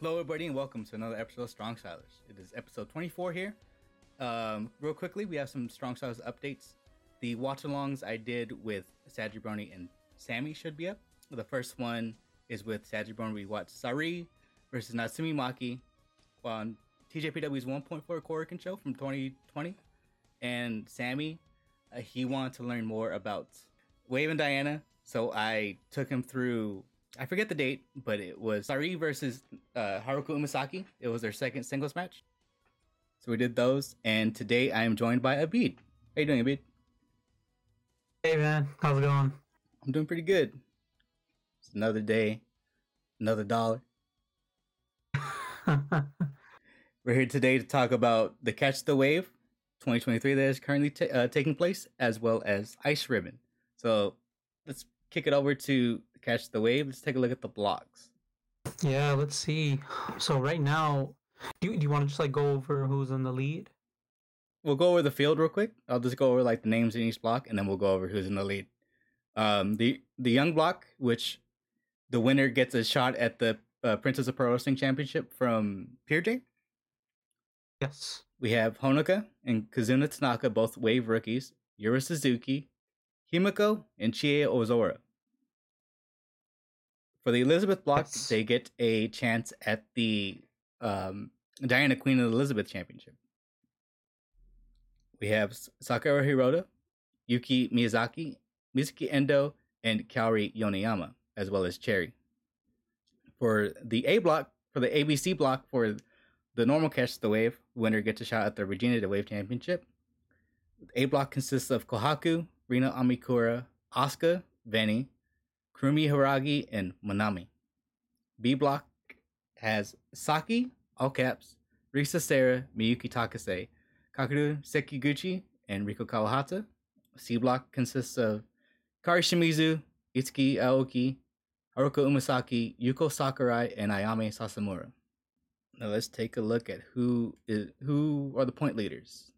Hello everybody and welcome to another episode of Strong Stylers. It is episode 24 here. Real quickly, we have some Strong Stylers updates. The watch-alongs I did with Sajibroni and Sammy should be up. The first one is with Sajibroni. We watched Sari versus Natsumi Maki on TJPW's 1.4 Korakuen show from 2020. And Sammy, he wanted to learn more about Wave and Diana, so I took him through... I forget the date, but it was Sari versus Haruka Umasaki. It was their second singles match. So we did those, and today I am joined by Abid. How you doing, Abid? Hey, man. How's it going? I'm doing pretty good. It's another day, another dollar. We're here today to talk about the Catch the Wave 2023 that is currently taking place, as well as Ice Ribbon. So let's kick it over to Catch the Wave. Let's take a look at the blocks. Yeah, let's see. So right now, do you want to just like go over who's in the lead? We'll go over the field real quick. I'll just go over like the names in each block, and then we'll go over who's in the lead. The young block, which the winner gets a shot at the Princess of Pro Wrestling Championship from Pier J. Yes. We have Honoka and Kazuna Tanaka, both Wave rookies. Yura Suzuki, Himiko, and Chie Ozora. For the Elizabeth block, yes, they get a chance at the Diana Queen of Elizabeth Championship. We have Sakura Hirota, Yuki Miyazaki, Mizuki Endo, and Kaori Yoneyama, as well as Cherry. For the A block, for the ABC block, for the normal Catch the Wave, the winner gets a shot at the Regina the Wave Championship. The A block consists of Kohaku, Rina Amikura, Asuka, Venny, Kurumi Hiragi, and Manami. B block has Saki, all caps, Risa Sera, Miyuki Takase, Kakeru Sekiguchi, and Riko Kawahata. C block consists of Kari Shimizu, Itsuki Aoki, Haruka Umasaki, Yuko Sakurai, and Ayame Sasamura. Now let's take a look at who are the point leaders.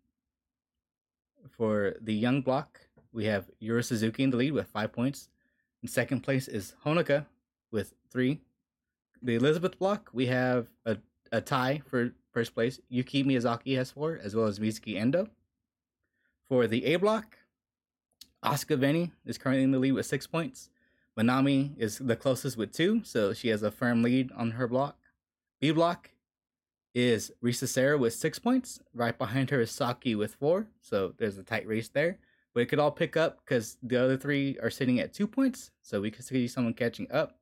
For the young block, we have Yura Suzuki in the lead with 5 points. In second place is Honoka with 3. The Elizabeth block, we have a tie for first place. Yuki Miyazaki has 4, as well as Mizuki Endo. For the A block, Asuka Venny is currently in the lead with 6 points. Manami is the closest with 2, so she has a firm lead on her block. B block is Risa Sera with 6 points. Right behind her is Saki with 4, so there's a tight race there. But it could all pick up because the other three are sitting at 2 points, so we could see someone catching up.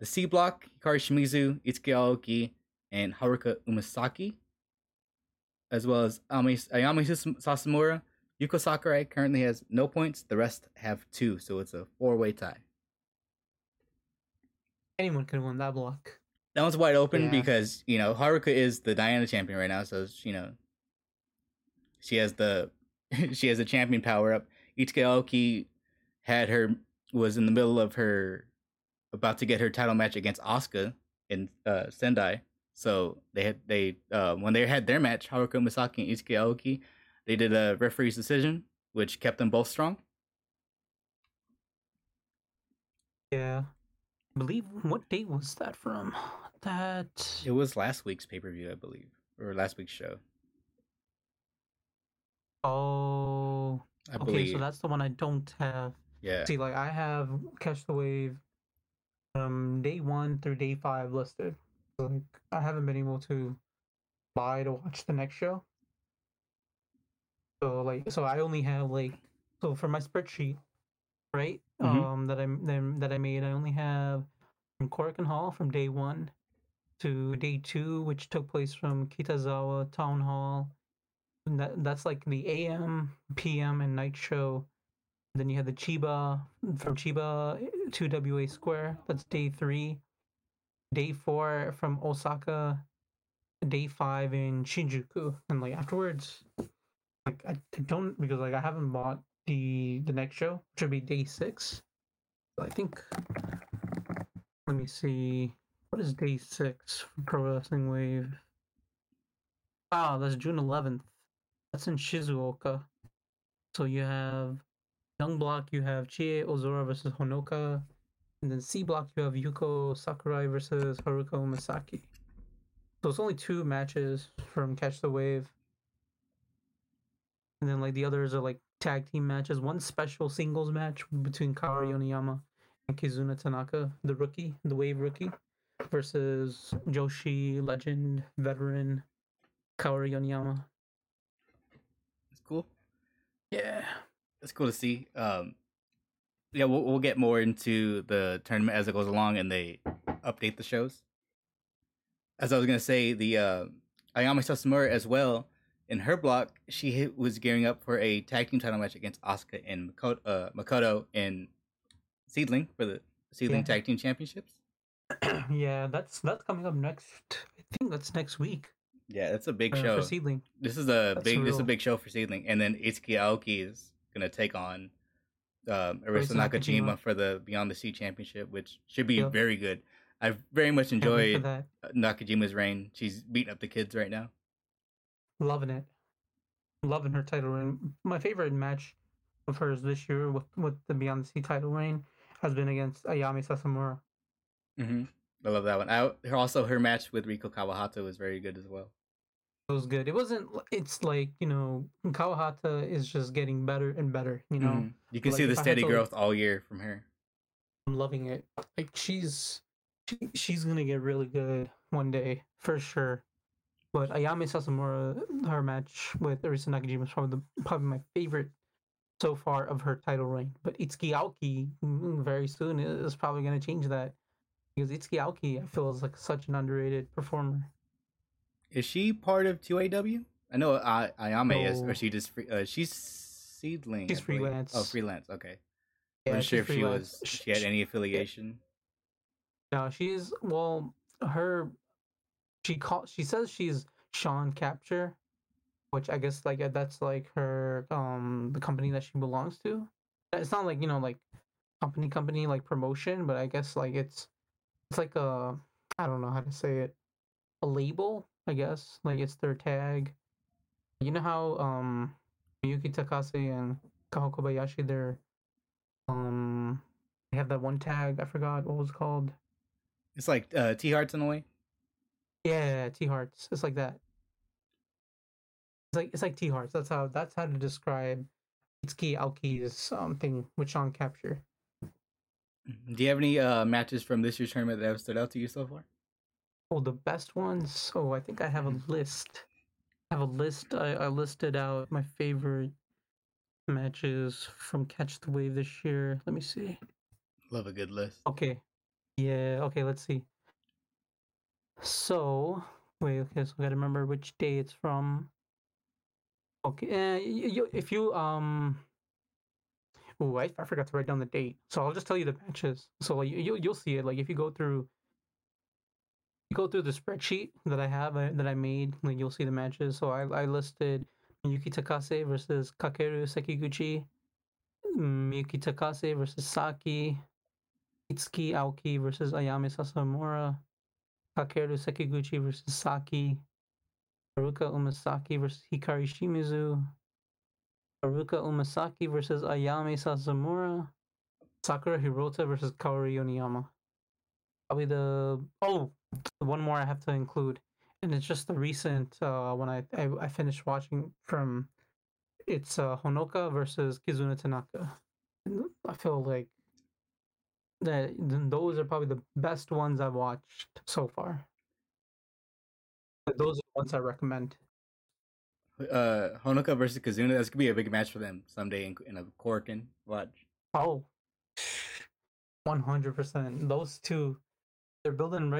The C block, Hikari Shimizu, Itsuki Aoki, and Haruka Umasaki, as well as Ayame Sasamura. Yuko Sakurai currently has no points. The rest have 2, so it's a 4-way tie. Anyone could have won that block. That one's wide open, yeah, because, you know, Haruka is the Diana champion right now, so, you know, she has a champion power up. Itsuki Aoki was in the middle of her, about to get her title match against Asuka in Sendai. So when they had their match, Haruka Umasaki and Itsuki Aoki, they did a referee's decision, which kept them both strong. Yeah, I believe. What date was that from? That it was last week's pay per view, I believe, or last week's show. Oh, okay, so that's the one I don't have. Yeah. See, like, I have Catch the Wave day 1 through day 5 listed. So, like, I haven't been able to buy to watch the next show. So, like, I only have, like, so for my spreadsheet, right, mm-hmm, that I made, I only have from Korakuen Hall from day 1 to day 2, which took place from Kitazawa Town Hall. And that's like the AM, PM, and night show. Then you have the Chiba, from Chiba to WA Square. That's day 3. Day 4 from Osaka. Day 5 in Shinjuku. And like afterwards, like I don't, because like I haven't bought the next show, which would be day 6. So I think, let me see, what is day 6 for Pro Wrestling Wave? Ah, that's June 11th. That's in Shizuoka. So you have young block, you have Chie Ozora versus Honoka, And then C block, you have Yuko Sakurai versus Haruka Umasaki. So it's only two matches from Catch the Wave. And then like the others are like tag team matches. One special singles match between Kaori Oniyama and Kazuna Tanaka, the rookie, the Wave rookie, versus Joshi legend, veteran Kaori Oniyama. That's cool. Yeah. That's cool to see. Yeah, we'll get more into the tournament as it goes along and they update the shows. As I was going to say, the Ayame Sasamura as well, in her block, she was gearing up for a tag team title match against Asuka and Makoto and Seedling for the Seedling Tag Team Championships. Yeah, that's coming up next. I think that's next week. Yeah, that's a big show. For Seedling. This is a big show for Seedling. And then Itsuki Aoki is going to take on Arisa Nakajima for the Beyond the Sea Championship, which should be very good. I've very much enjoyed Nakajima's reign. She's beating up the kids right now. Loving it. Loving her title reign. My favorite match of hers this year with the Beyond the Sea title reign has been against Ayame Sasamura. Mm-hmm. I love that one. Her match with Riko Kawahata was very good as well. It was good. It's like, you know, Kawahata is just getting better and better, you know. Mm-hmm. You can see the steady growth all year from her. I'm loving it. Like, she's going to get really good one day, for sure. But Ayame Sasamura, her match with Arisa Nakajima was probably my favorite so far of her title reign. But Itsuki Aoki, very soon, is probably going to change that. Because Itsuki Aoki, I feel, is like such an underrated performer. Is she part of 2AW? I know Ayame is, or she just she's Seedling. She's freelance. Oh, freelance. Okay, yeah, I'm not sure if she had any affiliation. No, she's She says she's Sean Capture, which I guess like that's like her the company that she belongs to. It's not like, you know, like company like promotion, but I guess like it's like a, I don't know how to say it, a label. I guess like it's their tag. You know how Miyuki Takase and Kaho Kobayashi, they have that one tag. I forgot what it was called. It's like T hearts in a way. Yeah, T hearts. It's like that. It's like T hearts. That's how to describe Itsuki Aoki's thing with Sean Capture. Do you have any matches from this year's tournament that have stood out to you so far? Oh, the best ones. Oh, I think I have a list. I listed out my favorite matches from Catch the Wave this year. Let me see. Love a good list. Okay. Yeah. Okay. Let's see. So wait. Okay. So I gotta remember which day it's from. Okay. Oh, I forgot to write down the date. So I'll just tell you the matches. So like you'll see it. Like if you go through. The spreadsheet that I have that I made, like you'll see the matches. So I listed Miyuki Takase versus Kakeru Sekiguchi, Miyuki Takase versus Saki, Itsuki Aoki versus Ayame Sasamura, Kakeru Sekiguchi versus Saki, Haruka Umasaki versus Hikari Shimizu, Haruka Umasaki versus Ayame Sasamura, Sakura Hirota versus Kaori Oniyama. Probably one more I have to include, and it's just the recent when I finished watching from, it's Honoka versus Kizuna Tanaka. I feel like that those are probably the best ones I've watched so far. But those are the ones I recommend. Honoka versus Kizuna, that's gonna be a big match for them someday in a Korakuen watch. Oh, 100%. Those two. They're building,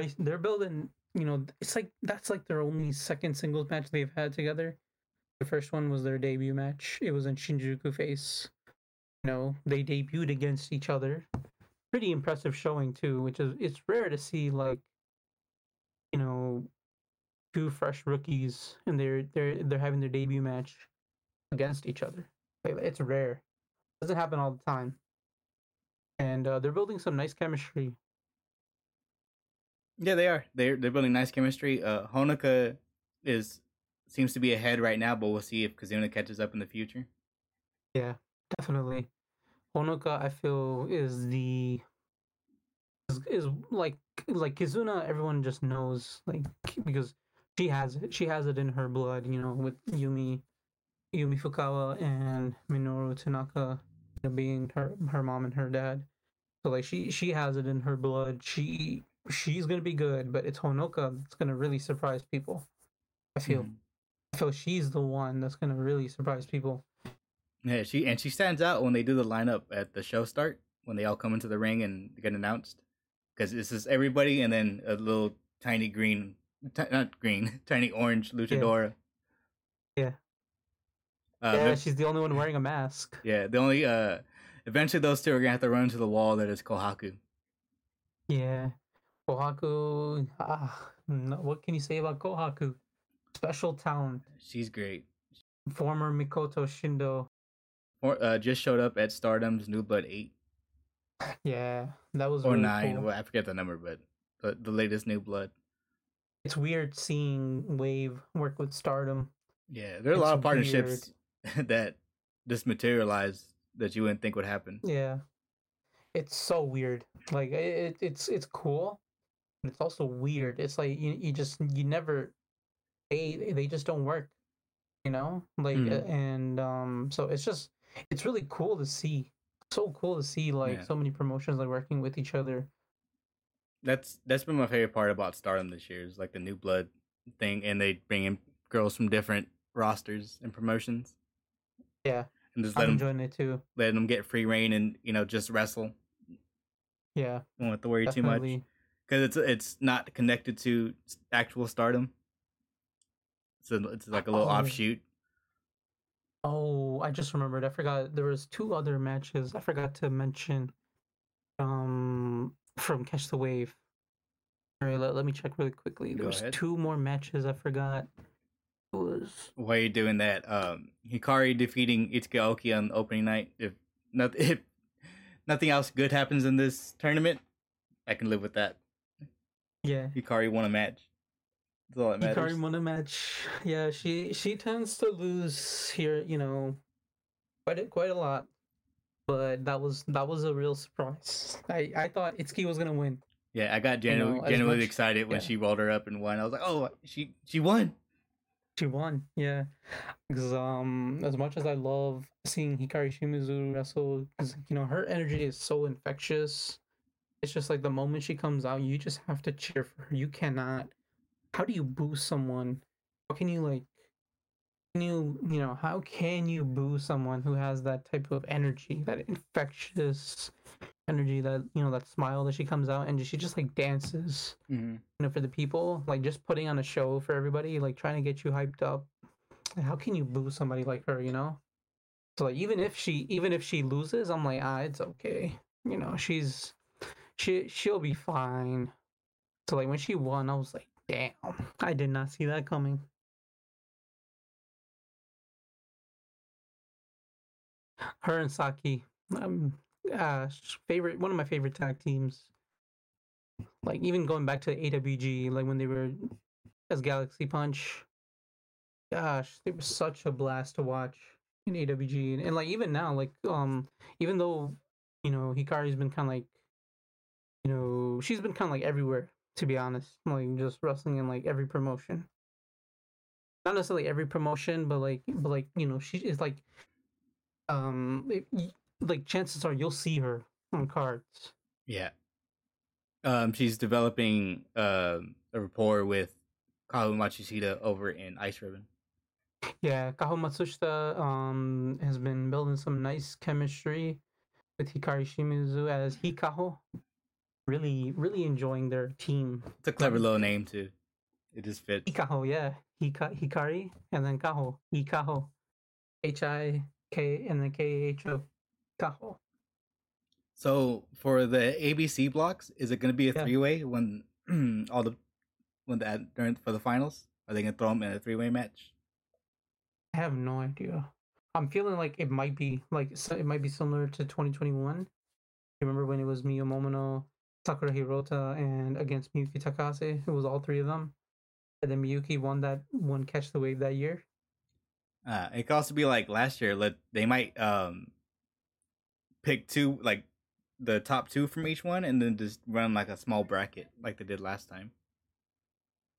you know, it's like, that's like their only second singles match they've had together. The first one was their debut match. It was in Shinjuku Face. You know, they debuted against each other. Pretty impressive showing too, it's rare to see like, you know, two fresh rookies and they're having their debut match against each other. Like, it's rare. It doesn't happen all the time. And they're building some nice chemistry. Yeah, they are. They're building nice chemistry. Honoka seems to be ahead right now, but we'll see if Kazuna catches up in the future. Yeah, definitely. Honoka, I feel, is the is like Kizuna, everyone just knows, like, because she has it in her blood, you know, with Yumi Fukawa and Minoru Tanaka being her mom and her dad. So like she has it in her blood. She's gonna be good, but it's Honoka that's gonna really surprise people. I feel she's the one that's gonna really surprise people. Yeah, she stands out when they do the lineup at the show start, when they all come into the ring and get announced, because this is everybody and then a little tiny green, tiny orange luchadora. Yeah. She's the only one wearing a mask. Yeah, the only. Eventually, those two are gonna have to run into the wall that is Kohaku. Yeah, Kohaku. What can you say about Kohaku? Special town. She's great. Former Mikoto Shindo. Just showed up at Stardom's New Blood 8. Yeah, that was really 9. Cool. Well, I forget the number, but the latest New Blood. It's weird seeing Wave work with Stardom. Yeah, there are a lot of partnerships that just materialized that you wouldn't think would happen. Yeah, it's so weird. Like it's cool, but it's also weird. It's like you never they just don't work, you know. Like and so it's really cool to see. So cool to see so many promotions like working with each other. That's been my favorite part about Stardom this year is like the New Blood thing, and they bring in girls from different rosters and promotions. Yeah. And just letting them get free reign and, you know, just wrestle. Yeah. Don't have to worry too much. Because it's not connected to actual Stardom. So it's like a little offshoot. Oh, I just remembered. I forgot. There was 2 other matches I forgot to mention from Catch the Wave. All right, let me check really quickly. There was 2 more matches I forgot. Why are you doing that? Hikari defeating Itsuki Aoki on opening night. If nothing else good happens in this tournament, I can live with that. Yeah. Hikari won a match. That's all that matters. Hikari won a match. Yeah, she tends to lose here, you know, quite a lot. But that was a real surprise. I thought Itsuki was gonna win. Yeah, I got genuinely excited when she rolled her up and won. I was like, oh, she won. She won, yeah. Because as much as I love seeing Hikari Shimizu wrestle, because, you know, her energy is so infectious. It's just like the moment she comes out, you just have to cheer for her. You cannot. How do you boo someone? How can you how can you boo someone who has that type of energy, that infectious energy, that, you know, that smile that she comes out and she just like dances, you know, for the people, like just putting on a show for everybody, like trying to get you hyped up. How can you boo somebody like her, you know? So like even if she loses, I'm like, it's okay, you know, she'll be fine. So like when she won, I was like, damn, I did not see that coming. Her and Saki, one of my favorite tag teams. Like even going back to AWG, like when they were as Galaxy Punch, gosh, they were such a blast to watch in AWG, and like even now, like even though, you know, Hikari's been kind of like, you know, she's been kind of like everywhere, to be honest, like just wrestling in like every promotion. Not necessarily every promotion, but you know, she is like, chances are you'll see her on cards. Yeah. She's developing a rapport with Kaho Matsushita over in Ice Ribbon. Yeah, Kaho Matsushita has been building some nice chemistry with Hikari Shimizu as Hikaho. Really, really enjoying their team. It's a clever little name too. It just fits. Hikaho, yeah. Hikari and then Kaho. Hikaho. H-I-K and then K-A-H-O. Kaho. So for the ABC blocks, is it going to be a three-way for the finals? Are they going to throw them in a three-way match? I have no idea. I'm feeling like it might be similar to 2021. Remember when it was Miyu Momono, Sakura Hirota, and against Miyuki Takase? It was all 3 of them, and then Miyuki won that one Catch the Wave that year. It could also be like last year. They might pick 2, like the top two from each one and then just run like a small bracket like they did last time.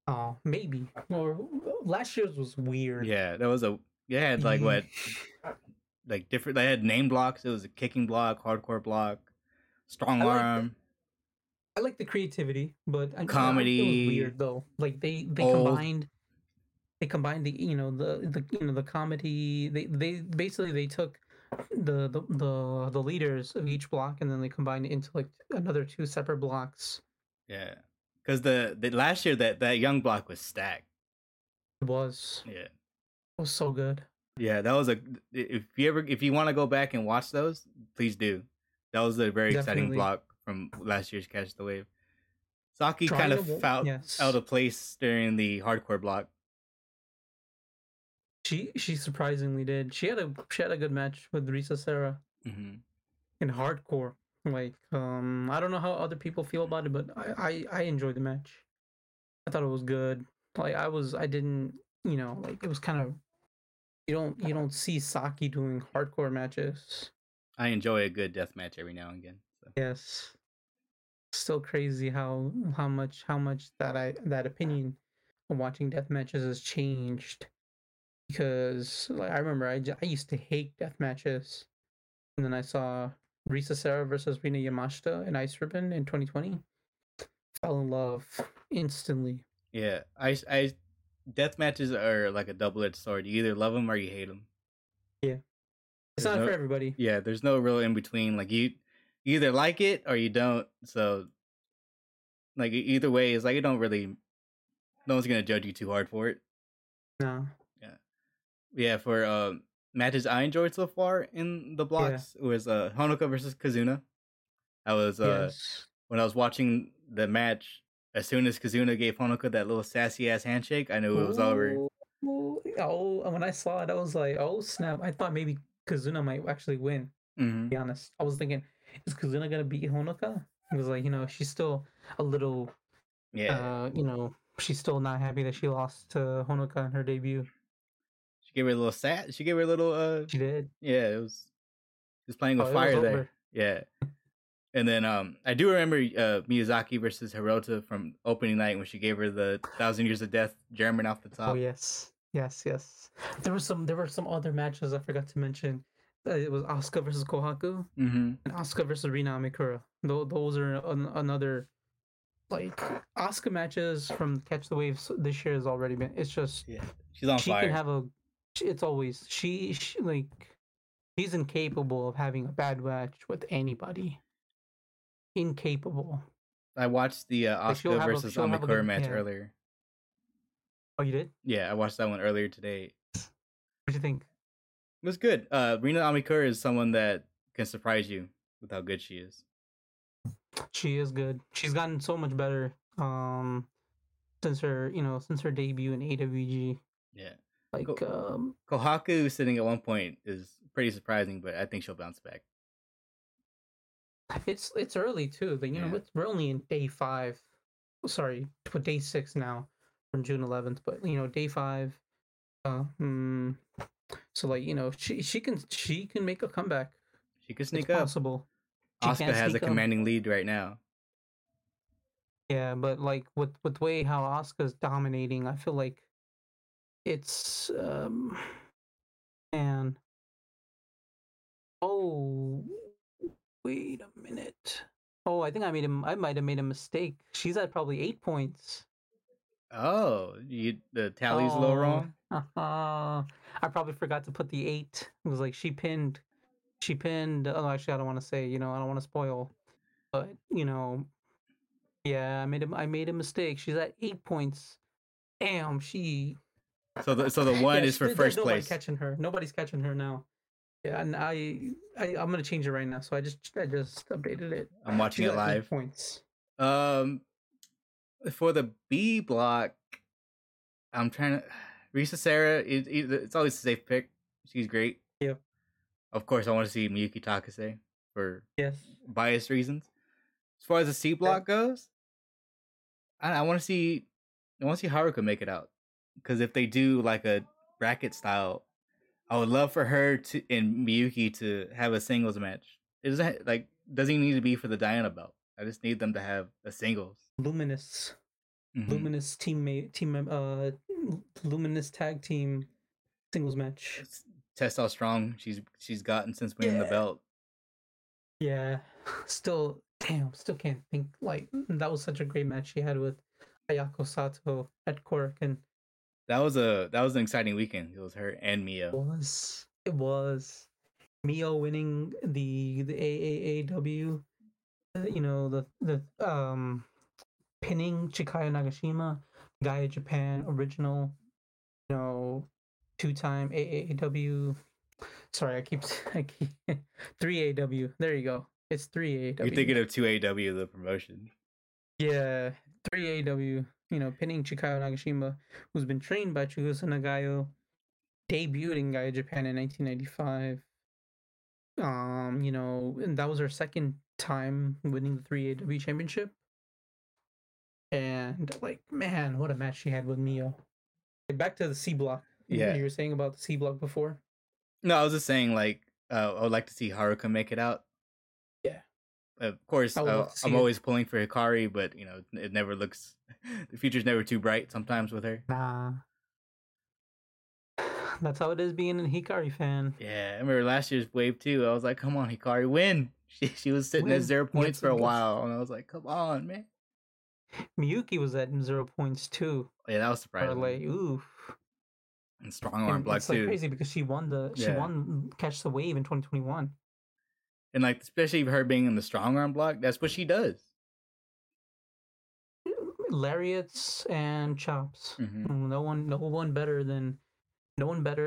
Oh, maybe. Or last year's was weird. Yeah, that was a like what like different. They had name blocks. It was a kicking block, hardcore block, strong arm. I like the creativity, but comedy. It was weird though. Like they combined the the comedy. They basically they took the leaders of each block and then they combined it into like another two separate blocks. Yeah. Because the last year that young block was stacked. It was. Yeah. It was so good. Yeah, that was a if you want to go back and watch those, please do. That was a very exciting block from last year's Catch the Wave. Saki kind of felt out of place during the hardcore block. She surprisingly did. She had a good match with Risa Sera in hardcore. Like, I don't know how other people feel about it, but I enjoyed the match. I thought it was good. Like, it was kind of, you don't see Saki doing hardcore matches. I enjoy a good death match every now and again. So. Yes. Still crazy how much that opinion of watching death matches has changed. Because, like, I remember I used to hate death matches. And then I saw Risa Sera versus Rina Yamashita in Ice Ribbon in 2020. Fell in love instantly. Yeah, death matches are like a double-edged sword. You either love them or you hate them. Yeah, it's not for everybody. Yeah, there's no real in between. Like you either like it or you don't. So, like either way is like no one's gonna judge you too hard for it. No. Yeah. Yeah. For matches I enjoyed so far in the blocks was Honoka versus Kazuna. I was when I was watching the match, as soon as Kazuna gave Honoka that little sassy ass handshake, I knew it was over. Oh, when I saw it, I was like, oh snap! I thought maybe Kazuna might actually win. To be honest, I was thinking, is Kazuna gonna beat Honoka? I was like, she's still a little, she's still not happy that she lost to Honoka in her debut. Gave her a little sad. She gave her a little. She did. Yeah, it was. She was playing with fire there. Over. Yeah, and then I do remember Miyazaki versus Hirota from opening night when she gave her the 1,000 Years of Death German off the top. Oh yes. There were some other matches I forgot to mention. It was Asuka versus Kohaku and Asuka versus Rina Amikura. Those are another. Like Asuka matches from Catch the Waves this year has already been. It's just she's on fire. She can have a. It's always she like she's incapable of having a bad match with anybody. Incapable. I watched the Asuka versus Amikura match earlier. Oh, you did? Yeah, I watched that one earlier today. What'd you think? It was good. Rina Amikura is someone that can surprise you with how good she is. She is good. She's gotten so much better since her debut in AWG. Yeah. Like Kohaku sitting at one point is pretty surprising, but I think she'll bounce back. It's early too. But, we're only in day 6 now from June 11th. But day 5. So she can make a comeback. She could sneak up. Possible. Asuka has a commanding lead right now. Yeah, but like with the way how Asuka's dominating, I feel like. It's man. Oh, wait a minute. Oh, I think I might have made a mistake. She's at probably 8 points. Oh, the tally's a little wrong. I probably forgot to put the 8. It was like she pinned. Oh, actually, I don't want to say. I don't want to spoil. But yeah, I made a mistake. She's at 8 points. Damn, she. So the one is for first place. Nobody's catching her now. Yeah, and I'm gonna change it right now. So I just updated it. I'm watching it live. Points. For the B block, I'm trying to. Risa Sera. It's always a safe pick. She's great. Yeah. Of course, I want to see Miyuki Takase for biased reasons. As far as the C block goes, I want to see Haruka make it out. Because if they do like a bracket style, I would love for her and Miyuki to have a singles match. It doesn't like doesn't even need to be for the Diana belt. I just need them to have a singles. Luminous. Mm-hmm. Luminous Luminous tag team singles match. Test how strong she's gotten since winning the belt. Yeah. Still, still can't think. Like, that was such a great match she had with Ayako Sato at Korakuen. That was an exciting weekend. It was her and Mio. It was Mio winning the AAAW, pinning Chikaya Nagashima, Gaia Japan original, two-time AAAW. Sorry, I keep 3AW. There you go. It's 3AW. You're thinking of 2AW, the promotion. Yeah, 3AW. Pinning Chikaya Nagashima, who's been trained by Chigusa Nagayo, debuted in Gaia Japan in 1995. And that was her second time winning the 3AW championship. And man, what a match she had with Mio. Back to the C block. Yeah, you were saying about the C block before. No, I was just saying I would like to see Haruka make it out. Yeah, of course. I'm always pulling for Hikari, but it never looks. The future's never too bright sometimes with her. Nah, that's how it is being a Hikari fan. Yeah, I remember last year's Wave 2. I was like, come on, Hikari, win. She was sitting at 0 points for a while, and I was like, come on, man. Miyuki was at 0 points too. Yeah, that was surprising. Oof. And strong arm block too. It's crazy because she won Catch the Wave in 2021. And especially her being in the strong arm block, that's what she does. Lariats and chops. Mm-hmm. No one better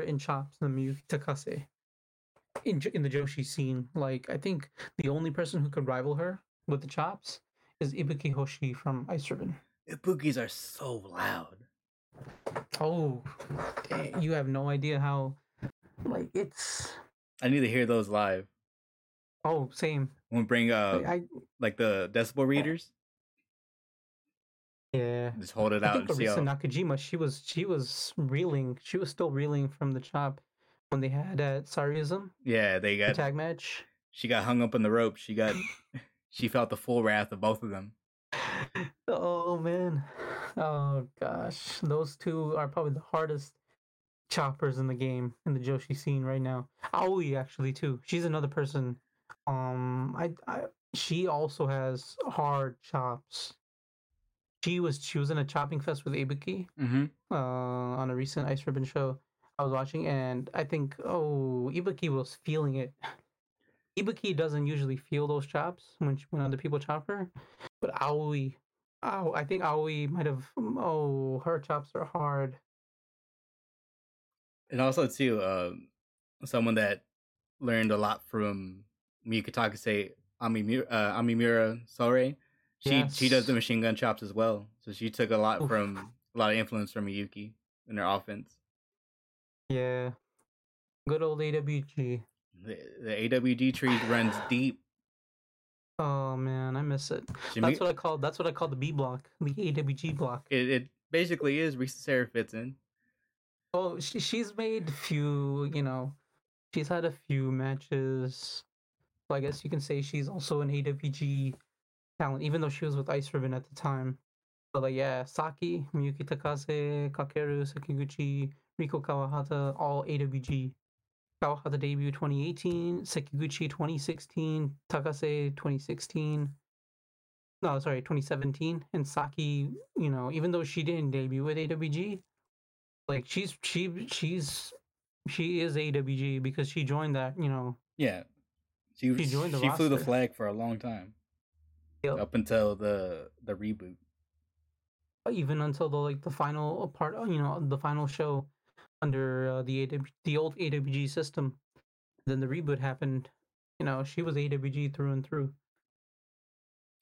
in chops than Yuki Takase. In the Joshi scene, I think the only person who could rival her with the chops is Ibuki Hoshi from Ice Ribbon. Ibukis are so loud. Oh, dang. You have no idea how, it's... I need to hear those live. Oh, same. We'll bring, the decibel readers. Yeah. Just hold it out and see. I think Arisa Nakajima, she was reeling. She was still reeling from the chop when they had at Sarism. Yeah, they got... The tag match. She got hung up in the rope. She felt the full wrath of both of them. Oh, man. Oh, gosh. Those two are probably the hardest choppers in the game, in the Joshi scene right now. Aoi, actually, too. She's another person. She also has hard chops. She was in a chopping fest with Ibuki on a recent Ice Ribbon show I was watching, and I think, Ibuki was feeling it. Ibuki doesn't usually feel those chops when other people chop her, but Aoi... Oh, I think Aoi might have... Oh, her chops are hard. And also, too, someone that learned a lot from Miyuki Takase, Amimura Sore, she does the machine gun chops as well. So she took a lot of influence from Miyuki in her offense. Yeah. Good old AWG. The AWG tree runs deep. Oh man, I miss it. That's what I call the B block, the AWG block. It basically is. Risa Sera fits in. Oh, she's made few. She's had a few matches. So I guess you can say she's also an AWG talent, even though she was with Ice Ribbon at the time. But Saki, Miyuki Takase, Kakeru Sekiguchi, Riko Kawahata, all AWG. Kawahata debut 2018, Sekiguchi 2016, Takase 2016, 2017, and Saki, even though she didn't debut with AWG, she is AWG because she joined that, Yeah. She flew the flag for a long time. Yep. Up until the reboot. Even until the final part, the final show. Under the old AWG system, then the reboot happened. She was AWG through and through.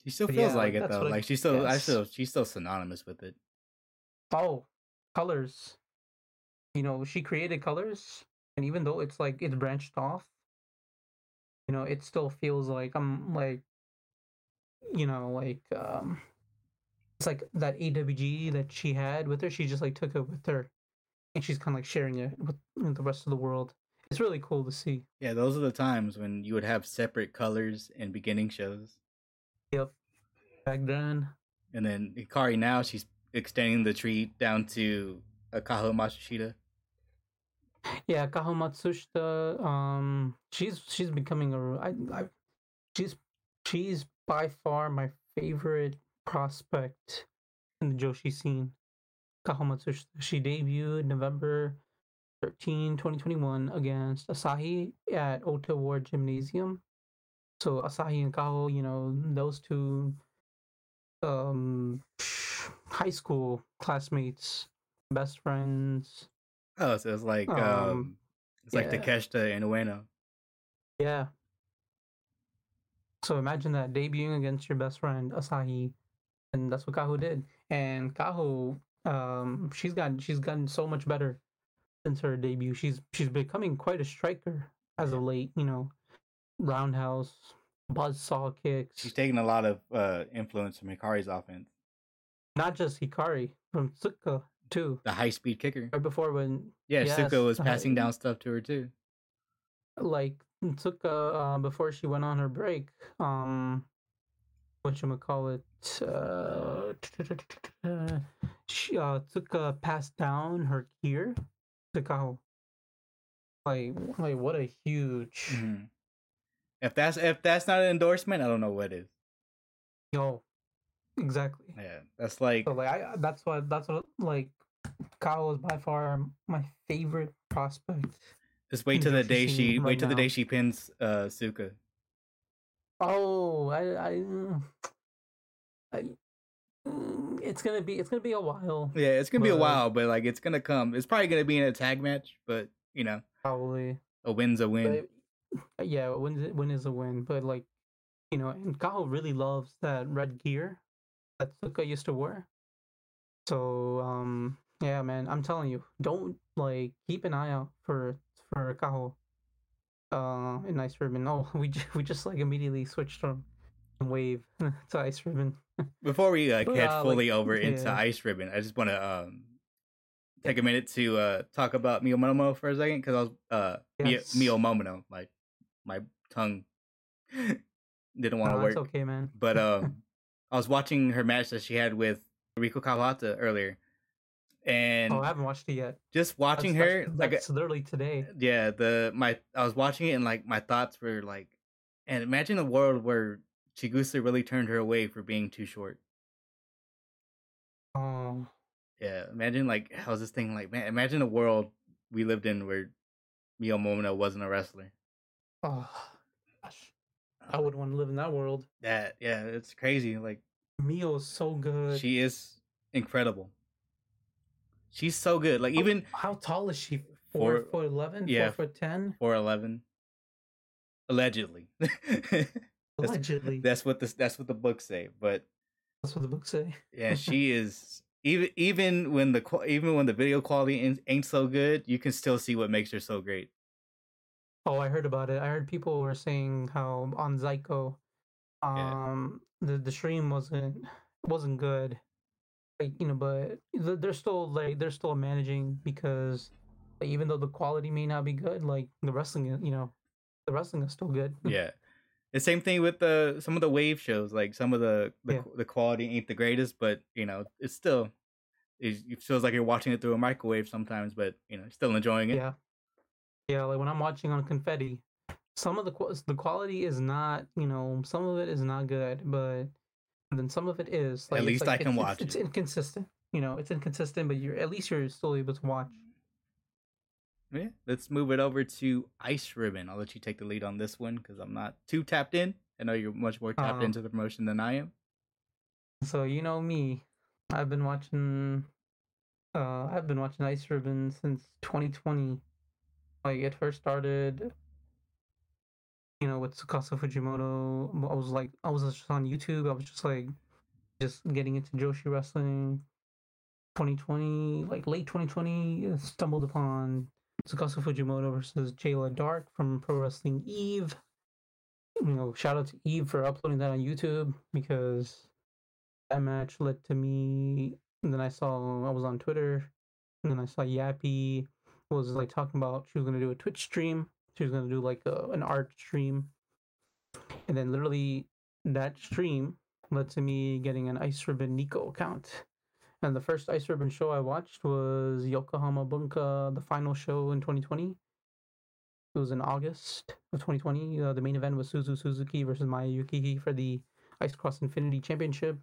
She still feels like it though. She's still synonymous with it. Oh, colors. She created colors, and even though it's it's branched off, it still feels like I'm it's like that AWG that she had with her. She just took it with her. And she's kind of sharing it with the rest of the world. It's really cool to see. Yeah, those are the times when you would have separate colors and beginning shows. Yep. Back then. And then Hikari now, she's extending the tree down to Kaho Matsushita. Yeah, Kaho Matsushita. She's becoming a. She's by far my favorite prospect in the Joshi scene. Kaho Matsushita. She debuted November 13, 2021 against Asahi at Ota Ward Gymnasium. So Asahi and Kaho, you know, those two high school classmates, best friends. Oh, so it's like like Takeshita and Ueno. Yeah. So imagine that, debuting against your best friend Asahi, and that's what Kaho did. And Kaho, she's gotten so much better since her debut. She's becoming quite a striker as of late, you know, roundhouse, buzzsaw kicks. She's taking a lot of influence from Hikari's offense. Not just Hikari, from Tsuka too. The high speed kicker. Right before when Tsuka was passing down stuff to her too. Like Tsuka before she went on her break, Tsuka passed down her gear to Kaho. Like what a huge If that's not an endorsement, I don't know what is. Yo. Exactly. Yeah, that's like. So like that's what like, Kaho is by far my favorite prospect. Just wait till the day she pins Tsuka. Oh, I it's gonna be a while. Yeah, it's gonna be a while, but like it's gonna come. It's probably gonna be in a tag match, but you know, probably a win's a win. But, yeah, a win is a win, but like, you know, and Kaho really loves that red gear that Tsuka used to wear. So, yeah, man, I'm telling you, don't, like, keep an eye out for Kaho in Ice Ribbon. Oh, we just like immediately switched from Wave to Ice Ribbon. Before we head fully over into Ice Ribbon, I just want to take a minute to talk about Mio Momono for a second, because I was Mio Momono, my tongue didn't want to work. It's okay, man. But I was watching her match that she had with Riko Kawahata earlier, and I haven't watched it yet. Just watching that's literally today. Yeah, I was watching it and like my thoughts were like, and imagine a world where Chigusa really turned her away for being too short. Oh. Yeah, imagine like how's this thing like, man? Imagine a world we lived in where Mio Momono wasn't a wrestler. Oh, gosh. I would want to live in that world. Yeah, it's crazy. Like, Mio's so good. She is incredible. She's so good. Like, even how tall is she? 4'11"? 4'10"? 4'11". Allegedly. Allegedly. That's what the books say. But that's what the books say. Yeah, she is. Even when the video quality ain't so good, you can still see what makes her so great. Oh, I heard about it. I heard people were saying how on Zyko, the stream wasn't good, like, you know. But they're still managing, because like, even though the quality may not be good, like the wrestling is still good. Yeah, the same thing with some of the Wave shows. Like some of the quality ain't the greatest, but you know it's still. It feels like you're watching it through a microwave sometimes, but you know still enjoying it. Yeah. Yeah, like when I'm watching on Confetti, some of the quality is not, you know, some of it is not good, but then some of it is. Like, at least like, I can watch it. It's inconsistent, you know, it's inconsistent, but you're still able to watch. Yeah, let's move it over to Ice Ribbon. I'll let you take the lead on this one because I'm not too tapped in. I know you're much more tapped into the promotion than I am. So you know me, I've been watching. I've been watching Ice Ribbon since 2020. Like, it first started, you know, with Tsukasa Fujimoto. I was just on YouTube. I was just getting into Joshi wrestling. 2020, like late 2020, stumbled upon Tsukasa Fujimoto versus Jayla Dark from Pro Wrestling Eve. You know, shout out to Eve for uploading that on YouTube, because that match led to me. And then I was on Twitter. And then I saw Yappy. was like talking about she was gonna do a Twitch stream. She was gonna do like an art stream, and then literally that stream led to me getting an Ice Ribbon Nico account. And the first Ice Ribbon show I watched was Yokohama Bunka, the final show in 2020. It was in August of 2020. The main event was Suzu Suzuki versus Maya Yukihiko for the Ice Cross Infinity Championship.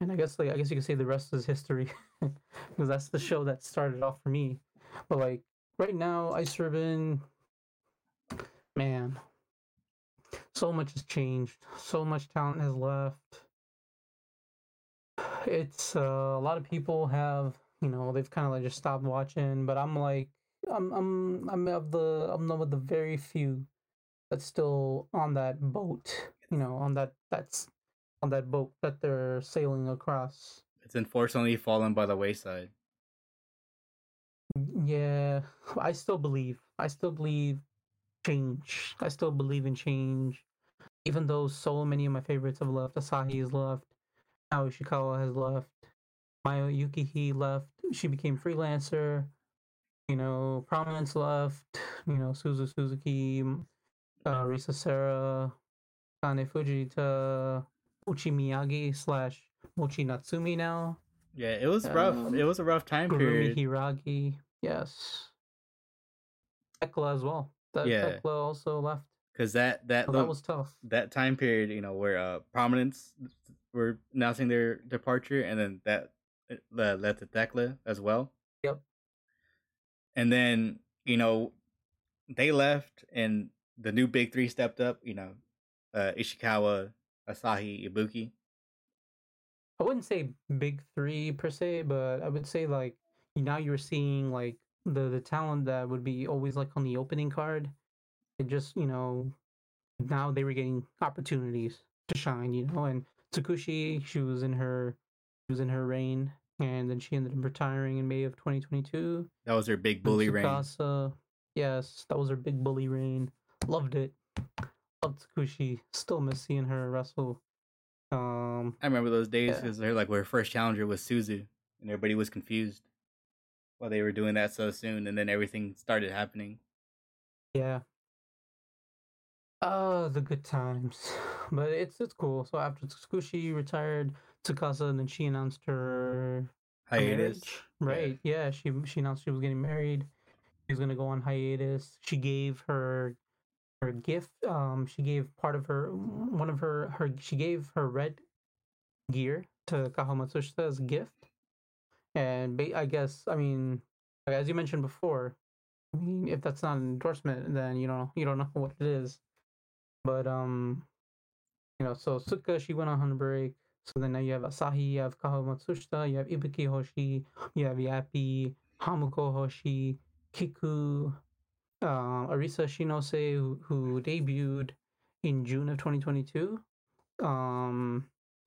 And I guess you could say the rest is history, because that's the show that started off for me. But like right now, Ice Ribbon, man, so much has changed. So much talent has left. It's a lot of people have, you know, they've kind of like just stopped watching. But I'm like, I'm of the very few that's still on that boat. You know, on that boat that they're sailing across. It's unfortunately fallen by the wayside. Yeah, I still believe change. I still believe in change. Even though so many of my favorites have left. Asahi has left. Ao Ishikawa has left. Mayo Yukihi left. She became freelancer. You know, Prominence left. You know, Suzu Suzuki, Risa Sera, Kane Fujita, Uchi Miyagi / Mochi Natsumi now. Yeah, it was rough. It was a rough time period. Hiragi, yes. Tekla as well. Tekla also left. Because that was tough. That time period, you know, where Prominence were announcing their departure, and then that led to Tekla as well. Yep. And then, you know, they left, and the new Big Three stepped up. You know, Ishikawa, Asahi, Ibuki. I wouldn't say Big Three per se, but I would say like now you're seeing like the talent that would be always like on the opening card. It just, you know, now they were getting opportunities to shine, you know. And Tsukushi, she was in her reign, and then she ended up retiring in May of 2022. That was her big bully reign. Tsukasa, yes, that was her big bully reign. Loved it. Loved Tsukushi. Still miss seeing her wrestle. I remember those days because her like her first challenger was Suzu, and everybody was confused why they were doing that so soon, and then everything started happening. Yeah. Oh, the good times. But it's cool. So after Tsukushi retired, Takase, and then she announced her hiatus. Right? Yeah, she announced she was getting married. She was gonna go on hiatus. She gave her gift. She gave her red gear to Kaho Matsushita as a gift. And as you mentioned before, I mean, if that's not an endorsement, then you don't know what it is. But you know, so Tsuka, she went on her break. So then now you have Asahi, you have Kaho Matsushita, you have Ibuki Hoshi, you have Yappy, Hamuko Hoshi, Kiku, Arisa Shinose, who debuted in June of 2022.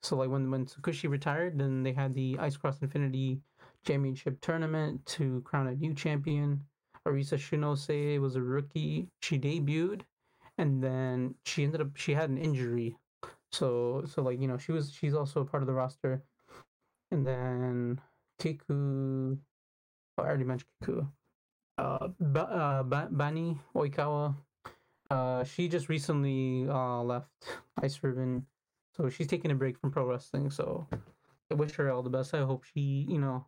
So like when Tsukushi retired, then they had the Ice Cross Infinity Championship tournament to crown a new champion. Arisa Shinose was a rookie. She debuted. And then she had an injury. So like, you know, she's also a part of the roster. And then Kiku, I already mentioned Kiku. Bani Oikawa, she just recently left Ice Ribbon. So she's taking a break from pro wrestling. So I wish her all the best. I hope she, you know,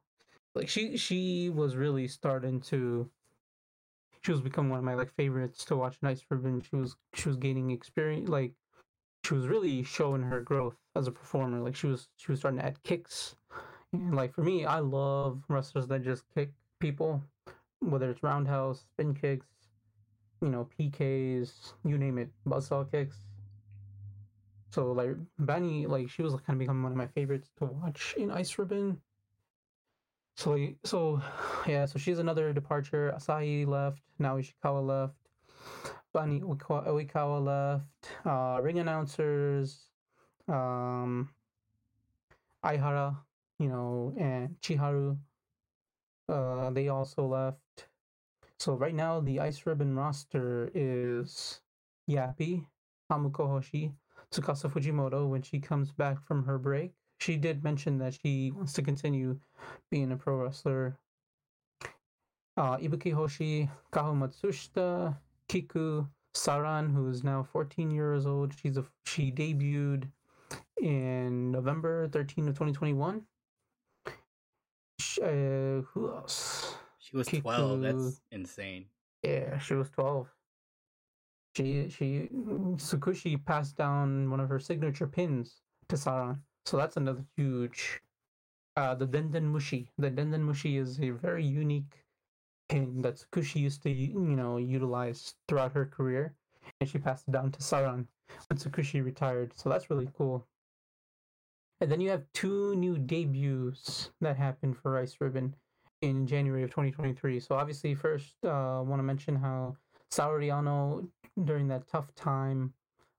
like she was really starting to. She was becoming one of my like favorites to watch in Ice Ribbon. She was gaining experience, like she was really showing her growth as a performer. Like she was starting to add kicks, and like for me, I love wrestlers that just kick people, whether it's roundhouse, spin kicks, you know, PKs, you name it, buzzsaw kicks. So like Bani, like she was kind of becoming one of my favorites to watch in Ice Ribbon. So she's another departure. Asahi left. Now Ishikawa left. Bani Oikawa left. Ring announcers, Aihara, you know, and Chiharu. They also left. So right now the Ice Ribbon roster is Yappy, Hamuko Hoshi, Tsukasa Fujimoto when she comes back from her break. She did mention that she wants to continue being a pro wrestler. Ibuki Hoshi, Kaho Matsushita, Kiku, Saran, who's now 14 years old. She debuted in November 13 of 2021. Who else? She was Kiku. 12. That's insane. Yeah, she was 12. She Tsukushi passed down one of her signature pins to Saran. So that's another huge. The Dendenmushi. The Dendenmushi is a very unique pin that Tsukushi used to, utilize throughout her career, and she passed it down to Saran when Tsukushi retired. So that's really cool. And then you have two new debuts that happened for Ice Ribbon in January of 2023. So obviously, first, I want to mention how Saoriano, during that tough time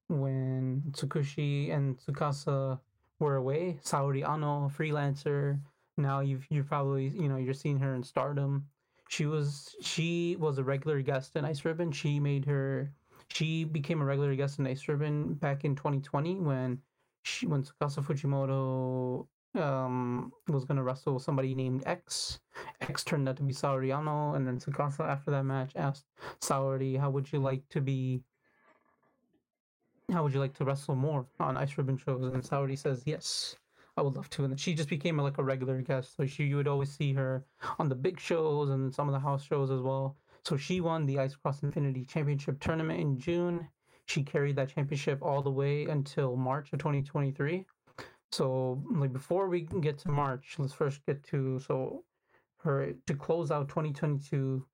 when Tsukushi and Tsukasa were away, Saoriano, freelancer. Now you've probably, you're seeing her in Stardom. She was a regular guest in Ice Ribbon. She became a regular guest in Ice Ribbon back in 2020 when Tsukasa Fujimoto was going to wrestle somebody named X. X turned out to be Saoriano, and then Tsukasa, after that match, asked Saori, how would you like to wrestle more on Ice Ribbon shows? And Saori says, yes, I would love to. And she just became a regular guest. So you would always see her on the big shows and some of the house shows as well. So she won the Ice Cross Infinity Championship Tournament in June. She carried that championship all the way until March of 2023. So before we get to March, let's first get to, to close out 2022,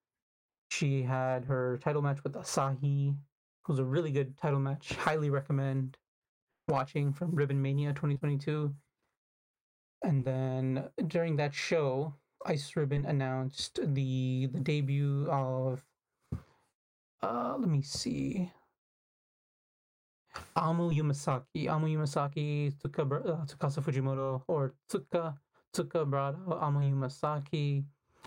she had her title match with Asahi. It was a really good title match. Highly recommend watching from Ribbon Mania 2022. And then during that show, Ice Ribbon announced the debut of Amu Umasaki. Amu Umasaki, Tsukasa Fujimoto, or Tsuka brought Amu Umasaki.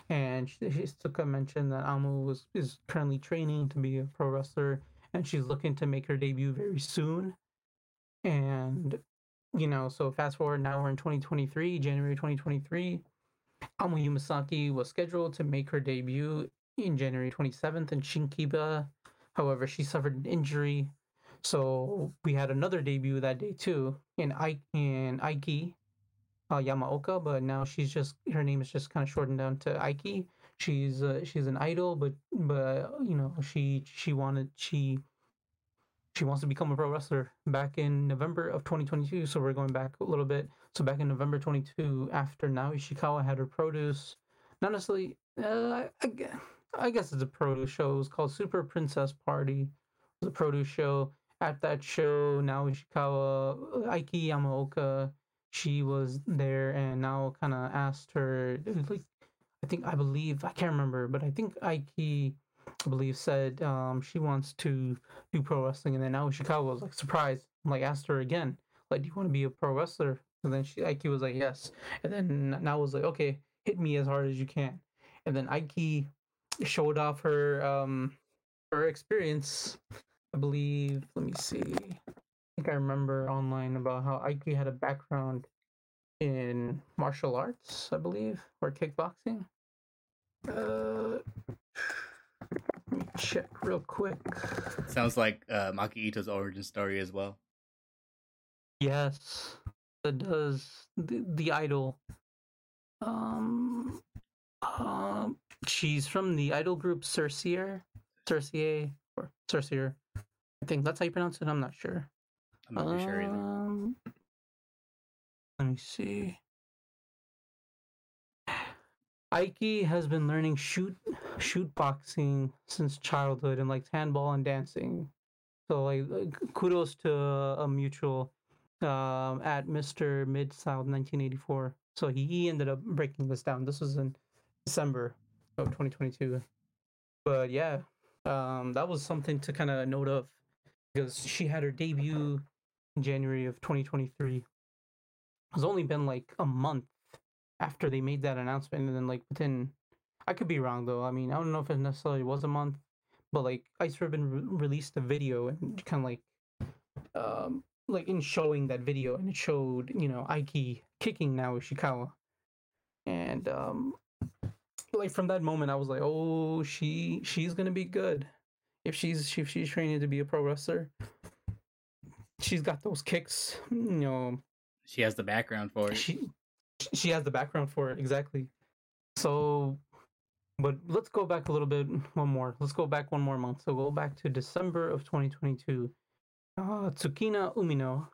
And Tsuka mentioned that Amu is currently training to be a pro wrestler, and she's looking to make her debut very soon. And, so fast forward, now we're in January 2023. Amu Umasaki was scheduled to make her debut in January 27th in Shinkiba. However, she suffered an injury. So we had another debut that day too in Aiki Yamaoka, but now her name is just kind of shortened down to Aiki. She's an idol, but she wants to become a pro wrestler. Back in November of 2022, so we're going back a little bit. So back in November 22, after Naoya Ishikawa had her produce, not necessarily. I guess it's a produce show. It was called Super Princess Party. It was a produce show. At that show, Naoya Ishikawa, Aiki Yamaoka, she was there, and Nao kind of asked her, I think Aiki said she wants to do pro wrestling. And then Naoya Ishikawa was surprised, asked her again, do you want to be a pro wrestler? And then Aiki was like, yes. And then Nao was like, okay, hit me as hard as you can. And then Aiki showed off her experience. I remember online about how Aiki had a background in martial arts, I believe, or kickboxing. Let me check real quick. Sounds like Maki Ito's origin story as well. Yes, it does. The idol. She's from the idol group Cercier. I think that's how you pronounce it. I'm not sure. I'm not sure either. Let me see. Aiki has been learning shoot boxing since childhood and likes handball and dancing. So kudos to a mutual at Mr. Mid-South 1984. So he ended up breaking this down. This was in December of 2022. But yeah, that was something to kind of note of, because she had her debut in January of 2023. It's only been a month after they made that announcement, and then within, I could be wrong though. I don't know if it necessarily was a month, but Ice Ribbon released a video and kind of in showing that video, and it showed Aiki kicking Naoya Ishikawa, and like from that moment, I was like, oh, she's gonna be good. If she's training to be a pro wrestler, she's got those kicks. You know, she has the background for it. She has the background for it, exactly. So, but let's go back a little bit. One more. Let's go back one more month. So go back to December of 2022. Tsukina Umino.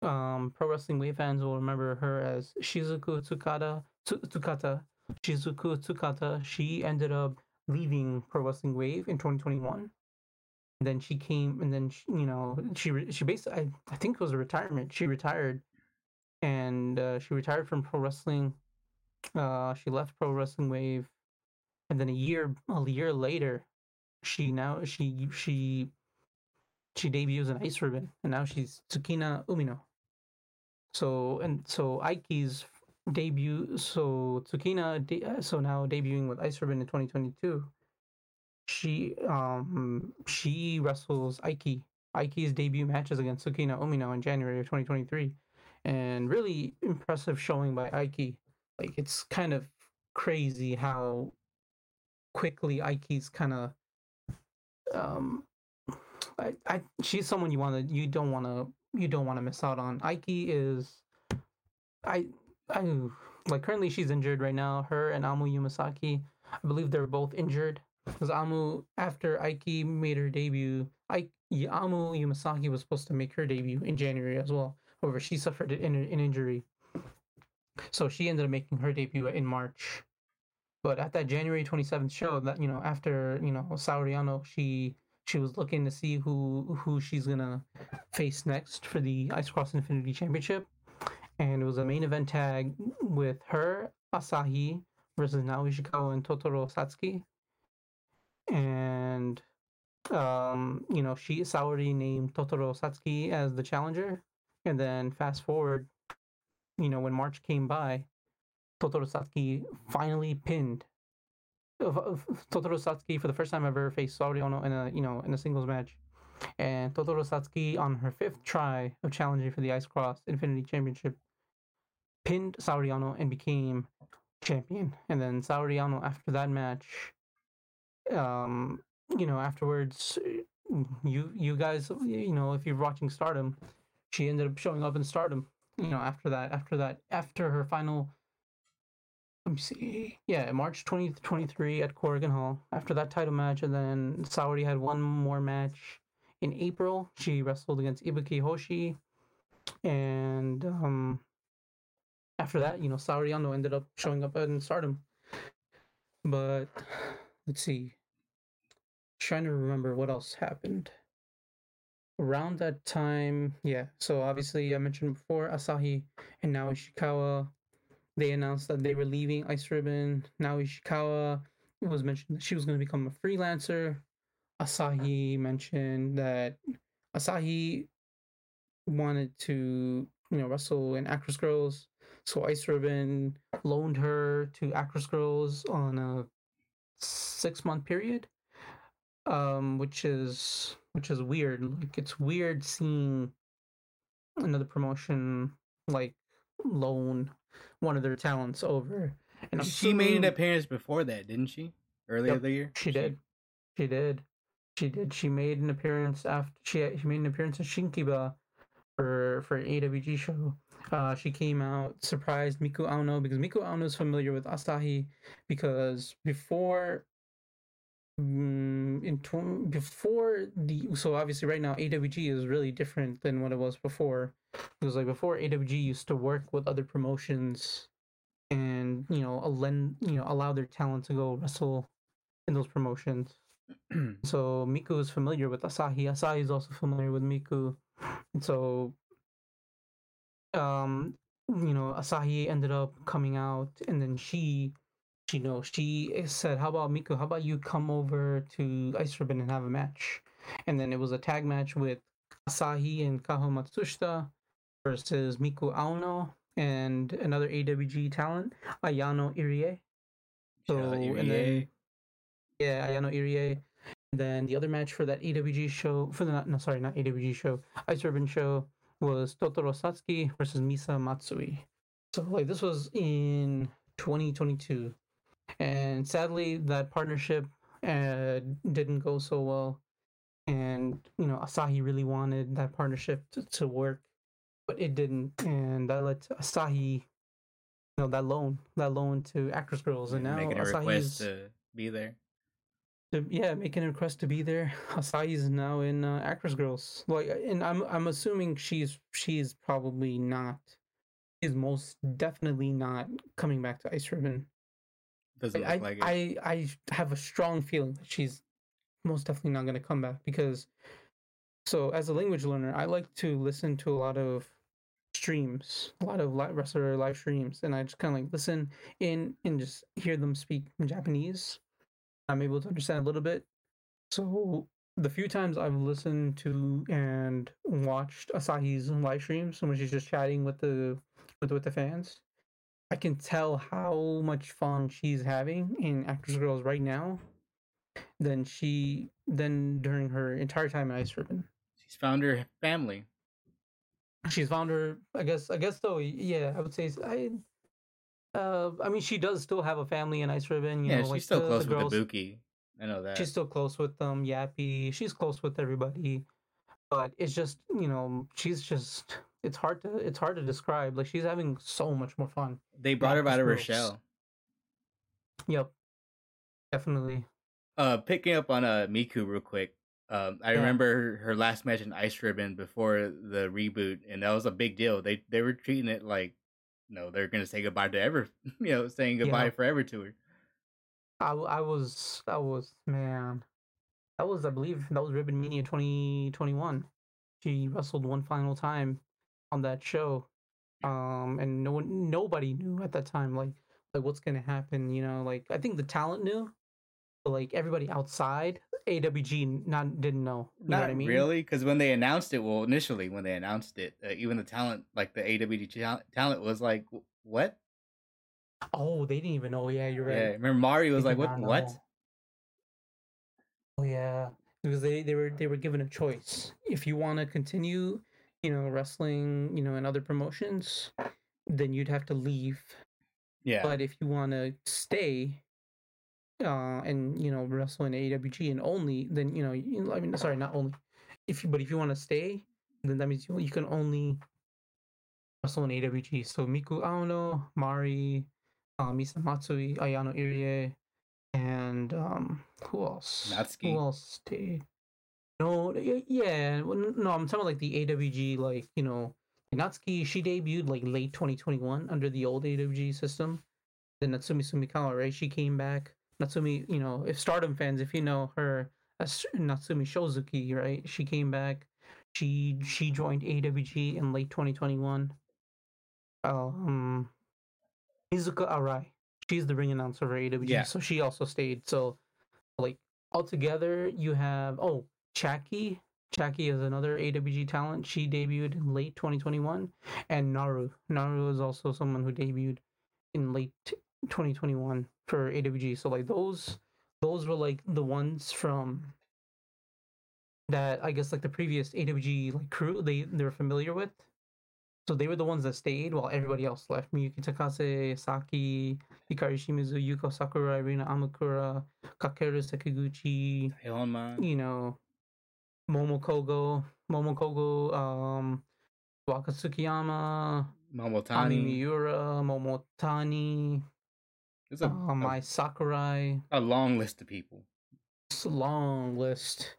Pro Wrestling Wave fans will remember her as Shizuku Tsukata. Shizuku Tsukata. She ended up leaving Pro Wrestling Wave in 2021. Then she came, and then she basically, I think it was a retirement. She retired, and she retired from pro wrestling. She left Pro Wrestling Wave, and then a year later, she debuts in Ice Ribbon, and now she's Tsukina Umino. So Aiki's debut. So Tsukina, so now debuting with Ice Ribbon in 2022. She wrestles Aiki. Aiki's debut matches against Tsukina Umino in January of 2023, and really impressive showing by Aiki. Like, it's kind of crazy how quickly Aiki's kind of she's someone you don't want to miss out on. Aiki is like, currently she's injured right now. Her and Amu Umasaki, I believe they're both injured. Because Amu, after Aiki made her debut, Amu Umasaki was supposed to make her debut in January as well. However, she suffered an injury, so she ended up making her debut in March. But at that January 27th show, that after Sauriano, she was looking to see who she's gonna face next for the Ice Cross Infinity Championship, and it was a main event tag with her, Asahi, versus Naoya Ishikawa and Totoro Satsuki. And Saori named Totoro Satsuki as the challenger, and then fast forward, when March came by, Totoro Satsuki finally pinned. Totoro Satsuki for the first time ever faced Saori Ono in a singles match, and Totoro Satsuki, on her fifth try of challenging for the Ice Cross Infinity Championship, pinned Saori Ono and became champion. And then Saori Ono, after that match, afterwards, you guys, if you're watching Stardom, she ended up showing up in Stardom. After her final, let me see, March 2023 at Korakuen Hall, after that title match. And then Saori had one more match in April. She wrestled against Ibuki Hoshi, and after that, Saori Ano ended up showing up in Stardom. But let's see, trying to remember what else happened around that time. So obviously, I mentioned before, Asahi and Naoya Ishikawa, they announced that they were leaving Ice Ribbon. Naoya Ishikawa, it was mentioned that she was going to become a freelancer. Asahi mentioned that Asahi wanted to wrestle in Actress Girls, so Ice Ribbon loaned her to Actress Girls on a 6-month period, which is weird. Like, it's weird seeing another promotion like loan one of their talents over. And she made an appearance before that, didn't she? Earlier the year, she did. She made an appearance after she made an appearance at Shinkiba for an AWG show. She came out, surprised Miku Aono, because Miku Aono is familiar with Asahi, because so obviously right now AWG is really different than what it was before. It was like, before, AWG used to work with other promotions and allow their talent to go wrestle in those promotions. So Miku is familiar with Asahi. Asahi is also familiar with Miku. And so Asahi ended up coming out, and then she said, how about Miku, how about you come over to Ice Ribbon and have a match? And then it was a tag match with Asahi and Kaho Matsushita versus Miku Aono and another AWG talent, Ayano Irie. Ayano Irie. And then the other match for that AWG show, Ice Ribbon show, was Totoro Satsuki versus Misa Matsui. So, like, this was in 2022. And sadly, that partnership didn't go so well. And, you know, Asahi really wanted that partnership to work, but it didn't. And that led to Asahi, you know, that loan to Actress Girls. And now making a request to be there. Making a request to be there. Asahi is now in Actress Girls. Like, and I'm assuming she's probably not. Is most definitely not coming back to Ice Ribbon. Doesn't look like it. I have a strong feeling that she's most definitely not going to come back because. So as a language learner, I like to listen to a lot of streams, a lot of wrestler live streams, and I just kind of like listen in and just hear them speak in Japanese. I'm able to understand a little bit. So the few times I've listened to and watched Asahi's live streams, when she's just chatting with the fans, I can tell how much fun she's having in Actress Girls right now than during her entire time at Ice Ribbon. She's found her family. She's found her, I guess though, yeah, I would say I mean, she does still have a family in Ice Ribbon. You know, she's like still close with girls, the Buki. I know that. She's still close with them, Yappy. She's close with everybody. But it's just, you know, she's just... It's hard to describe. Like, she's having so much more fun. They brought her out of her shell. Yep. Definitely. Picking up on Miku real quick. I remember her last match in Ice Ribbon before the reboot, and that was a big deal. They were treating it like, no, they're going to say goodbye to ever, you know, saying goodbye forever to her. I believe that was Ribbon Mania 2021. She wrestled one final time on that show. And nobody knew at that time, like what's going to happen, you know, like, I think the talent knew, but like everybody outside AWG didn't know. You know what I mean? Really? Because when they announced it, well, initially when they announced it, even the talent, like the AWG talent was like, what? Oh, they didn't even know. Yeah, you're right. Yeah, remember Mari was like, what? Oh yeah. Because they were given a choice. If you want to continue, you know, wrestling, you know, and other promotions, then you'd have to leave. Yeah. But if you want to stay, and you know, wrestle in AWG and only, then you know, I mean, sorry, not only. If you want to stay, then that means you can only wrestle in AWG. So Miku Aono, Mari, Misa Matsui, Ayano Irie. And who else? Natsuki. Who else stayed? No, yeah, no. I'm talking about like the AWG, like, you know, Natsuki. She debuted like late 2021 under the old AWG system. Then Natsumi Sumikawa, right? She came back. Natsumi, you know, if Stardom fans, if you know her, Natsumi Shozuki, right? She came back. She joined AWG in late 2021. Izuka Arai. She's the ring announcer for AWG, so she also stayed. So, like, altogether, you have... Oh, Chaki. Chaki is another AWG talent. She debuted in late 2021. And Naru. Naru is also someone who debuted in late 2021 for AWG. So, like, those were, like, the ones from... that, I guess, like, the previous AWG, like, crew they were familiar with. So they were the ones that stayed while everybody else left. Miyuki Takase, Saki, Hikari Shimizu, Yuko Sakurai, Rina Amikura, Kakeru Sekiguchi, you know, Momokogo, Wakatsukiyama, Momotani, Miura, Momotani, my Sakurai. A long list of people. It's a long list.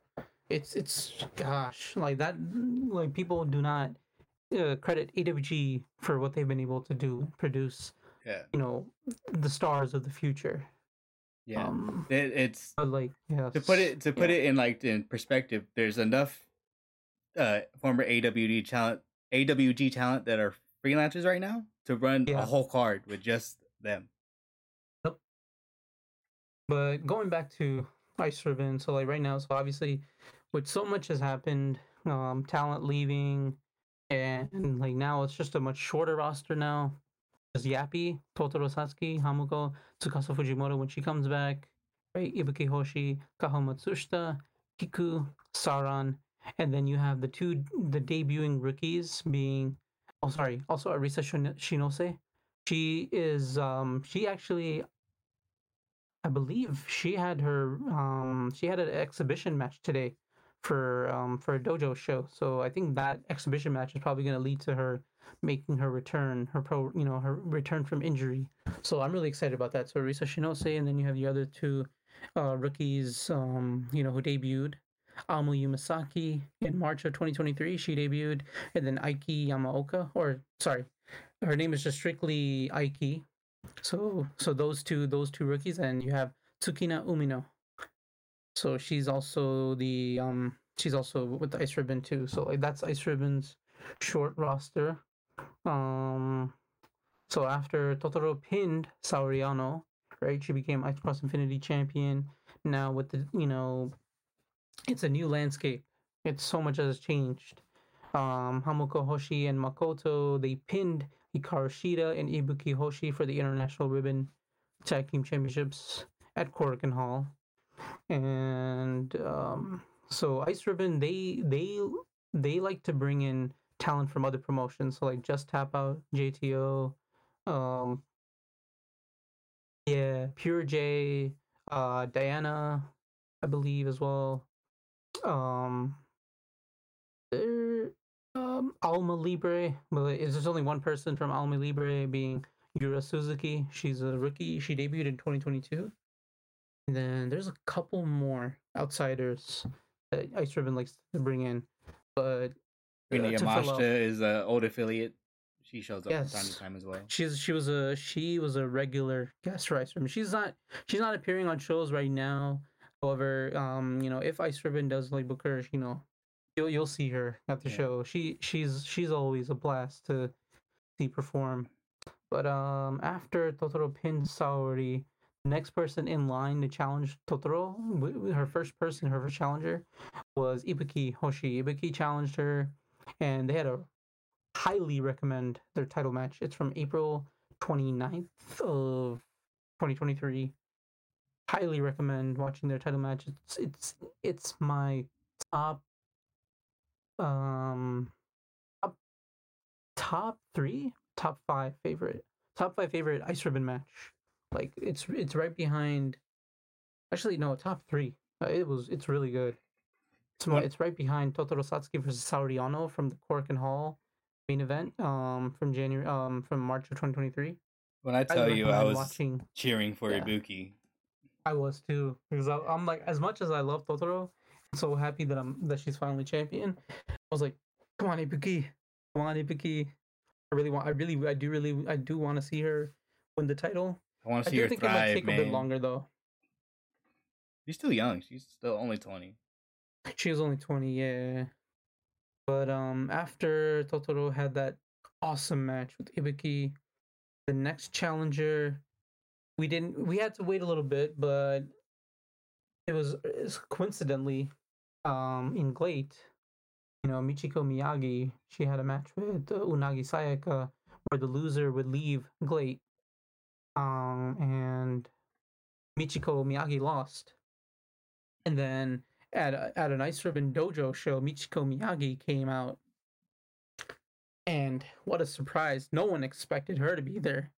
It's gosh, like that, like people do not credit AWG for what they've been able to do, produce, you know, the stars of the future. Yeah, it's like to put it in like in perspective. There's enough former AWG talent that are freelancers right now to run a whole card with just them. Nope. But going back to Ice Ribbon, so like right now, so obviously, with so much has happened, talent leaving. And like now it's just a much shorter roster now. There's Yappy, Totoro Satsuki, Hamuko, Tsukasa Fujimoto when she comes back, right? Ibuki Hoshi, Kaho Matsushita, Kiku, Saran, and then you have the debuting rookies being also Arisa Shinose. She actually I believe she had her she had an exhibition match today for a dojo show. So I think that exhibition match is probably going to lead to her making her return, her return from injury. So I'm really excited about that. So Risa Shinose, and then you have the other two rookies, who debuted. Amu Umasaki in March of 2023, she debuted, and then Aiki Yamaoka, her name is just strictly Aiki. So those two rookies, and you have Tsukina Umino. So she's also with the Ice Ribbon too. So like that's Ice Ribbon's short roster. So after Totoro pinned Saoriano, right? She became Ice Cross Infinity champion. Now with the it's a new landscape. It's so much has changed. Hamuko Hoshi and Makoto, they pinned Hikaru Shida and Ibuki Hoshi for the International Ribbon Tag Team Championships at Korakuen Hall. And so Ice Ribbon, they like to bring in talent from other promotions, so like Just Tap Out, JTO, Pure J, Diana, I believe as well. Alma Libre, there's only one person from Alma Libre, being Yura Suzuki. She's a rookie. She debuted in 2022. And then there's a couple more outsiders that Ice Ribbon likes to bring in. But Rina Yamashita is an old affiliate. She shows up from time to time as well. She was a regular guest for Ice Ribbon. She's not appearing on shows right now. However, if Ice Ribbon does book her, you'll see her at the show. She's always a blast to see perform. But after Totoro pinned Saori, the next person in line to challenge Totoro, her first challenger, was Ibuki Hoshi. Ibuki challenged her, and they had a highly recommend their title match. It's from April 29th of 2023. Highly recommend watching their title match. It's my top five favorite Ice Ribbon match. Like it's right behind. Actually, no, top three. It's really good. It's right behind Totoro Satsuki versus Saoriano from the Korakuen Hall main event from March of 2023. When I tell you, I was cheering for Ibuki. I was too, because I'm like, as much as I love Totoro, I'm so happy that she's finally champion. I was like, come on Ibuki. I do want to see her win the title. I want to see her thrive, man. I do think it might take a bit longer though. She's still young. She's still only 20. She was only 20, yeah. But after Totoro had that awesome match with Ibuki, the next challenger. We had to wait a little bit, but it was coincidentally in Glate, Michiko Miyagi, she had a match with Unagi Sayaka where the loser would leave Glate. And Michiko Miyagi lost. And then at an Ice Ribbon Dojo show, Michiko Miyagi came out. And what a surprise. No one expected her to be there.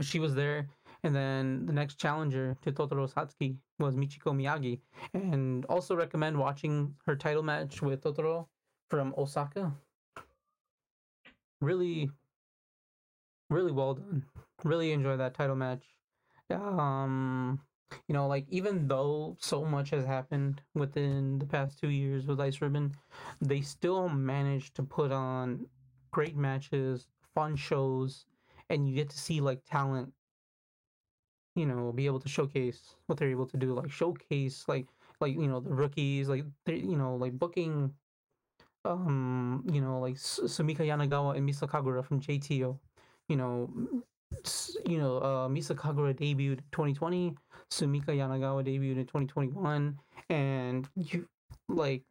She was there, and then the next challenger to Totoro Satsuki was Michiko Miyagi. And also recommend watching her title match with Totoro from Osaka. Really, really well done. Really enjoy that title match. Even though so much has happened within the past 2 years with Ice Ribbon, they still managed to put on great matches, fun shows, and you get to see talent, be able to showcase what they're able to do, the rookies, booking, Sumika Yanagawa and Misa Kagura from JTO, Misa Kagura debuted in 2020, Sumika Yanagawa debuted in 2021, and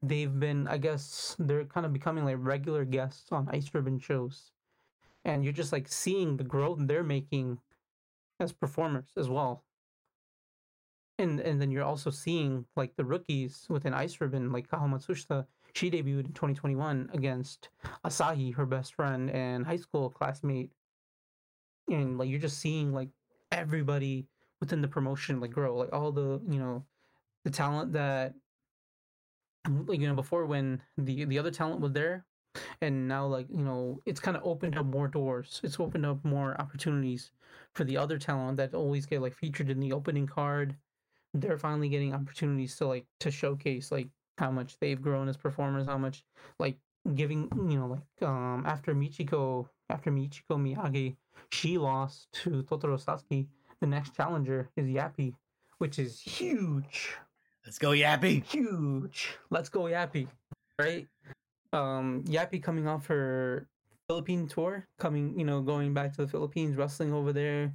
they've been, I guess, they're kind of becoming regular guests on Ice Ribbon shows. And you're just seeing the growth they're making as performers as well. And then you're also seeing the rookies within Ice Ribbon, Kaho Matsushita. She debuted in 2021 against Asahi, her best friend and high school classmate. And you're just seeing everybody within the promotion, like, grow, like, all the, you know, the talent that, like, you know, before when the other talent was there, and now, like, you know, it's kind of opened up more doors. It's opened up more opportunities for the other talent that always get, like, featured in the opening card. They're finally getting opportunities to, like, to showcase, like, how much they've grown as performers, how much, like, giving, you know, like, after Michiko Miyagi, she lost to Totoro Sasuke. The next challenger is Yappy, which is huge. Let's go, Yappy. Huge. Let's go, Yappy. Right? Yappy coming off her Philippine tour, going back to the Philippines, wrestling over there.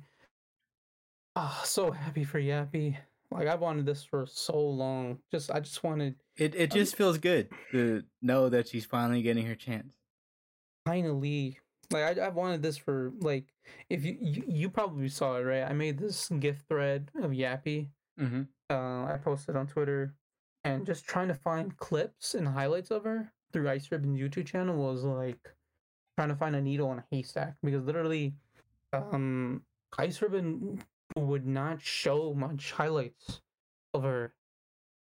Oh, so happy for Yappy. Like, I've wanted this for so long. It just feels good to know that she's finally getting her chance. Finally. Like, I've wanted this for, like, if you probably saw it, right? I made this GIF thread of Yappy. Mm-hmm. I posted on Twitter, and just trying to find clips and highlights of her through Ice Ribbon's YouTube channel was like trying to find a needle in a haystack, because literally Ice Ribbon would not show much highlights of her.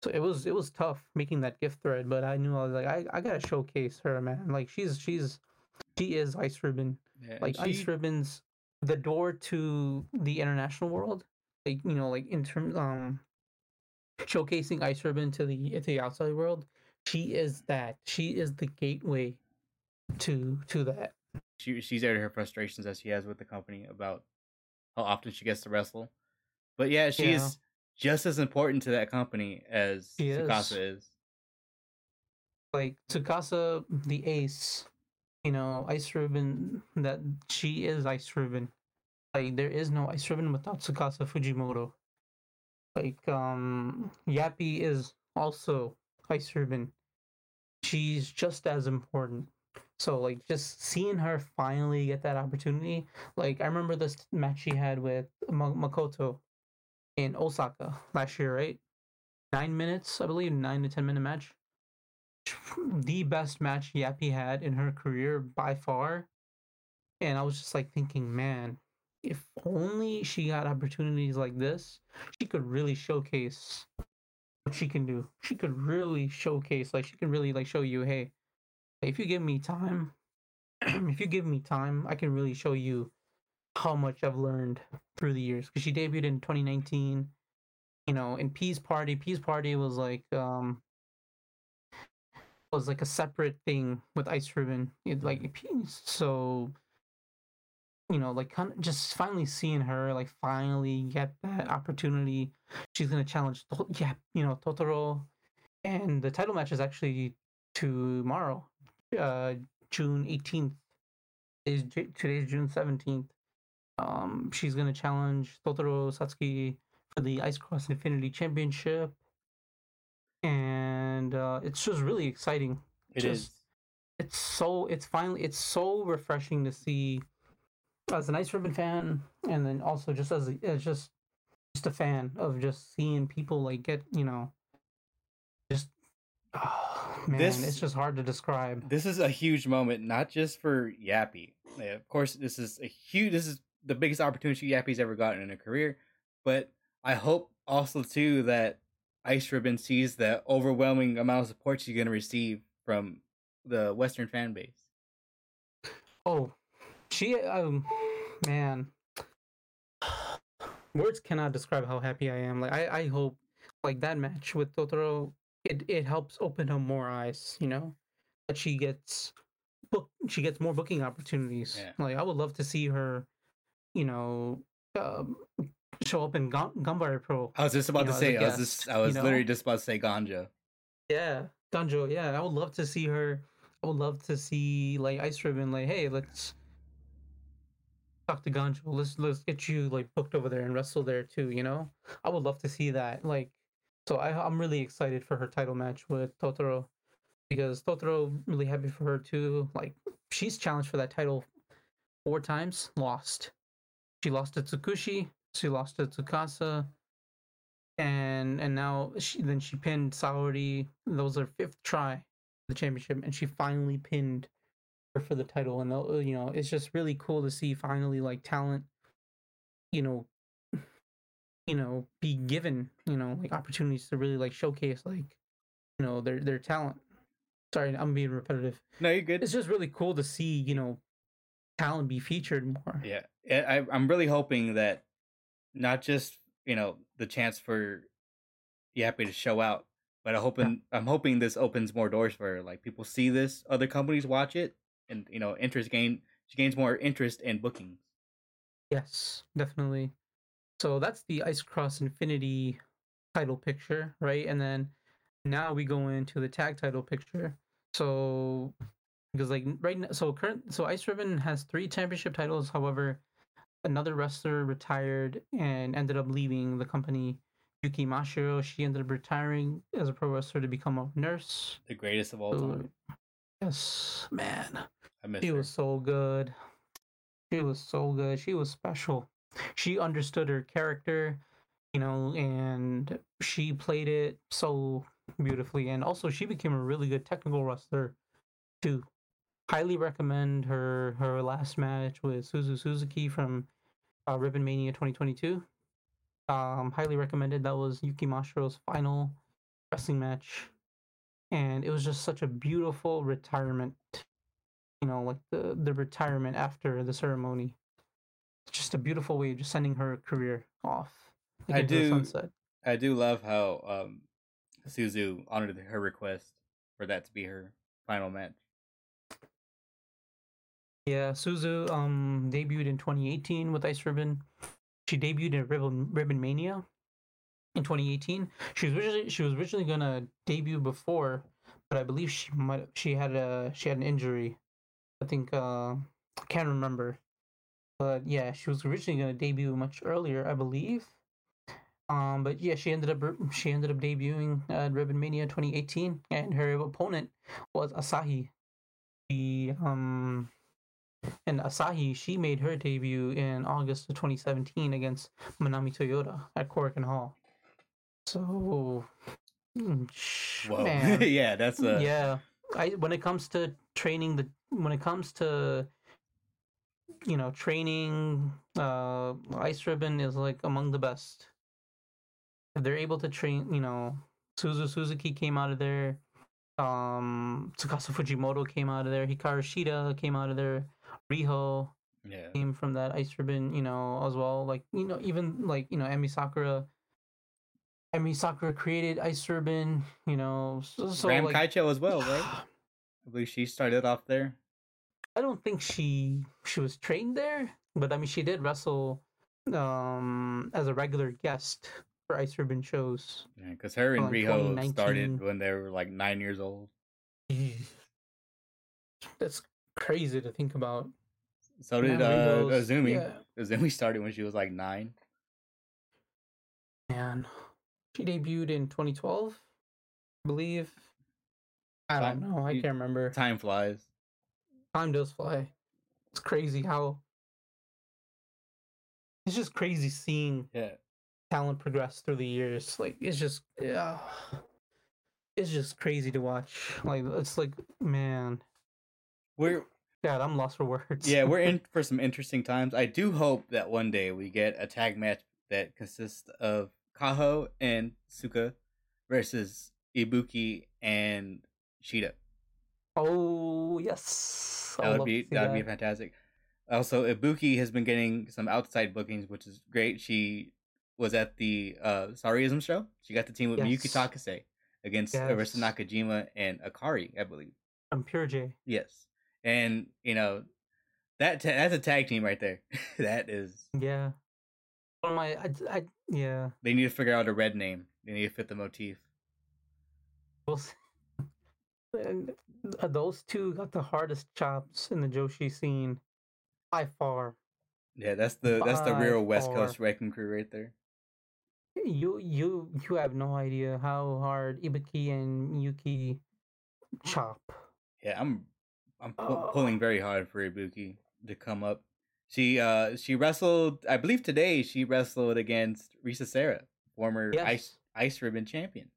So it was tough making that gift thread, but I knew I was like, I gotta showcase her, man. Like, she is Ice Ribbon. Yeah, like, Ice Ribbon's the door to the international world. Like, you know, like, in terms showcasing Ice Ribbon to the outside world, she is that. She is the gateway to that. She's aired her frustrations that she has with the company about how often she gets to wrestle, but yeah, she's just as important to that company as Tsukasa is. Like, Tsukasa, the ace, you know, Ice Ribbon. That she is Ice Ribbon. Like, there is no Ice Ribbon without Tsukasa Fujimoto. Like, Yappy is also Ice Ribbon. She's just as important. So, like, just seeing her finally get that opportunity. Like, I remember this match she had with Makoto in Osaka last year, right? 9 minutes, I believe, 9 to 10 minute match. The best match Yappy had in her career by far. And I was just, like, thinking, man, if only she got opportunities like this, she could really showcase what she can do. She could really showcase, like, she can really, like, show you, hey, if you give me time, I can really show you how much I've learned through the years. Because she debuted in 2019, you know, in Peace Party. Peace Party was like a separate thing with Ice Ribbon. It, like, so, you know, like, kind of just finally seeing her, like, finally get that opportunity. She's gonna challenge, Totoro, and the title match is actually tomorrow, June 18th. Today's June 17th. She's gonna challenge Totoro Satsuki for the Ice Cross Infinity Championship, and it's just really exciting. It's so refreshing to see. As an Ice Ribbon fan, and then also just as just a fan of just seeing people, like, get, you know, just, oh, man, it's just hard to describe. This is a huge moment, not just for Yappy. Yeah, of course, this is the biggest opportunity Yappy's ever gotten in her career. But I hope also too that Ice Ribbon sees the overwhelming amount of support she's going to receive from the Western fan base. Oh. She, man, words cannot describe how happy I am. Like, I hope, like, that match with Totoro, it helps open up more eyes, you know, that she gets more booking opportunities. Yeah. Like, I would love to see her, you know, show up in Ganbare Pro. I was literally just about to say Ganjo. Yeah, Ganjo. Yeah, I would love to see her. I would love to see, like, Ice Ribbon. Like, hey, let's talk to Ganjo. Let's get you, like, booked over there and wrestle there too, you know? I would love to see that. Like, so I'm really excited for her title match with Totoro, because Totoro, really happy for her too. Like, she's challenged for that title 4 times, lost. She lost to Tsukushi, she lost to Tsukasa, and now she pinned Saori. That was her 5th try the championship, and she finally pinned for the title. And, you know, it's just really cool to see finally, like, talent, you know, you know, be given, you know, like opportunities to really like showcase like, you know, their talent. Sorry, I'm being repetitive. No, you're good. It's just really cool to see, you know, talent be featured more. Yeah, I'm really hoping that not just, you know, the chance for Yappy to show out, but I'm hoping this opens more doors for like people see this, other companies watch it, and you know, she gains more interest in bookings. Yes, definitely. So that's the Ice Cross Infinity title picture, right? And then now we go into the tag title picture. So because like right now, so Ice Ribbon has 3 championship titles. However, another wrestler retired and ended up leaving the company. Yuki Mashiro, she ended up retiring as a pro wrestler to become a nurse. The greatest of all time. Yes, man. I miss her. She was so good. She was so good. She was special. She understood her character, you know, and she played it so beautifully. And also, she became a really good technical wrestler, too. Highly recommend her last match with Suzu Suzuki from Ribbon Mania 2022. Highly recommended. That was Yuki Mashiro's final wrestling match, and it was just such a beautiful retirement, you know, like the retirement after the ceremony. It's just a beautiful way of just sending her career off, like, into the sunset. I do love how Suzu honored her request for that to be her final match. Yeah, Suzu debuted in 2018 with Ice Ribbon. She debuted in Ribbon Mania in 2018. She was originally gonna debut before, but I believe she had an injury. I think I can't remember, but yeah, she was originally gonna debut much earlier, I believe. But yeah, she ended up debuting at Ribbon Mania 2018, and her opponent was Asahi. And Asahi, she made her debut in August of 2017 against Manami Toyota at Korakuen Hall. So, whoa. Man, yeah, that's a yeah. When it comes to training, Ice Ribbon is like among the best. If they're able to train, you know, Suzu Suzuki came out of there. Tsukasa Fujimoto came out of there. Hikaru Shida came out of there. Riho came from that Ice Ribbon, you know, as well. Like, you know, even like, you know, Emi Sakura created Ice Ribbon, you know. So Ram like, Kaicho as well, right? I believe she started off there. I don't think she was trained there, but I mean, she did wrestle as a regular guest for Ice Ribbon shows. Yeah, because her and Riho started when they were like 9 years old. That's crazy to think about. So did Azumi. Yeah. Azumi started when she was like 9. Man, she debuted in 2012, I believe. I don't know. I can't remember. Time flies. Time does fly. It's crazy how. It's just crazy seeing talent progress through the years. Like, it's just it's just crazy to watch. Like, it's like, man. I'm lost for words. Yeah, we're in for some interesting times. I do hope that one day we get a tag match that consists of Kaho and Suka versus Ibuki and Shida. Oh, yes. That would be fantastic. Also, Ibuki has been getting some outside bookings, which is great. She was at the Sariism show. She got the team with Miyuki Takase against Arisa Nakajima and Hikari, I believe. I'm Pure J. Yes. And, you know, that's a tag team right there. That is. Yeah. They need to figure out a red name. They need to fit the motif. We'll see. And those two got the hardest chops in the Joshi scene by far. Yeah, that's the real West Coast wrecking crew right there. You have no idea how hard Ibuki and Yuki chop. Yeah, I'm pulling very hard for Ibuki to come up. She wrestled, I believe today she wrestled against Risa Sera, former Ice Ribbon champion.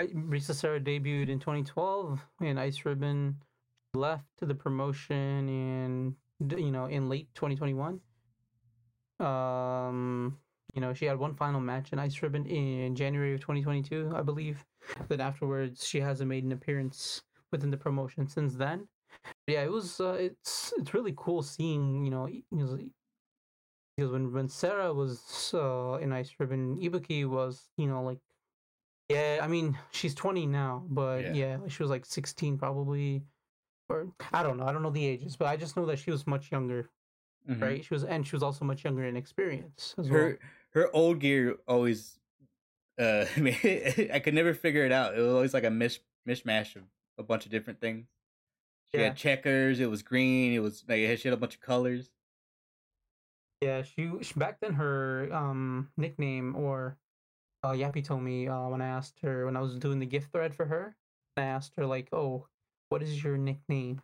Risa Sera debuted in 2012 and Ice Ribbon left to the promotion in late 2021. You know, she had one final match in Ice Ribbon in January of 2022, I believe. Then afterwards, she hasn't made an appearance within the promotion since then. But yeah, it was it's really cool seeing, you know, because when Sera was in Ice Ribbon, Ibuki was, you know, like, yeah, I mean, she's 20 now, but yeah, she was like 16 probably, or I don't know the ages, but I just know that she was much younger. Mm-hmm. Right, she was also much younger in experience as well. Her old gear always, I mean, I could never figure it out. It was always like a mishmash of a bunch of different things. She had checkers. It was green. It was like she had a bunch of colors. Yeah, she back then her nickname, or Yappy told me when I asked her, when I was doing the gift thread for her, I asked her like, "Oh, what is your nickname?"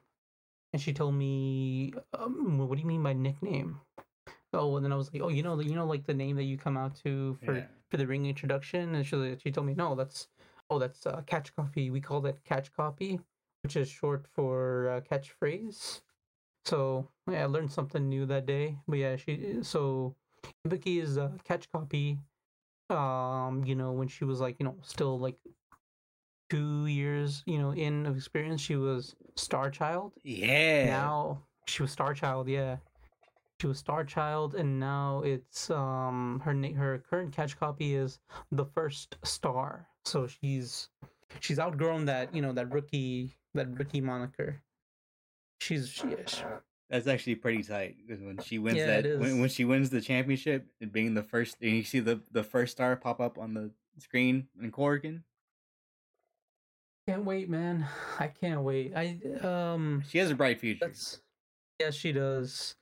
And she told me, "What do you mean by nickname?" Oh, and then I was like, "Oh, you know, like the name that you come out to for the ring introduction." And she told me, "No, that's catch copy. We call that catch copy, which is short for catchphrase." So yeah, I learned something new that day. But yeah, so Ibuki is catch copy. You know, when she was like, you know, still like 2 years, you know, in of experience, she was Star Child. Yeah. Now she was Star Child. Yeah, she was Star Child, and now it's her current catch copy is the first star. So she's outgrown that, you know, that rookie moniker. She is. That's actually pretty tight, because when she wins when she wins the championship and being the first, and you see the first star pop up on the screen in Korakuen. Can't wait, man. I can't wait. She has a bright future. Yes, she does.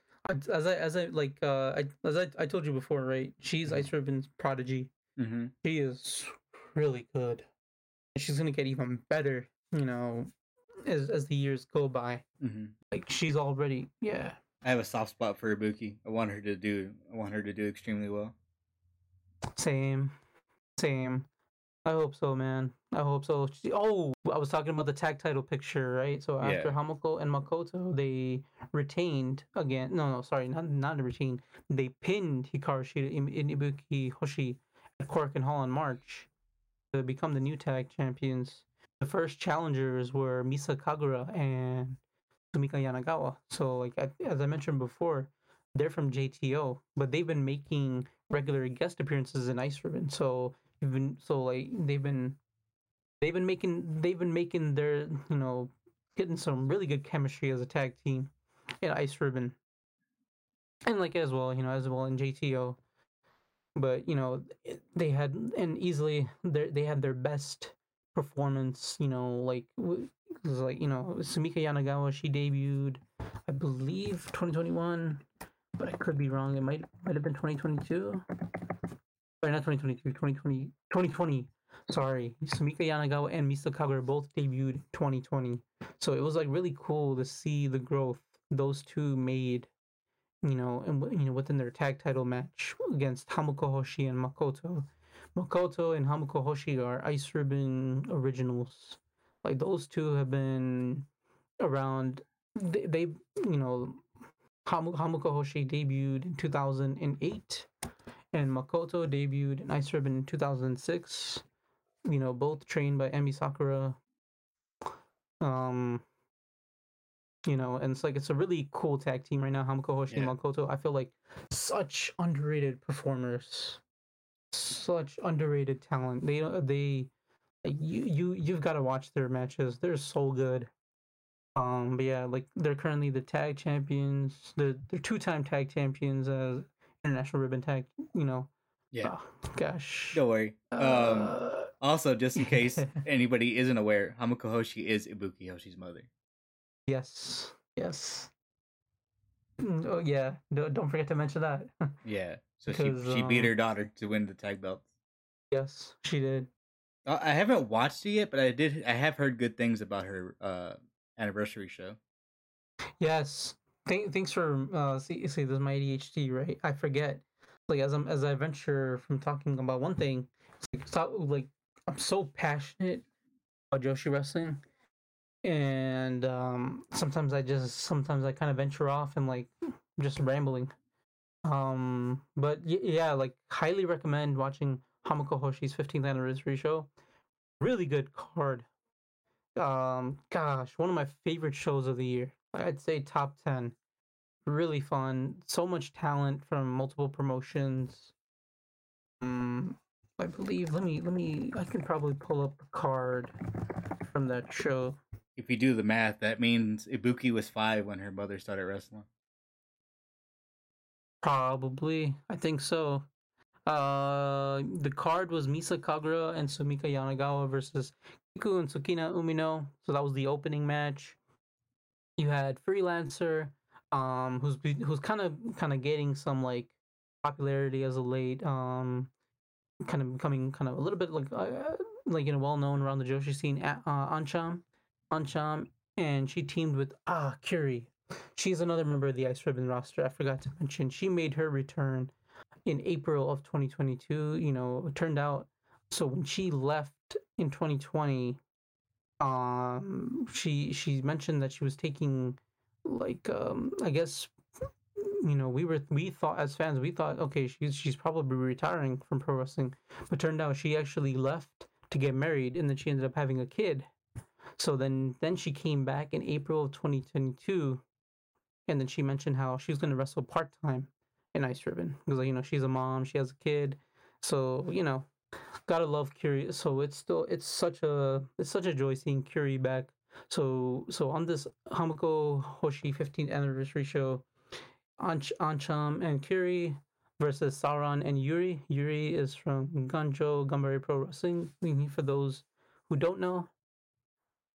As I told you before, right? She's Ice Ribbon's prodigy. Mm-hmm. She is really good. And she's gonna get even better, you know, as the years go by. Mm-hmm. Like she's already, yeah. I have a soft spot for Ibuki. I want her to do extremely well. Same. I hope so, man. I hope so. Oh, I was talking about the tag title picture, right? So after Hamako and Makoto, they retained again. No, sorry, not retained. They pinned Hikaru Shida in Ibuki Hoshi at Korakuen Hall in March to become the new tag champions. The first challengers were Misa Kagura and Sumika Yanagawa. So, like as I mentioned before, they're from JTO, but they've been making regular guest appearances in Ice Ribbon. They've been making their, you know, getting some really good chemistry as a tag team in Ice Ribbon, and like as well in JTO. But you know, they had their best performance. You know, Sumika Yanagawa, she debuted, I believe 2021, but I could be wrong. It might have been 2022. Or not 2022, 2020. Sorry. Sumika Yanagawa and Misa Kagura both debuted 2020. So it was like really cool to see the growth those two made, you know, and you know, within their tag title match against Hamako Hoshi and Makoto. Makoto and Hamako Hoshi are Ice Ribbon originals. Like those two have been around. They you know, Hamako Hoshi debuted in 2008. And Makoto debuted in Ice Ribbon in 2006. You know, both trained by Emi Sakura. You know, and it's a really cool tag team right now. Hamako Hoshi and Makoto. I feel like such underrated performers, such underrated talent. They like you've got to watch their matches. They're so good. But yeah, like they're currently the tag champions. They're two-time tag champions as International Ribbon Tag, you know. Yeah. Oh, gosh. Don't worry. Also, just in case anybody isn't aware, Hamako Hoshi is Ibuki Hoshi's mother. Yes. Oh, yeah. Don't forget to mention that. Yeah. So she beat her daughter to win the tag belts. Yes, she did. I haven't watched it yet, but I have heard good things about her anniversary show. Yes. Thanks for see this is my ADHD, right? I forget. Like as I venture from talking about one thing, I'm so passionate about Joshi wrestling, and sometimes I kind of venture off and like I'm just rambling. But yeah, like, highly recommend watching Hamuko Hoshi's 15th anniversary show. Really good card. Gosh, one of my favorite shows of the year. I'd say top 10. Really fun. So much talent from multiple promotions. I believe, let me, I can probably pull up a card from that show. If you do the math, that means Ibuki was 5 when her mother started wrestling. Probably. I think so. The card was Misa Kagura and Sumika Yanagawa versus Kiku and Tsukina Umino. So that was the opening match. You had Freelancer, who's kind of getting some, like, popularity as of late. Kind of becoming kind of a little bit like well known around the Joshi scene. Ancham, and she teamed with Kiri. She's another member of the Ice Ribbon roster. I forgot to mention she made her return in April of 2022. You know, it turned out, so when she left in 2020, she mentioned that she was taking, like, I guess, you know, we thought as fans, okay, she's probably retiring from pro wrestling, but turned out she actually left to get married, and then she ended up having a kid. So then she came back in April of 2022, and then she mentioned how she was going to wrestle part-time in Ice Ribbon. Because, like, you know, she's a mom, she has a kid. So, you know, gotta love Kiri. So it's such a joy seeing Kiri back. So on this Hamuko Hoshi 15th anniversary show, Ancham and Kiri versus Sauron and Yuri. Yuri is from Ganjo Ganbare Pro Wrestling, for those who don't know.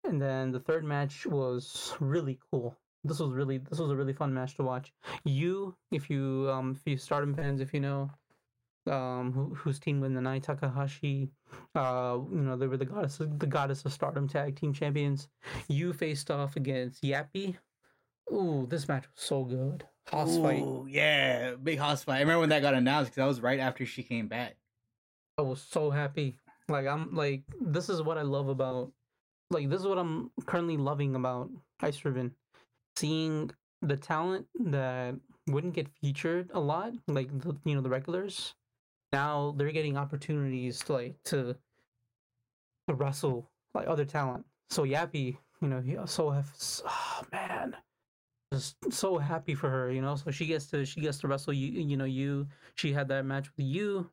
And then the third match was really cool. This was a really fun match to watch. If you Stardom fans, if you know, who's teamed with Nanai Takahashi, they were the goddess of Stardom tag team champions. You faced off against Yappy. Ooh, this match was so good. Hoss fight. Yeah, big hoss fight. I remember when that got announced because that was right after she came back. I was so happy. Like, I'm like, this is what I love about. Like, this is what I'm currently loving about Ice Ribbon. Seeing the talent that wouldn't get featured a lot, like, the regulars, now they're getting opportunities to, like, to wrestle, like, other talent. So Yappy, just so happy for her, so she gets to wrestle you. She had that match with you.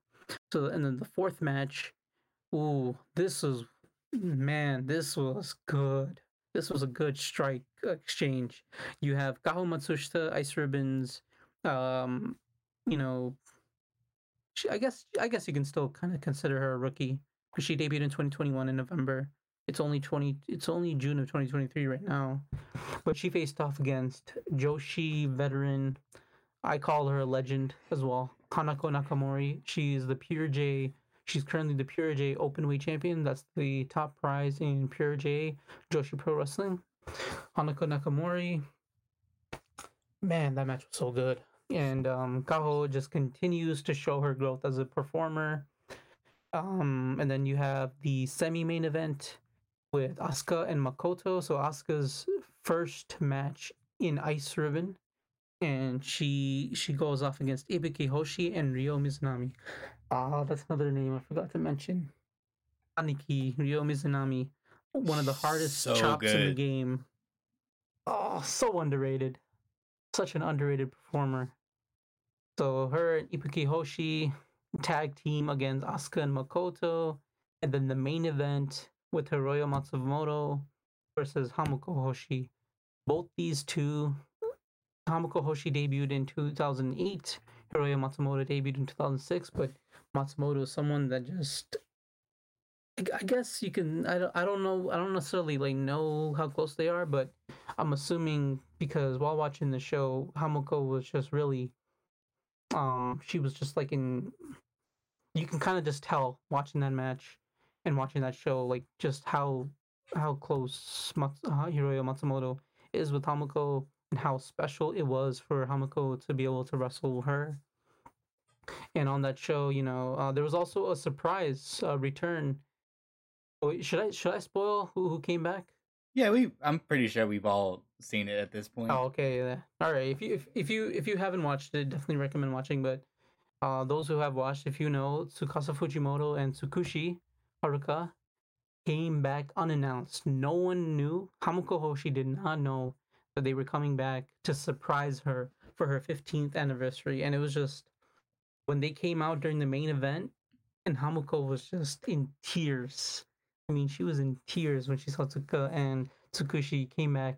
So, and then the fourth match, this was good. This was a good strike exchange. You have Kaho Matsushita, Ice Ribbon's, I guess you can still kind of consider her a rookie because she debuted in 2021 in November. It's only June of 2023 right now, but she faced off against Joshi veteran. I call her a legend as well. Hanako Nakamori. She's the Pure J. She's currently the Pure J Openweight Champion. That's the top prize in Pure J Joshi Pro Wrestling. Hanako Nakamori. Man, that match was so good. And Kaho just continues to show her growth as a performer. And then you have the semi-main event with Asuka and Makoto. So Asuka's first match in Ice Ribbon. And she goes off against Ibuki Hoshi and Ryo Mizunami. That's another name I forgot to mention. Aniki, Ryo Mizunami. One of the hardest chops in the game. Oh, so underrated. Such an underrated performer. So her and Ibuki Hoshi tag team against Asuka and Makoto. And then the main event with Hiroyo Matsumoto versus Hamuko Hoshi. Both these two... Hamuko Hoshi debuted in 2008. Hiroya Matsumoto debuted in 2006, but Matsumoto is someone that just, I guess you can, I don't necessarily, like, know how close they are, but I'm assuming because while watching the show, Hamuko was just really, she was just like in, you can kind of just tell watching that match and watching that show, like, just how close Hiroya Matsumoto is with Hamuko. And how special it was for Hamuko to be able to wrestle her. And on that show, there was also a surprise return. Wait, should I spoil who came back? Yeah, I'm pretty sure we've all seen it at this point. Oh, okay. Yeah. All right. If you haven't watched it, definitely recommend watching. But those who have watched, if you know, Tsukasa Fujimoto and Tsukushi Haruka came back unannounced. No one knew. Hamuko Hoshi did not know that they were coming back to surprise her for her 15th anniversary. And it was just when they came out during the main event, and Hamuko was just in tears. I mean, she was in tears when she saw Tsuka and Tsukushi came back.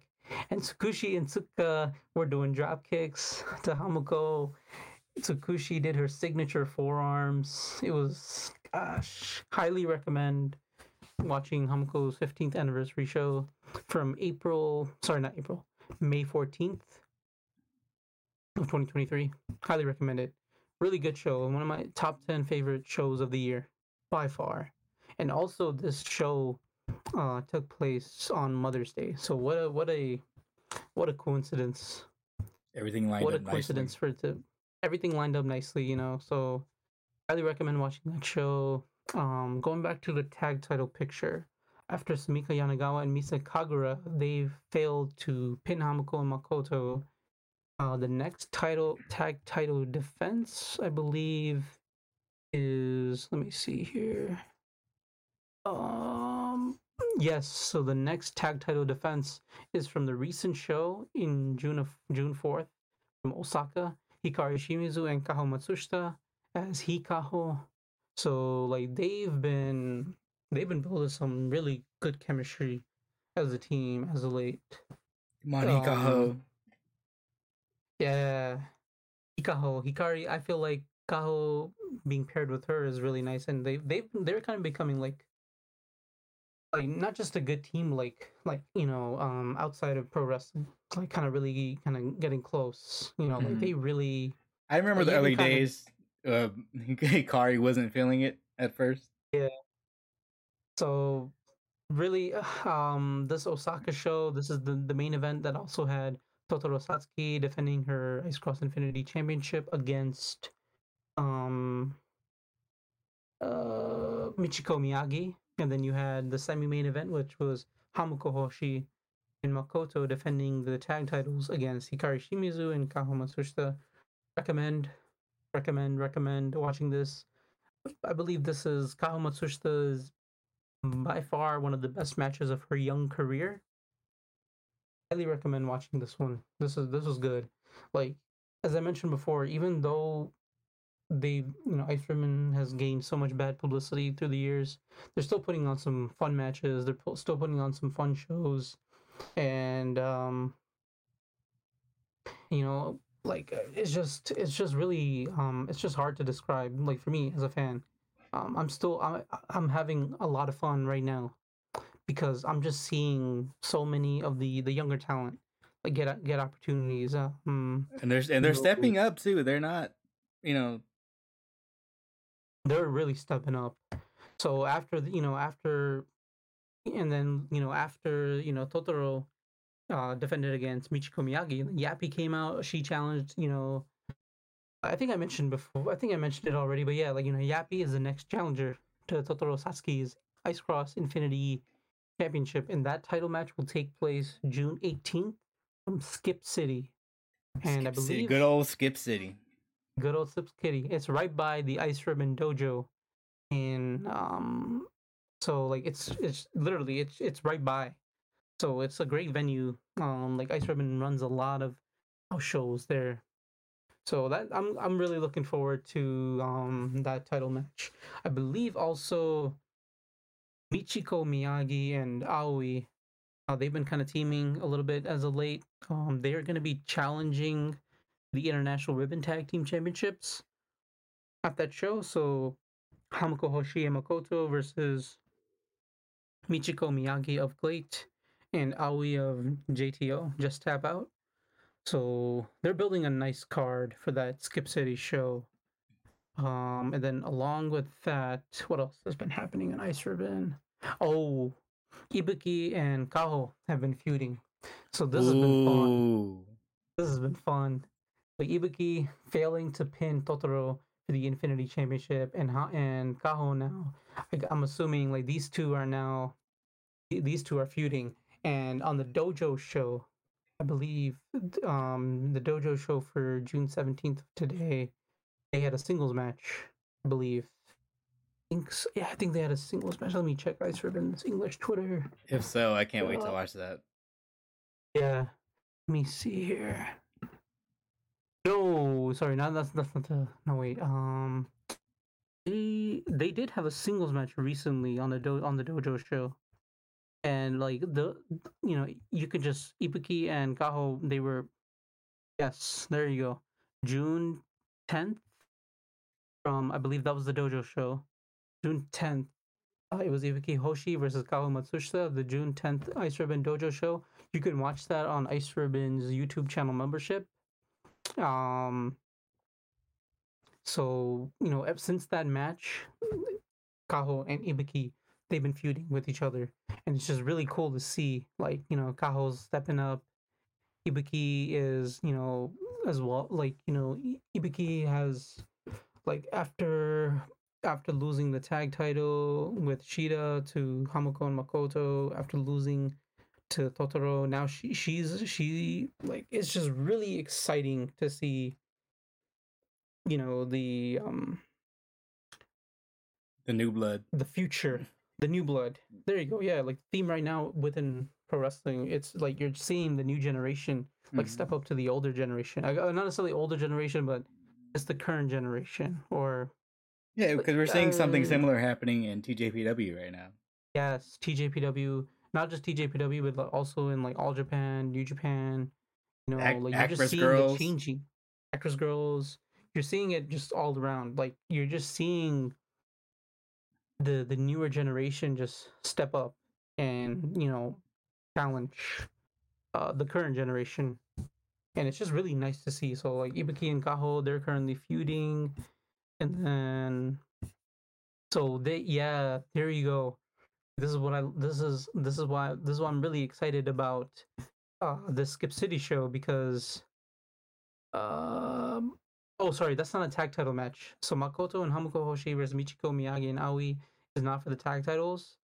And Tsukushi and Tsuka were doing drop kicks to Hamuko. Tsukushi did her signature forearms. It was, gosh, highly recommend watching Hamuko's 15th anniversary show from May 14th of 2023. Highly recommend it. Really good show. One of my top 10 favorite shows of the year by far. And also this show took place on Mother's Day. So what a coincidence. Everything lined up nicely. What a coincidence for it to... Everything lined up nicely, you know. So highly recommend watching that show. Going back to the tag title picture, after Sumika Yanagawa and Misa Kagura, they failed to pin Hamuko and Makoto. The next tag title defense, I believe, is... Let me see here. Yes, so the next tag title defense is from the recent show in June 4th from Osaka. Hikari Shimizu and Kaho Matsushita as Hikaho. So like they've been building some really good chemistry as a team as of late. Come on, Hikaho. Yeah. Hikaho. Hikari, I feel like Kaho being paired with her is really nice, and they're kind of becoming like not just a good team, like you know, outside of pro wrestling, like kind of getting close, you know, like they really. I remember the early days. Hikari wasn't feeling it at first. Yeah. So, really, this Osaka show. This is the main event that also had Totoro Satsuki defending her Ice Cross Infinity Championship against Michiko Miyagi. And then you had the semi-main event, which was Hamuko Hoshi and Makoto defending the tag titles against Hikari Shimizu and Kaho Matsushita. Recommend watching this. I believe this is Kaho Matsushita's by far one of the best matches of her young career. Highly recommend watching this one. This was good. Like, as I mentioned before, even though they, you know, Ice Ribbon has gained so much bad publicity through the years, they're still putting on some fun matches. They're still putting on some fun shows, and you know, like it's just really it's just hard to describe. Like for me as a fan, I'm having a lot of fun right now because I'm just seeing so many of the younger talent like get opportunities. And they're stepping up too. They're not, you know. They're really stepping up. So after Totoro defended against Michiko Miyagi, Yappy came out. She challenged, you know, I think I mentioned it already, but yeah, like, you know, Yappy is the next challenger to Totoro Satsuki's Ice Cross Infinity Championship, and that title match will take place June 18th from Skip City. And I believe good old Skip City. Good old Skip City. It's right by the Ice Ribbon Dojo, and so like it's literally right by. So it's a great venue. Like Ice Ribbon runs a lot of house shows there. So that I'm really looking forward to that title match. I believe also Michiko Miyagi and Aoi, they've been kind of teaming a little bit as of late. They are going to be challenging the International Ribbon Tag Team Championships at that show. So Hamuko Hoshi and Makoto versus Michiko Miyagi of Glate and Aoi of JTO, Just Tap Out. So they're building a nice card for that Skip City show. And then along with that, what else has been happening in Ice Ribbon? Oh, Ibuki and Kaho have been feuding. So this has been fun. But Ibuki failing to pin Totoro for the Infinity Championship, and Kaho now. I'm assuming like these two are feuding, And on the dojo show, I believe the dojo show for June 17th of today, they had a singles match, I believe. Yeah, I think they had a singles match. Let me check Ice Ribbon's English Twitter. If so, I can't wait to watch that. Yeah. Let me see here. No, sorry, no, that's not the... No, wait. They did have a singles match recently on the dojo show. And, like, you could just... Ibuki and Kaho, they were... Yes, there you go. June 10th? I believe that was the dojo show. June 10th. It was Ibuki Hoshi versus Kaho Matsushita, the June 10th Ice Ribbon Dojo show. You can watch that on Ice Ribbon's YouTube channel membership. So, you know, since that match, Kaho and Ibuki, they've been feuding with each other. And it's just really cool to see, like, you know, Kaho's stepping up. Ibuki is, you know, as well, like, you know, Ibuki has, like, after losing the tag title with Shida to Hamuko and Makoto, after losing to Totoro, now she's like, it's just really exciting to see, you know, the new blood, the future, the new blood. There you go. Yeah, like the theme right now within pro wrestling, it's like you're seeing the new generation like step up to the older generation. Not necessarily older generation, but it's the current generation. Or yeah, because we're seeing something similar happening in TJPW right now. Yes, TJPW, not just TJPW, but also in like All Japan, New Japan. You know, like you're just seeing it changing. Actress girls, you're seeing it just all around. Like you're just seeing the newer generation just step up and, you know, challenge the current generation, and it's just really nice to see. So like Ibuki and Kaho, they're currently feuding. And then, so they, yeah, there you go. This is why I'm really excited about the Skip City show, because, oh, sorry, that's not a tag title match. So Makoto and Hamuko Hoshi versus Michiko, Miyagi, and Aoi is not for the tag titles.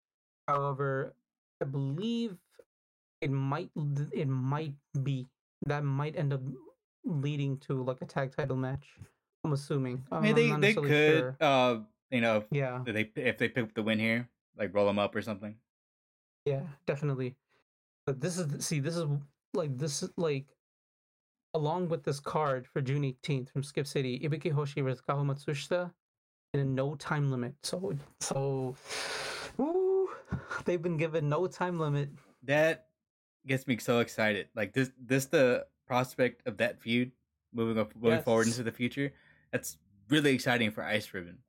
However, I believe it might end up leading to like a tag title match. I'm assuming. They could, sure. You know, yeah. If they pick up the win here, like roll them up or something. Yeah, definitely. But this is along with this card for June 18th from Skip City, Ibuki Hoshi versus Kaho Matsushita in a no time limit. So, woo, they've been given no time limit. That gets me so excited. Like this the prospect of that feud moving forward into the future. That's really exciting for Ice Ribbon.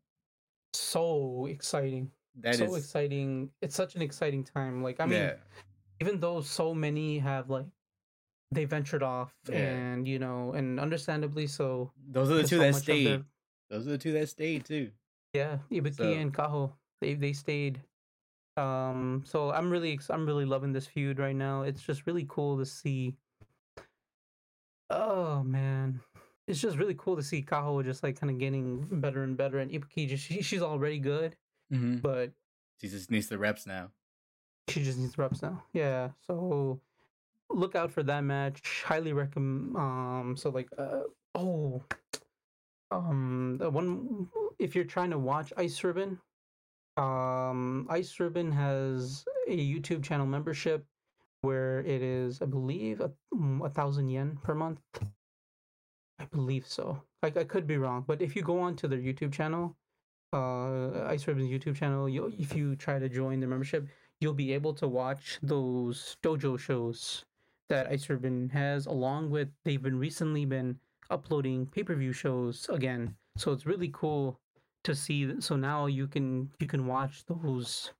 So exciting. Exciting. It's such an exciting time. Like, I mean, even though so many have, like, they ventured off and, you know, and understandably so. Those are the two that stayed. Those are the two that stayed, too. Yeah, Ibuki and Kaho. They stayed. So I'm really loving this feud right now. It's just really cool to see. Oh, man. It's just really cool to see Kaho just, like, kind of getting better and better. And Ibuki, she's already good, but... She just needs the reps now. Yeah, so look out for that match. Highly recommend... if you're trying to watch Ice Ribbon, Ice Ribbon has a YouTube channel membership where it is, I believe, 1,000 yen per month. I believe so. I could be wrong, but if you go on to their YouTube channel, Ice Ribbon's YouTube channel, if you try to join the membership, you'll be able to watch those dojo shows that Ice Ribbon has, along with they've been recently been uploading pay-per-view shows again. So it's really cool to see. So now you can watch those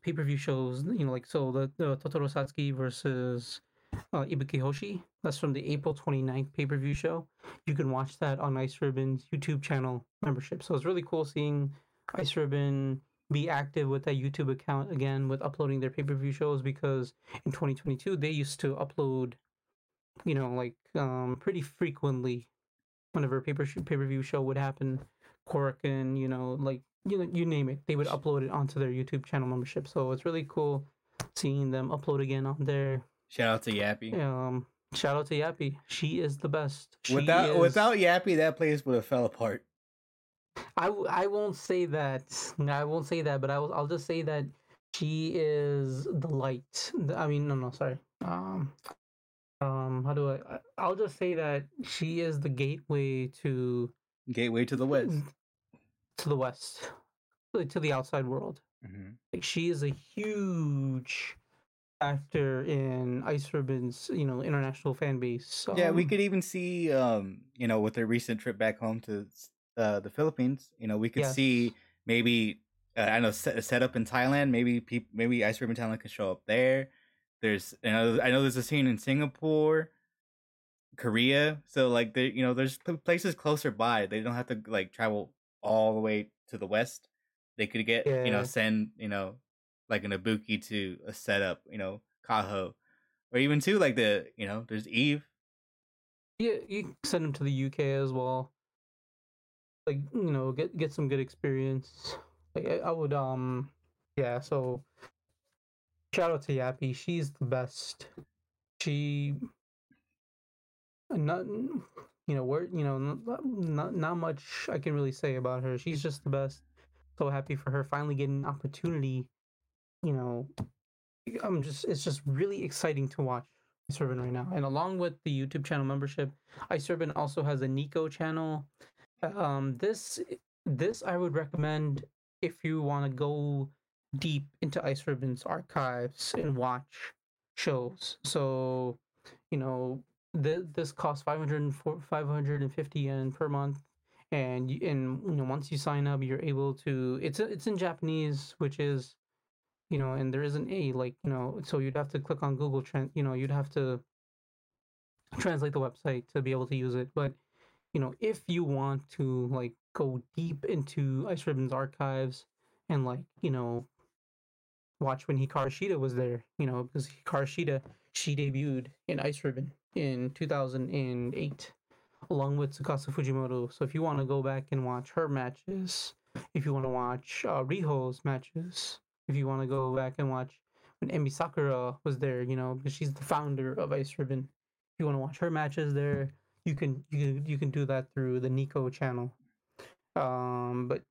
pay-per-view shows, you know, like, so the Totoro Satsuki versus Ibuki Hoshi, that's from the April 29th pay-per-view show. You can watch that on Ice Ribbon's YouTube channel membership. So it's really cool seeing Ice Ribbon be active with that YouTube account again with uploading their pay-per-view shows, because in 2022 they used to upload, you know, like pretty frequently whenever a pay-per-view show would happen. Korakuen, you know, like, you name it, they would upload it onto their YouTube channel membership. So it's really cool seeing them upload again on there. Shout out to Yappy. Shout out to Yappy. She is the best. Without Yappy, that place would have fell apart. I won't say that. I won't say that, but I'll just say that she is the light. I mean, no, sorry. I'll just say that she is the gateway to the West. To the West. To the outside world. Mm-hmm. Like, she is a huge actor in Ice Ribbon's, international fan base. Yeah, we could even see, with their recent trip back home to the Philippines, we could see maybe, set up in Thailand. Maybe Ice Ribbon Thailand could show up there. I know there's a scene in Singapore, Korea. So, like, there, there's places closer by. They don't have to, like, travel all the way to the West. They could get, send, like an Ibuki to a setup, Kaho, or even to like the, there's Eve. Yeah, you can send them to the UK as well. Like, get some good experience. Like, I would, So, shout out to Yappy. She's the best. Not much I can really say about her. She's just the best. So happy for her finally getting an opportunity. It's just really exciting to watch Ice Ribbon right now. And along with the YouTube channel membership, Ice Ribbon also has a Nico channel. This I would recommend if you want to go deep into Ice Ribbon's archives and watch shows. So, this costs 550 yen per month. And once you sign up, you're able to. It's in Japanese, which is, and there isn't a so you'd have to click on Google Trend. You'd have to translate the website to be able to use it. But if you want to go deep into Ice Ribbon's archives and watch when Hikaru Shida was there, because Hikaru Shida, she debuted in Ice Ribbon in 2008. Along with Tsukasa Fujimoto. So if you want to go back and watch her matches, if you want to watch Riho's matches, if you want to go back and watch when Emi Sakura was there, because she's the founder of Ice Ribbon. If you want to watch her matches there, you can do that through the Nico channel. Other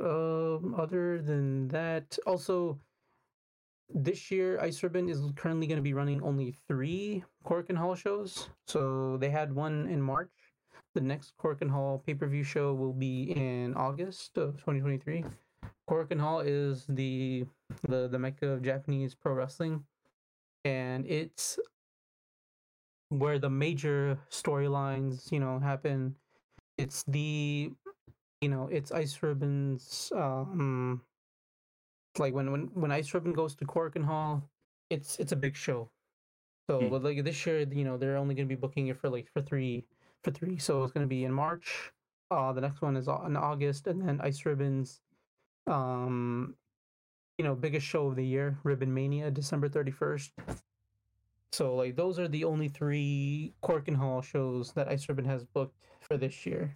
than that, also this year, Ice Ribbon is currently going to be running only 3 Korakuen Hall shows. So they had one in March. The next Korakuen Hall pay-per-view show will be in August of 2023. Korakuen Hall is the mecca of Japanese pro wrestling. And it's where the major storylines, happen. It's it's Ice Ribbon's... when Ice Ribbon goes to Korakuen Hall, it's a big show. So but this year, they're only going to be booking it for three. So it's going to be in March. The next one is in August, and then Ice Ribbon's, biggest show of the year, Ribbon Mania, December 31st. So those are the only 3 Korakuen Hall shows that Ice Ribbon has booked for this year.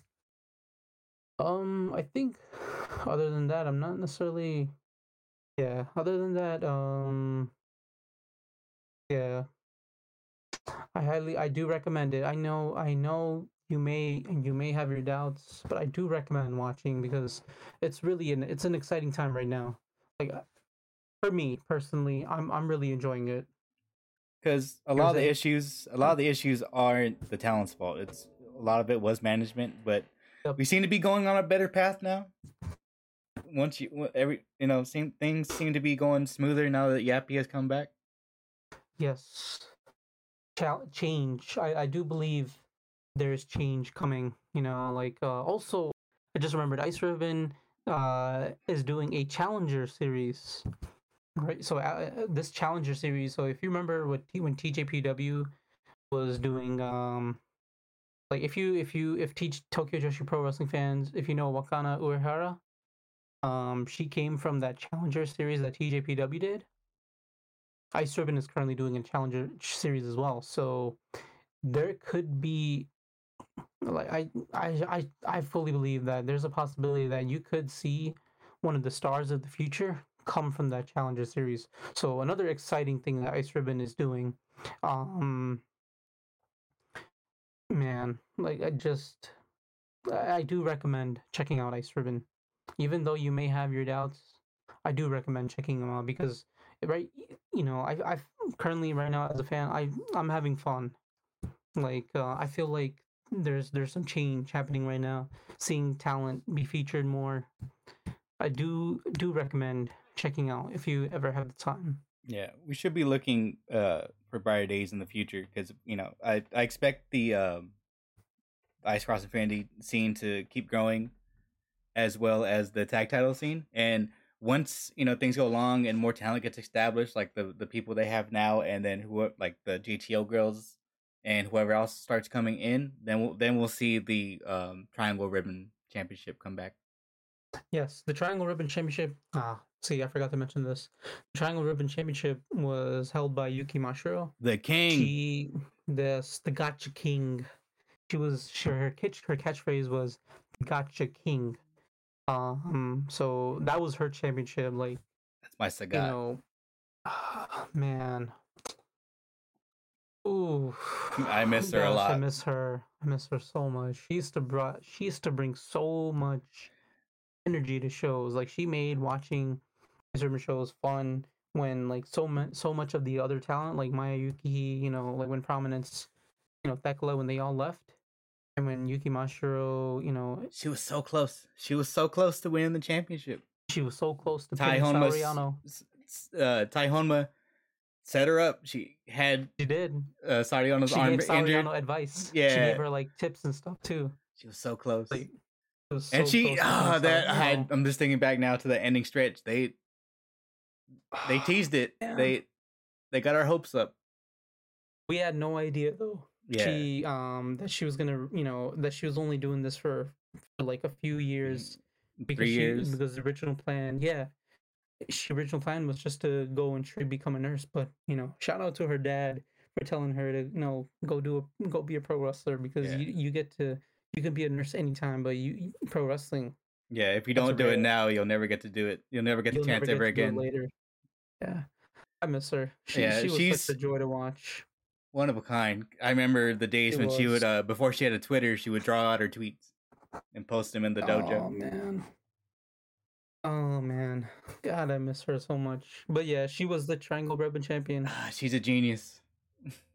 I think other than that, I'm not necessarily. Yeah, other than that, I do recommend it. I know you may have your doubts, but I do recommend watching because it's really an exciting time right now. Like, for me personally, I'm really enjoying it. Because a lot of the issues aren't the talent's fault. It's a lot of it was management, but we seem to be going on a better path now. Once things seem to be going smoother now that Yappy has come back. Yes, change. I do believe there's change coming. Also, I just remembered Ice Ribbon is doing a Challenger series, right? So this Challenger series. So if you remember when TJPW was doing Tokyo Joshi Pro Wrestling fans, if you know Wakana Uehara. She came from that Challenger series that TJPW did. Ice Ribbon is currently doing a Challenger series as well, so there could be I fully believe that there's a possibility that you could see one of the stars of the future come from that Challenger series. So another exciting thing that Ice Ribbon is doing. I do recommend checking out Ice Ribbon. Even though you may have your doubts, I do recommend checking them out because, I currently right now as a fan, I'm having fun. I feel like there's some change happening right now. Seeing talent be featured more, I do recommend checking out if you ever have the time. Yeah, we should be looking for brighter days in the future because I expect the Ice Cross Infinity scene to keep growing, as well as the tag title scene. And once things go along and more talent gets established, like the people they have now, and then who like the GTO girls and whoever else starts coming in, then we'll see the Triangle Ribbon Championship come back. Yes, the Triangle Ribbon Championship. See, I forgot to mention this. The Triangle Ribbon Championship was held by Yuki Mashiro, the king. The Gotcha King. Her catchphrase was "Gotcha King." So that was her championship. That's my saga. Ooh, I miss her a lot. I miss her. I miss her so much. She used to bring so much energy to shows. She made watching certain shows fun when so much of the other talent, like Mayuki, when Prominence, Thecla, when they all left, and when Yuki Mashiro, she was so close. She was so close to winning the championship. She was so close to Tai Honma. Tai Honma set her up. She did. Sariano's arm injured. She gave Sariano advice. Yeah. She gave her tips and stuff too. She was so close. I'm just thinking back now to the ending stretch. They teased it. Yeah. They got our hopes up. We had no idea though. Yeah. She that she was gonna that she was only doing this for a few years. 3 years. Because the original plan, was just to go and try to become a nurse. But shout out to her dad for telling her to go be a pro wrestler because you can be a nurse anytime, but you pro wrestling. Yeah, if you don't do it now, you'll never get to do it. You'll never get the chance ever again. Later. Yeah, I miss her. She's such a joy to watch. One of a kind. I remember the days when she would, before she had a Twitter, she would draw out her tweets and post them in the dojo. Oh man, God, I miss her so much. But yeah, she was the Triangle Ribbon champion. She's a genius.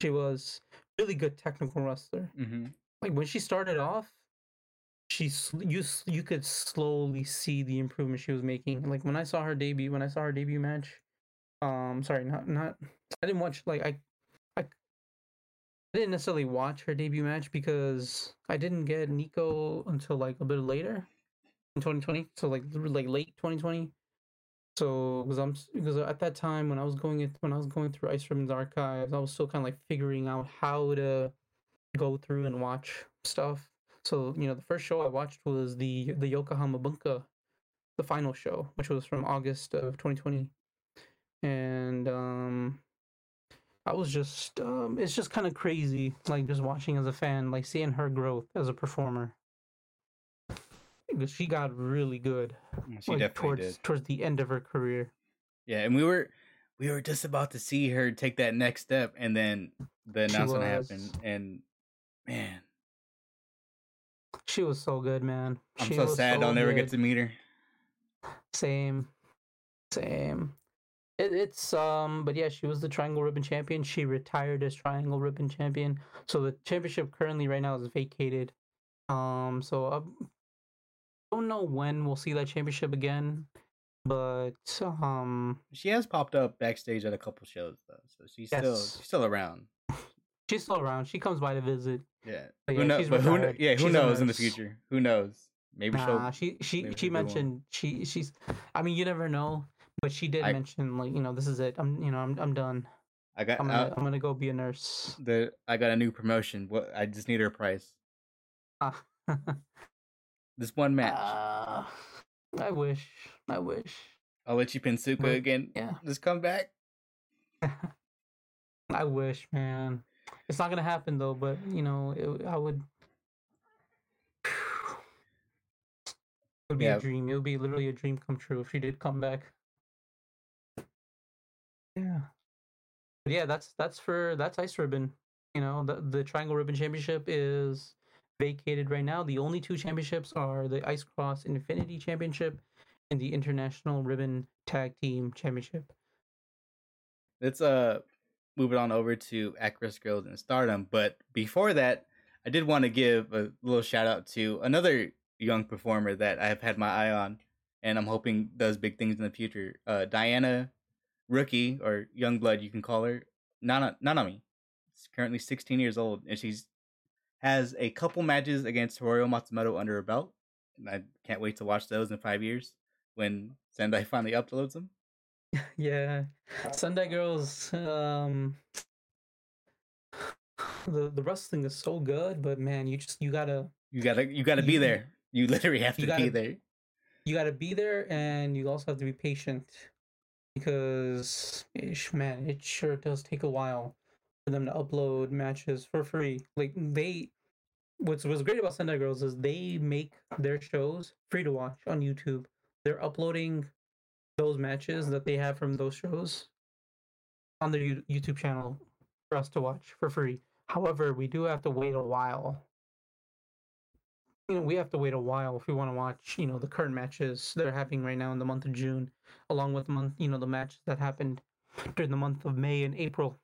She was really good technical wrestler. Mm-hmm. When she started off, you could slowly see the improvement she was making. When I saw her debut, match, I didn't watch I didn't necessarily watch her debut match because I didn't get Nico until a bit later in 2020, so late 2020. So because at that time when I was going through Ice Ribbon's archives, I was still kind of figuring out how to go through and watch stuff. So the first show I watched was the Yokohama Bunka, the final show, which was from August of 2020, and I was just, it's just kind of crazy, just watching as a fan, seeing her growth as a performer. Because she got really good. She definitely did. Towards the end of her career. Yeah, and we were just about to see her take that next step, and then the announcement happened, and man. She was so good, man. I'm so sad I'll never get to meet her. Same. But yeah, she was the Triangle Ribbon champion. She retired as Triangle Ribbon champion. So the championship currently right now is vacated. So I don't know when we'll see that championship again, but she has popped up backstage at a couple shows though. So she's still around. She's still around. She comes by to visit. Yeah. Who knows in the future? Who knows? Maybe she mentioned she's. I mean, you never know. But she did mention, this is it. I'm done. I'm gonna go be a nurse. I got a new promotion. What? I just need her prize. This one match. I wish. I'll let you pin Suka again. Yeah. Just come back. I wish, man. It's not gonna happen though. But I would. It would be a dream. It would be literally a dream come true if she did come back. Yeah. But yeah, that's Ice Ribbon. You know, the Triangle Ribbon Championship is vacated right now. The only two championships are the Ice Cross Infinity Championship and the International Ribbon Tag Team Championship. Let's move it on over to At-Risk Girls and Stardom. But before that, I did want to give a little shout out to another young performer that I've had my eye on and I'm hoping does big things in the future. Diana, rookie or young blood, you can call her. Nanami. She's currently 16 years old and she has a couple matches against Hiroyo Matsumoto under her belt. And I can't wait to watch those in 5 years when Sendai finally uploads them. Yeah. Sendai girls, the wrestling is so good, but man, you gotta be there. You literally have to be there. You gotta be there, and you also have to be patient because, man, it sure does take a while for them to upload matches for free. Like what's great about Sendai Girls is they make their shows free to watch on YouTube. They're uploading those matches that they have from those shows on their YouTube channel for us to watch for free. However, we do have to wait a while. You know, we have to wait a while if we want to watch, you know, the current matches they're having right now in the month of June, along with the matches that happened during the month of May and April.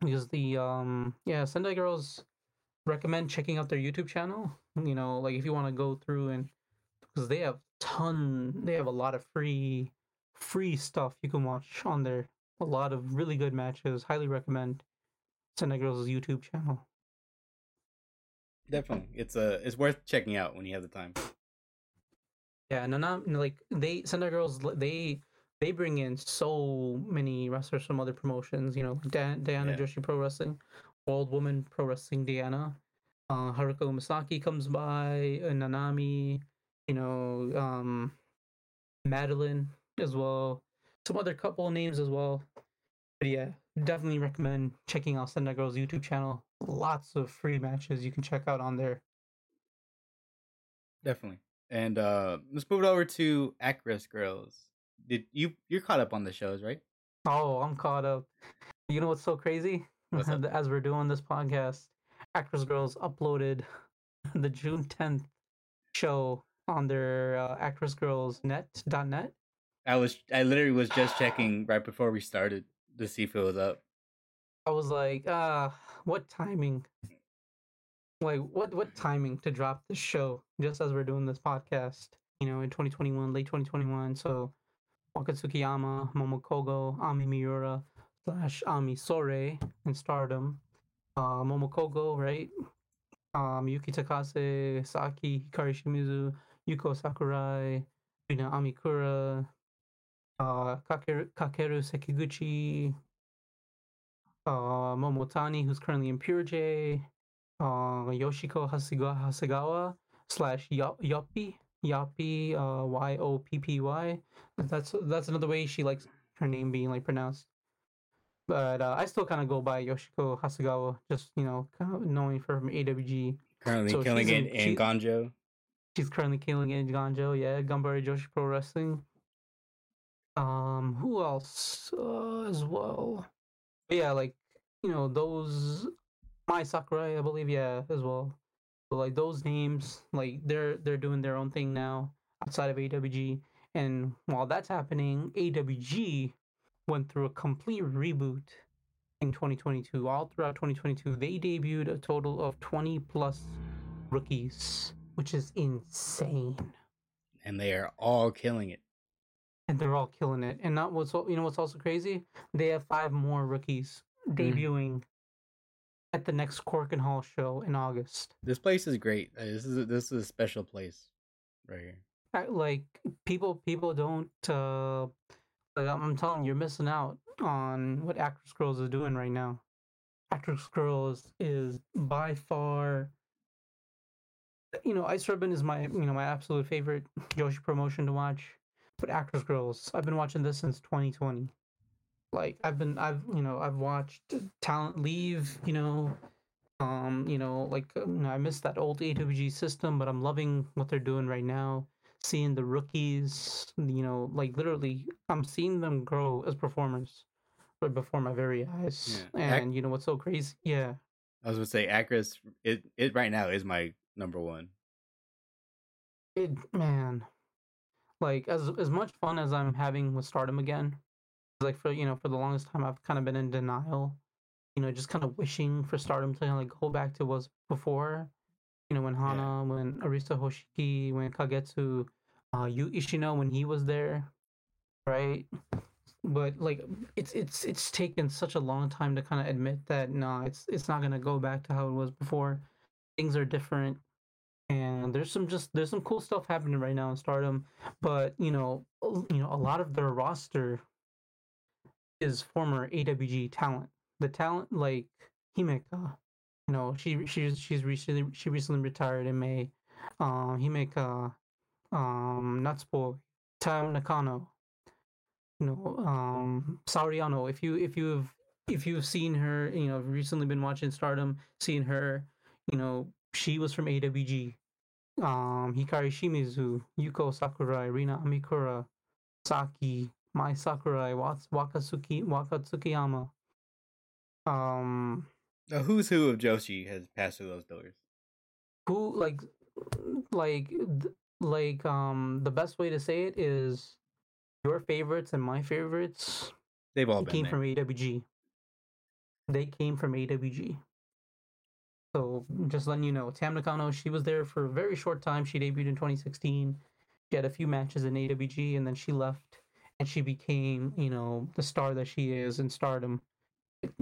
Because Sendai Girls, recommend checking out their YouTube channel. You know, like if you want to go through and because they have a lot of free stuff you can watch on there. A lot of really good matches. Highly recommend Sendai Girls' YouTube channel. Definitely, it's worth checking out when you have the time. Yeah, Sendai Girls, they bring in so many wrestlers from other promotions. You know, Diana Joshi Pro Wrestling, World Woman Pro Wrestling Diana, Haruka Umasaki comes by, Nanami, you know, Madeline as well, some other couple names as well. But yeah, definitely recommend checking out Sendai Girls' YouTube channel. Lots of free matches you can check out on there. Definitely. And let's move it over to At-Risk Girls. You're caught up on the shows, right? Oh, I'm caught up. You know what's so crazy? What's as we're doing this podcast, At-Risk Girls uploaded the June 10th show on their At-Risk Girls .net. I literally was just checking right before we started to see if it was up. I was like, what timing? Like, what timing to drop this show just as we're doing this podcast, you know, in 2021, late 2021. So, Wakatsukiyama, Momokogo, Ami Miura / Ami Sore in Stardom. Momokogo, right? Yuki Takase, Saki, Kari Shimizu, Yuko Sakurai, Rina Amikura, Kakeru Sekiguchi, Momotani, who's currently in Pure J, Yoshiko Hasegawa / Yoppy, Yoppy. That's another way she likes her name being like pronounced. But I still kind of go by Yoshiko Hasegawa, just you know, kind of knowing her from AWG. Currently so killing it in Ganjo. She's currently killing it in Ganjo. Yeah, Ganbare Joshi Pro Wrestling. Who else as well? Yeah, like, you know, those, Mai Sakurai, I believe, yeah, as well. But, like, those names, like, they're doing their own thing now outside of AWG. And while that's happening, AWG went through a complete reboot in 2022. All throughout 2022, they debuted a total of 20+ rookies, which is insane. And they are all killing it. And they're all killing it. And not what's you know what's also crazy? They have 5 more rookies debuting at the next Cork and Hall show in August. This place is great. This is a special place right here. Like people don't like I'm telling you, you're missing out on what At-Risk Girls is doing right now. At-Risk Girls is by far, you know, Ice Ribbon is my absolute favorite Yoshi promotion to watch. But At-Risk Girls, I've been watching this since 2020. Like I've watched talent leave, I missed that old AWG system, but I'm loving what they're doing right now. seeing the rookies, you know, like literally I'm seeing them grow as performers right before my very eyes. Yeah. And you know what's so crazy? Yeah. I was going to say, Actress, it right now is my number one. Man, like as much fun as I'm having with Stardom again, like for the longest time I've kind of been in denial, you know, just kind of wishing for Stardom to kind of like go back to what was before, you know, when Hana, when Arisa Hoshiki, when Kagetsu, Yu Ishino when he was there, right? But like it's taken such a long time to kind of admit that no, it's not gonna go back to how it was before. Things are different. And there's some cool stuff happening right now in Stardom, but you know a lot of their roster is former AWG talent. The talent like Himeka, you know, she recently retired in May. Himeka, Natsupo, Tam Nakano, you know, Saoriano. If you've seen her, you know, recently been watching Stardom, seeing her, you know, she was from AWG. Hikari Shimizu, Yuko Sakurai, Rina Amikura, Saki, Mai Sakurai, Wakatsukiyama. The who's who of Joshi has passed through those doors. Who like the best way to say it is your favorites and my favorites. They've all been from AWG. They came from AWG. So just letting you know, Tam Nakano, she was there for a very short time. She debuted in 2016. She had a few matches in AWG, and then she left, and she became, you know, the star that she is in Stardom.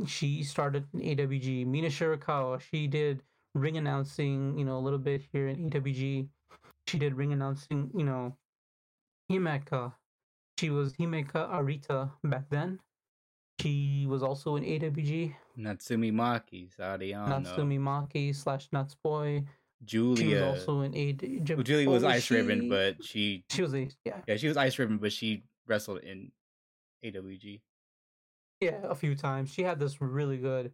She started in AWG. Mina Shirakawa, she did ring announcing, you know, a little bit here in AWG. She did ring announcing, you know, Himeka. She was Himeka Arita back then. She was also in AWG. Natsumimaki, Saoriano. Natsumimaki / Natsupoi. Julia. She was also in AWG. Well, Julia was Ice Ribbon, but she... She was, yeah. Yeah, she was Ice Ribbon, but she wrestled in AWG. Yeah, a few times. She had this really good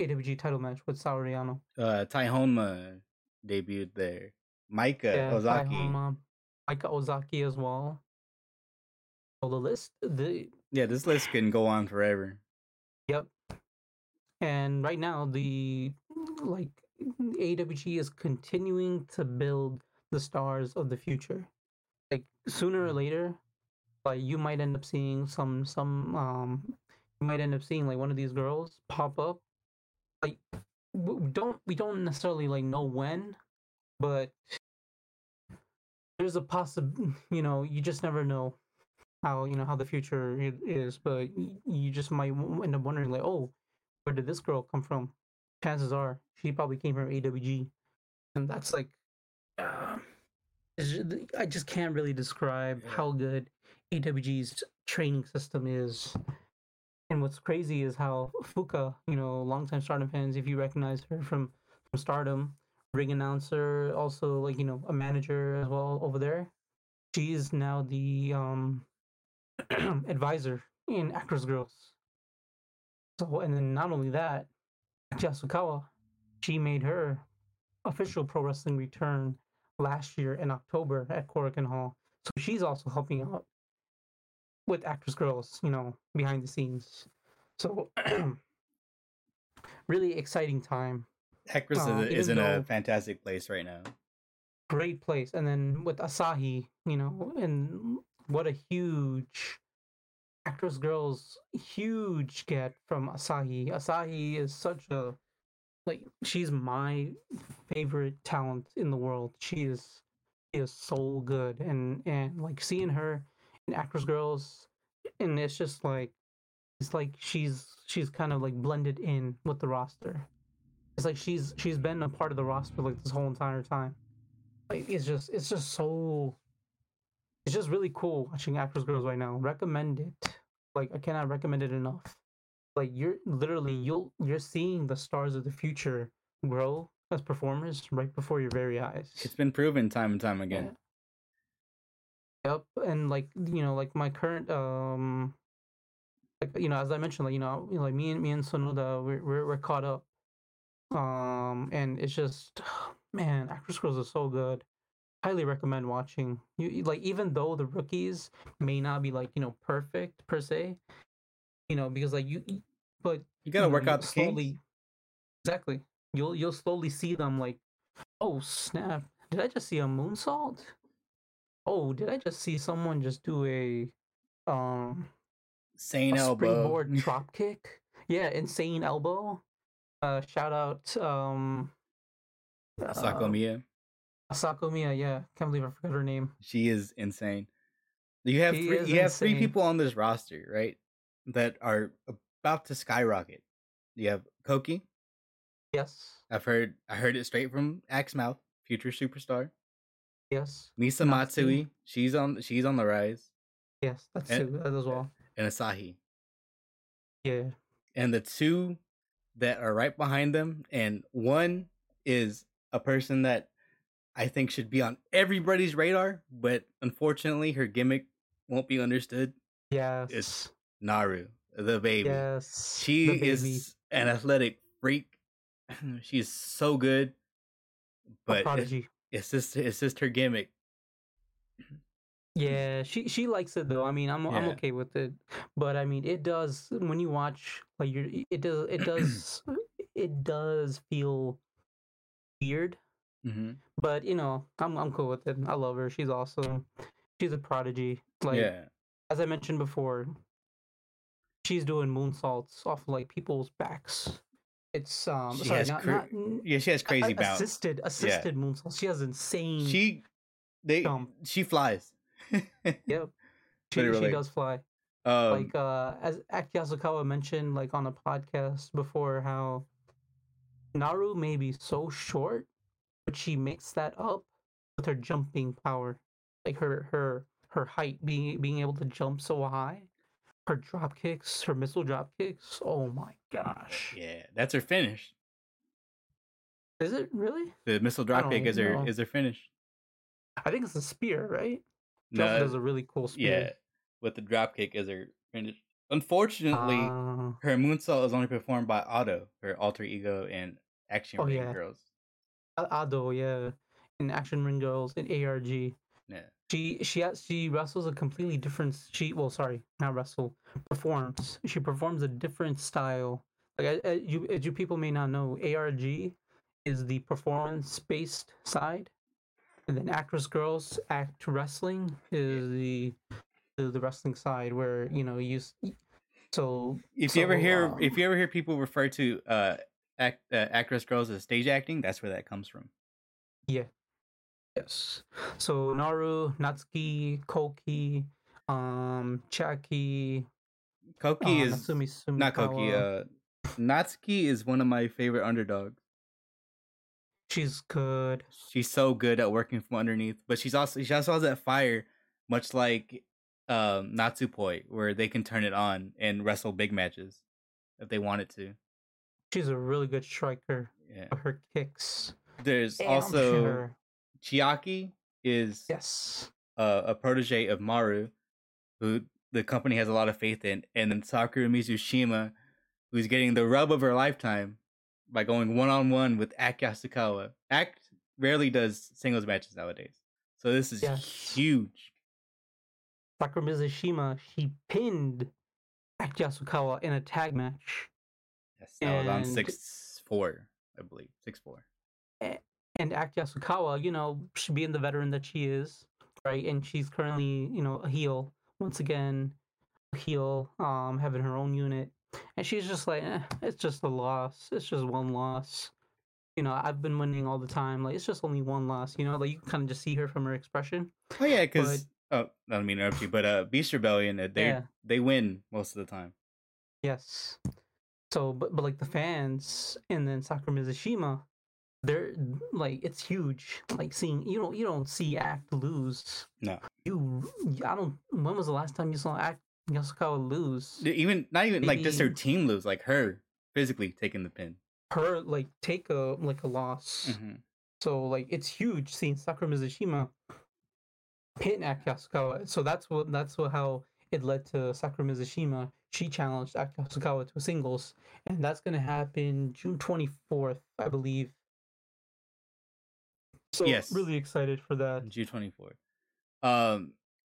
AWG title match with Saoriano. Tai Honma debuted there. Micah Ozaki. Tai Honma. Micah Ozaki as well. Oh, the list... Yeah, this list can go on forever. Yep. And right now, the like AWG is continuing to build the stars of the future. Like sooner or later, like you might end up seeing you might end up seeing like one of these girls pop up. Like we don't necessarily like know when, but there's a possibility. You know, you just never know how the future is, but you just might end up wondering, like, oh, where did this girl come from? Chances are she probably came from AWG, and that's like, I just can't really describe how good AWG's training system is. And what's crazy is how Fuka, you know, longtime Stardom fans, if you recognize her from Stardom, ring announcer, also like, you know, a manager as well over there, she is now the advisor in Actress Girls. So, and then not only that, Yasukawa, she made her official pro wrestling return last year in October at Korakuen Hall. So she's also helping out with Actress Girls, you know, behind the scenes. So really exciting time. Actress is in a fantastic place right now. Great place. And then with Asahi, you know, and what a huge Actress Girls, huge get from Asahi. Asahi is such a, like, she's my favorite talent in the world. She is so good. And like seeing her in Actress Girls, and it's just like, it's like she's kind of like blended in with the roster. It's like she's been a part of the roster like this whole entire time. Like it's just so... It's just really cool watching Actress Girls right now. Recommend it. Like, I cannot recommend it enough. Like, you're seeing the stars of the future grow as performers right before your very eyes. It's been proven time and time again. Yeah. Yep. And like, you know, like my current like, you know, as I mentioned, like, you know, like me and Sonoda, we're caught up. And it's just, man, Actress Girls are so good. highly recommend watching. You like, even though the rookies may not be like, you know, perfect per se, you know, because like you gotta work out slowly. Kings. Exactly, you'll slowly see them like, oh snap! Did I just see a moonsault? Oh, did I just see someone just do a insane elbow springboard drop kick? Yeah, insane elbow. Shout out Asakomiya. Asakomiya, yeah, can't believe I forgot her name. She is insane. You have three people on this roster, right? That are about to skyrocket. You have Koki. Yes. I heard it straight from Axe Mouth, future superstar. Yes. Misa Matsui, she's on the rise. Yes, that's true as well. And Asahi. Yeah. And the two that are right behind them, and one is a person that I think should be on everybody's radar, but unfortunately her gimmick won't be understood. Yes. It's Naru, the baby. Yes. She is an athletic freak. She's so good, but it's just her gimmick. Yeah, she likes it though. I mean, I'm okay with it, but I mean, it does when you watch like it does feel weird. Mm-hmm. But you know, I'm cool with it. I love her. She's awesome. She's a prodigy. Like as I mentioned before, she's doing moonsaults off like people's backs. It's she has crazy bouts. Assisted moonsaults. She has insane. She flies. Yep, she does fly. Like as Aki Asukawa mentioned, like on a podcast before, how Naru may be so short, but she makes that up with her jumping power, like her height, being able to jump so high. Her drop kicks, her missile drop kicks. Oh my gosh! Yeah, that's her finish. Is it really? The missile drop kick is her finish. I think it's a spear, right? No, she does a really cool spear. Yeah, with the drop kick as her finish. Unfortunately, her moonsault is only performed by Ado, her alter ego in Action Ring Girls. Ado, yeah, in Action Ring Girls, in ARG. Yeah. She wrestles a completely different. Performs. She performs a different style. Like you people may not know, ARG is the performance-based side, and then Actress Girls Act Wrestling is the wrestling side where you know you. So if you ever hear people refer to Actress Girls as stage acting, that's where that comes from. Yeah. Yes. So Naru, Natsuki, Koki, Chaki. Koki is Natsumi, not Koki. Natsuki is one of my favorite underdogs. She's good. She's so good at working from underneath, but she also has that fire, much like Natsupoi, where they can turn it on and wrestle big matches if they wanted to. She's a really good striker. Yeah. Her kicks. There's also. Chiaki is a protege of Maru, who the company has a lot of faith in, and then Sakura Mizushima, who's getting the rub of her lifetime by going one-on-one with Aki Asukawa. Aki rarely does singles matches nowadays, so this is huge. Sakura Mizushima, she pinned Aki Asukawa in a tag match. Yes, that was on 6-4, I believe. 6-4. And Aki Asukawa, you know, she being the veteran that she is, right? And she's currently, you know, a heel, having her own unit. And she's just like, it's just a loss. It's just one loss. You know, I've been winning all the time. Like, it's just only one loss. You know, like, you can kind of just see her from her expression. Oh, yeah, because, I don't mean to interrupt you, but Beast Rebellion, they win most of the time. Yes. So, but like, the fans, and then Sakura Mizushima, they're like, it's huge. Like seeing you don't see Act lose. No, When was the last time you saw Act Yasukawa lose? Not even like just her team lose. Like her physically taking the pin. Her like take a like a loss. Mm-hmm. So like it's huge seeing Sakura Mizushima pin Act Yasukawa. So that's how it led to Sakura Mizushima. She challenged Act Yasukawa to singles, and that's gonna happen June 24th, I believe. So yes. Really excited for that. June 24th. I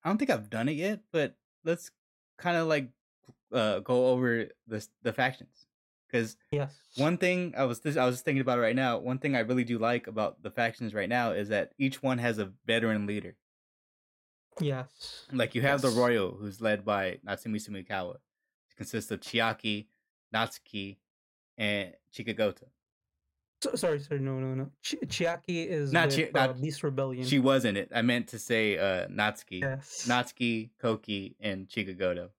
don't think I've done it yet, but let's kind of like go over the factions. Because one thing I was thinking about right now, one thing I really do like about the factions right now is that each one has a veteran leader. Yes. Like you have the Royal, who's led by Natsumi Sumikawa. It consists of Chiaki, Natsuki, and Chikagota. So, sorry, no. Chiaki is not Beast Rebellion. She was in it. I meant to say Natsuki. Yes. Natsuki, Koki, and Chikagota.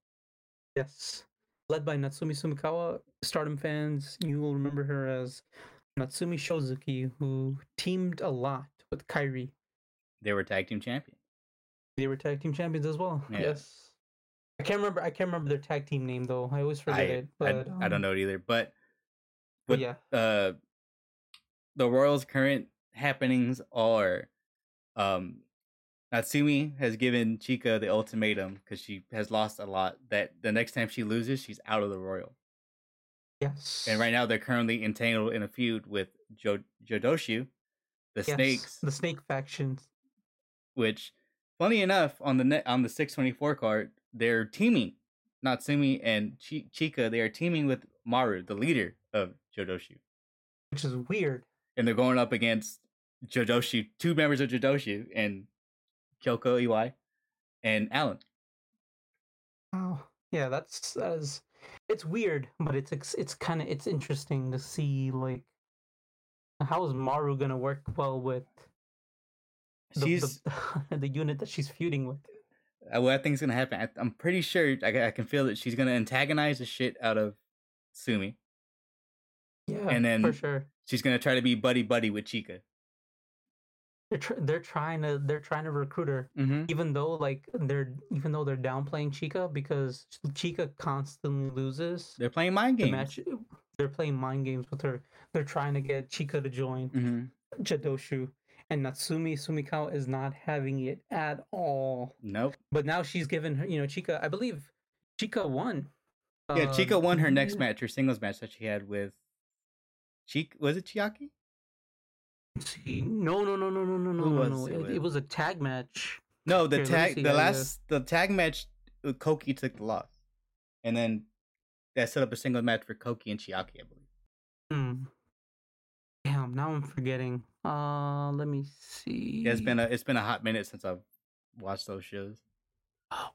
Yes. Led by Natsumi Sumikawa, Stardom fans, you will remember her as Natsumi Shozuki, who teamed a lot with Kairi. They were tag team champions. They were tag team champions as well. Yeah. Yes, I can't remember their tag team name though. I always forget it. But I don't know it either. But the Royals' current happenings are, Natsumi has given Chika the ultimatum because she has lost a lot, that the next time she loses, she's out of the Royal. Yes. And right now they're currently entangled in a feud with Jodoshu, the Snakes. The Snake factions. Which, funny enough, on the 624 card, they're teaming. Natsumi and Chika, they are teaming with Maru, the leader of Jodoshu. Which is weird. And they're going up against Jodoshu, two members of Jodoshu, and Kyoko Iwai and Alan. Oh, yeah, that is it's weird, but it's interesting to see, like, how is Maru going to work well with the unit that she's feuding with? Well, I think it's going to happen. I'm pretty sure I can feel that she's going to antagonize the shit out of Sumi. Yeah, and then for sure. She's going to try to be buddy-buddy with Chika. They're trying to recruit her, mm-hmm. even though they're downplaying Chika because Chika constantly loses. They're playing mind games. They're playing mind games with her. They're trying to get Chika to join Jadoshu, and Natsumi Sumikawa is not having it at all. Nope. But now she's given her, Chika. I believe Chika won. Yeah, Chika won her next match, her singles match that she had with was it Chiaki? No. It was a tag match. No, the tag match, Koki took the loss, and then that set up a single match for Koki and Chiaki, I believe. Damn, now I'm forgetting. Let me see. Yeah, it's been a hot minute since I've watched those shows.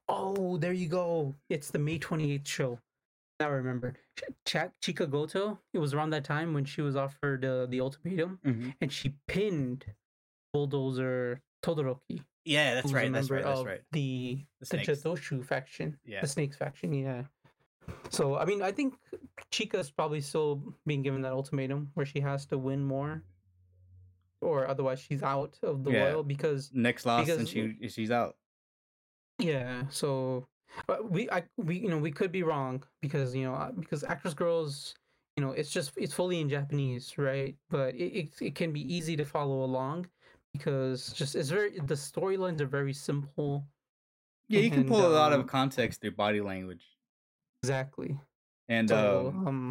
Oh, there you go. It's the May 28th show. I remember Chika Goto. It was around that time when she was offered the ultimatum, and she pinned Bulldozer Todoroki. Yeah, that's right. That's right. The Jadoshu faction, the Snakes faction. Yeah. So I mean, I think Chika's probably still being given that ultimatum where she has to win more, or otherwise she's out of the Royal because next loss and she's out. Yeah. So. But we could be wrong because Actress Girls, it's fully in Japanese, right? But it can be easy to follow along because the storylines are very simple. Yeah, you can pull a lot of context through body language. Exactly. And so,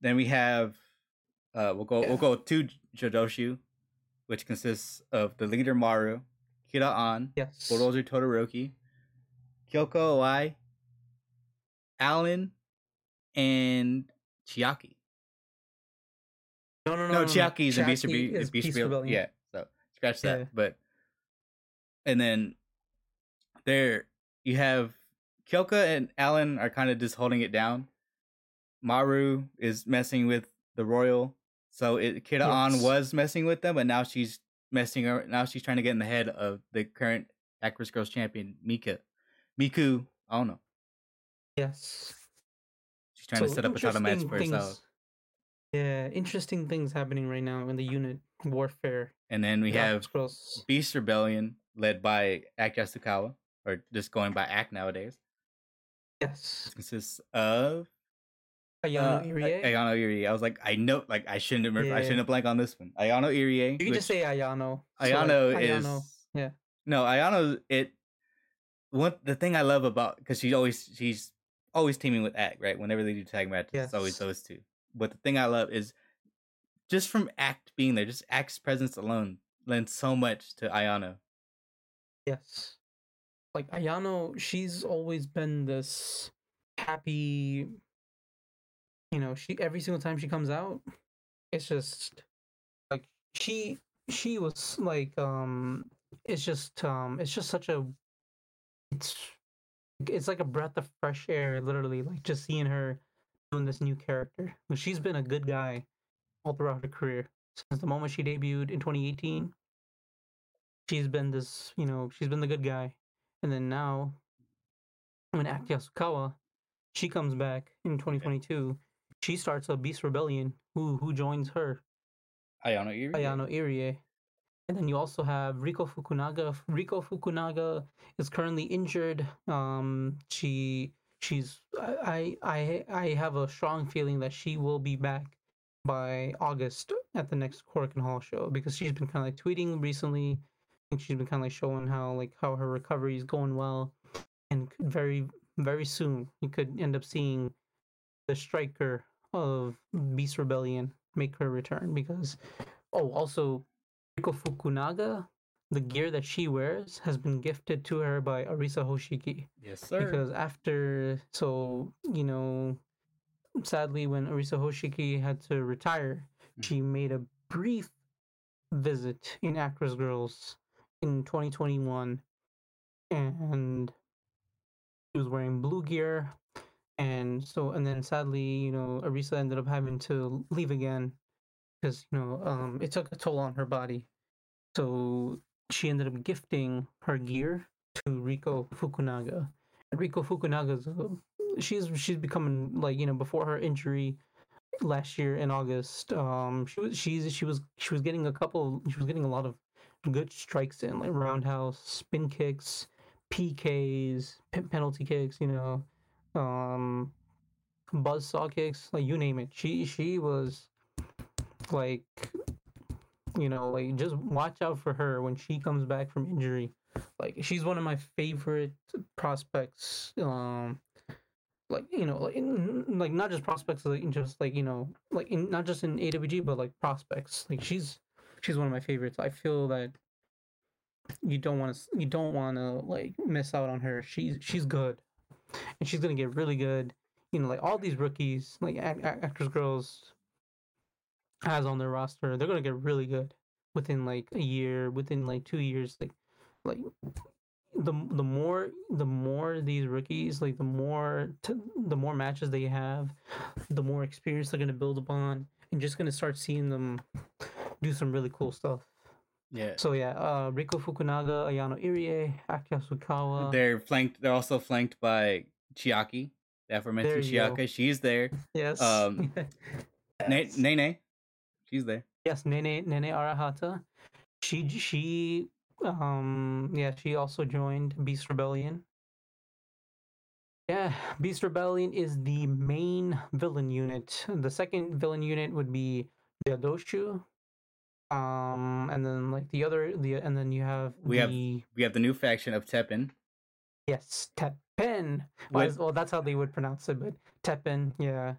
then we have we'll go to Jodoshu, which consists of the leader Maru, Kira An, Bulldozer Todoroki, Kyoko Oi, Alan, and Chiaki. No. Chiaki is a Beast Rebellion. Yeah, so scratch that. Yeah. But and then there you have Kyoka and Alan are kind of just holding it down. Maru is messing with the Royal, so Kira An was messing with them, but now she's messing. Now she's trying to get in the head of the current Actress Girls champion Miku, I don't know. Yes. She's trying to set up a title match for herself. Yeah, interesting things happening right now in the unit warfare. And then we have Beast Rebellion, led by Ak Yasukawa, or just going by Ak nowadays. Yes. It consists of Ayano Irie. I was like, I shouldn't have I shouldn't have blanked on this one. Ayano Irie. You can just say Ayano. The thing I love about, because she's always teaming with Ak, right? Whenever they do tag matches, it's always those two. But the thing I love is just from Ak's being there, just Ak's presence alone lends so much to Ayano. Yes. Like, Ayano, she's always been this happy, you know, she every single time she comes out, it's just, like, she was, like, it's just such a, it's like a breath of fresh air, literally, like, just seeing her doing this new character. She's been a good guy all throughout her career. Since the moment she debuted in 2018, she's been this, you know, she's been the good guy. And then now, when Aki Asukawa, she comes back in 2022, she starts a Beast Rebellion. Who joins her? Ayano Irie. Ayano Irie. And then you also have Riko Fukunaga. Riko Fukunaga is currently injured. I have a strong feeling that she will be back by August at the next Korakuen Hall show, because she's been kind of like tweeting recently. And she's been kind of like showing how her recovery is going well, and very, very soon you could end up seeing the striker of Beast Rebellion make her return. Because, oh, also Riko Fukunaga, the gear that she wears has been gifted to her by Arisa Hoshiki. Yes, sir. Because after, so, you know, sadly when Arisa Hoshiki had to retire, she made a brief visit in Actress Girls in 2021, and she was wearing blue gear, and then sadly, you know, Arisa ended up having to leave again because, you know, it took a toll on her body. So she ended up gifting her gear to Riko Fukunaga. And Riko Fukunaga's she's becoming, like, you know, before her injury last year in August, she was getting a lot of good strikes in, like roundhouse, spin kicks, PKs, penalty kicks, you know, buzzsaw kicks, like, you name it. She was, like, you know, like, just watch out for her when she comes back from injury. Like, she's one of my favorite prospects, like, you know, like not just prospects, like, just, like, you know, like, in, not just in AWG, but, like, prospects. Like, she's one of my favorites. I feel that you don't want to like miss out on her. She's good, and she's gonna get really good. You know, like, all these rookies, like Actress Girls has on their roster, they're gonna get really good within like a year, within like 2 years. Like the more these rookies, like the more matches they have, the more experience they're gonna build upon, and just gonna start seeing them do some really cool stuff. Yeah. So yeah, Riko Fukunaga, Ayano Irie, Aki Asukawa. They're also flanked by Chiaki, the aforementioned Chiaka. She's there. Yes. Yes. Nene, she's there. Yes, Nene Arahata. She also joined Beast Rebellion. Yeah, Beast Rebellion is the main villain unit. The second villain unit would be Yadoshu. And then, like, we have the new faction of Teppen. Yes, Teppen. Well, that's how they would pronounce it, but Teppen, yeah.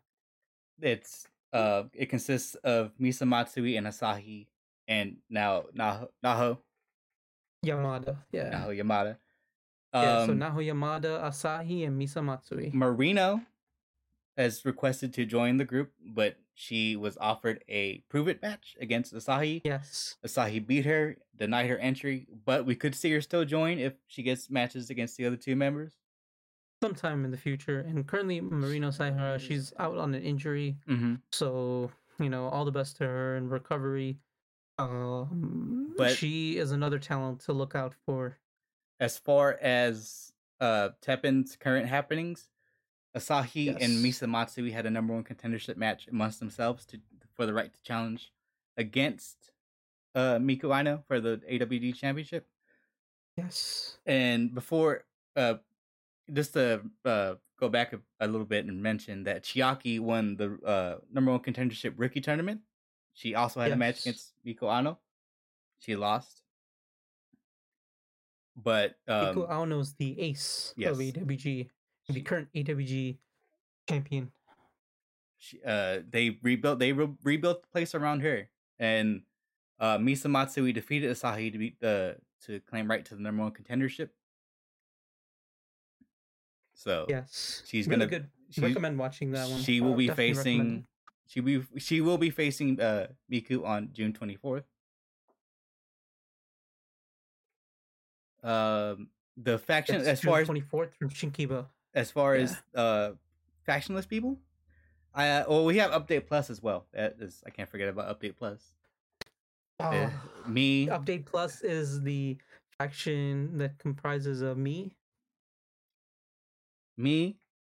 It's it consists of Misa Matsui and Asahi, and now Naho Yamada. Yeah, Naho Yamada. Yeah, so Naho Yamada, Asahi, and Misa Matsui. Marino has requested to join the group, but she was offered a prove-it match against Asahi. Yes. Asahi beat her, denied her entry, but we could see her still join if she gets matches against the other two members sometime in the future. And currently, Marino Saihara, she's out on an injury. Mm-hmm. So, you know, all the best to her in recovery. But she is another talent to look out for. As far as Teppen's current happenings, Asahi and Misa Matsui had a number one contendership match amongst themselves for the right to challenge against Miku Aino for the AWD Championship. Yes. And before, just to go back a little bit and mention that Chiaki won the number one contendership rookie tournament. She also had a match against Miku Aino. She lost. But Miku Aino's the ace of AWG. The current AWG champion. They rebuilt the place around her, and Misa Matsui defeated Asahi to claim right to the number one contendership. So yes, she's really gonna. Good. She, recommend watching that one. She will be facing. She will be facing Miku on June 24th. The faction that's as June far as 24th from Shinkiba. As far as factionless people, we have Update Plus as well. I can't forget about Update Plus. Update Plus is the faction that comprises of me,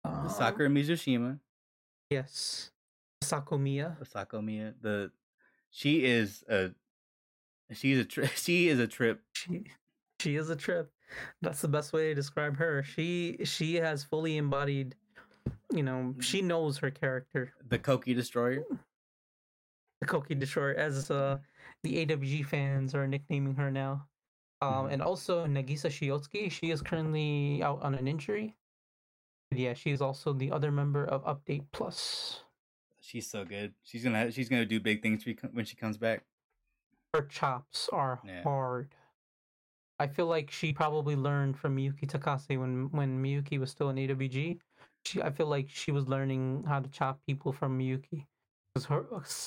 Sakura Mizushima. Yes, Asako Miya. She is a trip. She is a trip. That's the best way to describe her. She has fully embodied, she knows her character. The Koki Destroyer, as the AWG fans are nicknaming her now. And also Nagisa Shiotsuki, she is currently out on an injury. But yeah, she is also the other member of Update Plus. She's so good. She's gonna do big things when she comes back. Her chops are hard. I feel like she probably learned from Miyuki Takase when Miyuki was still in AWG. I feel like she was learning how to chop people from Miyuki. Because her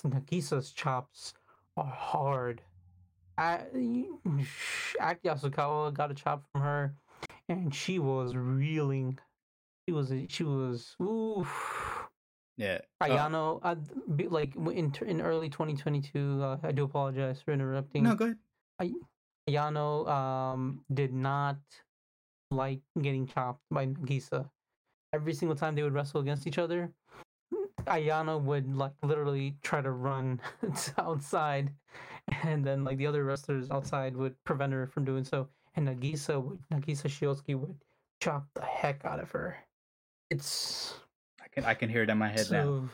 Nagisa's chops are hard. Aki Asukawa got a chop from her, and she was reeling. She was. Oof. Yeah. Ayano, in early 2022. I do apologize for interrupting. No, go ahead. Ayano did not like getting chopped by Nagisa. Every single time they would wrestle against each other, Ayano would literally try to run outside, and then the other wrestlers outside would prevent her from doing so. And Nagisa Shiotsuki would chop the heck out of her. It's I can hear it in my head now.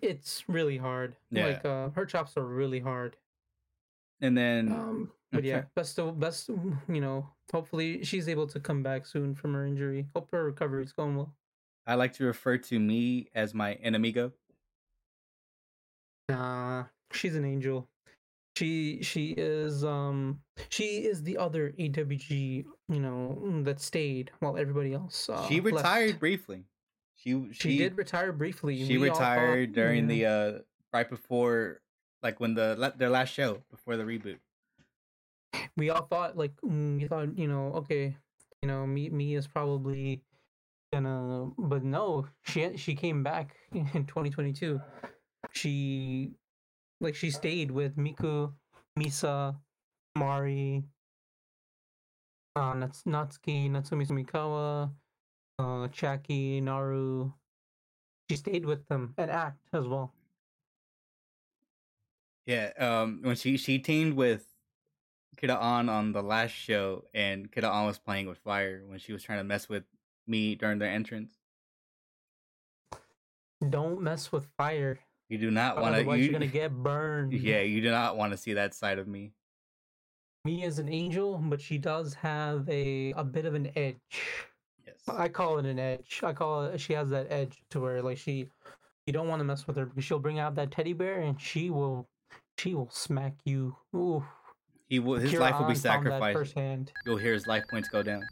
It's really hard. Yeah. Her chops are really hard. And then, but yeah, best, hopefully she's able to come back soon from her injury. Hope her recovery is going well. I like to refer to me as my enemigo. Nah, she's an angel. She is the other AWG, that stayed while everybody else. She retired briefly. She did retire briefly. She retired during the right before. When their last show before the reboot, we all thought me is probably gonna, but no, she came back in 2022. She stayed with Miku, Misa, Mari, Natsuki, Natsumi Sumikawa, Chaki, Naru. She stayed with them and ACT as well. Yeah, when she teamed with Kira-an on the last show, and Kira-an was playing with fire when she was trying to mess with me during their entrance. Don't mess with fire. You do not want to. Otherwise, you're gonna get burned. Yeah, you do not want to see that side of me. Me is an angel, but she does have a bit of an edge. Yes, I call it an edge. She has that edge to her. You don't want to mess with her because she'll bring out that teddy bear, and she will smack you. Ooh. His life will be sacrificed firsthand. You'll hear his life points go down.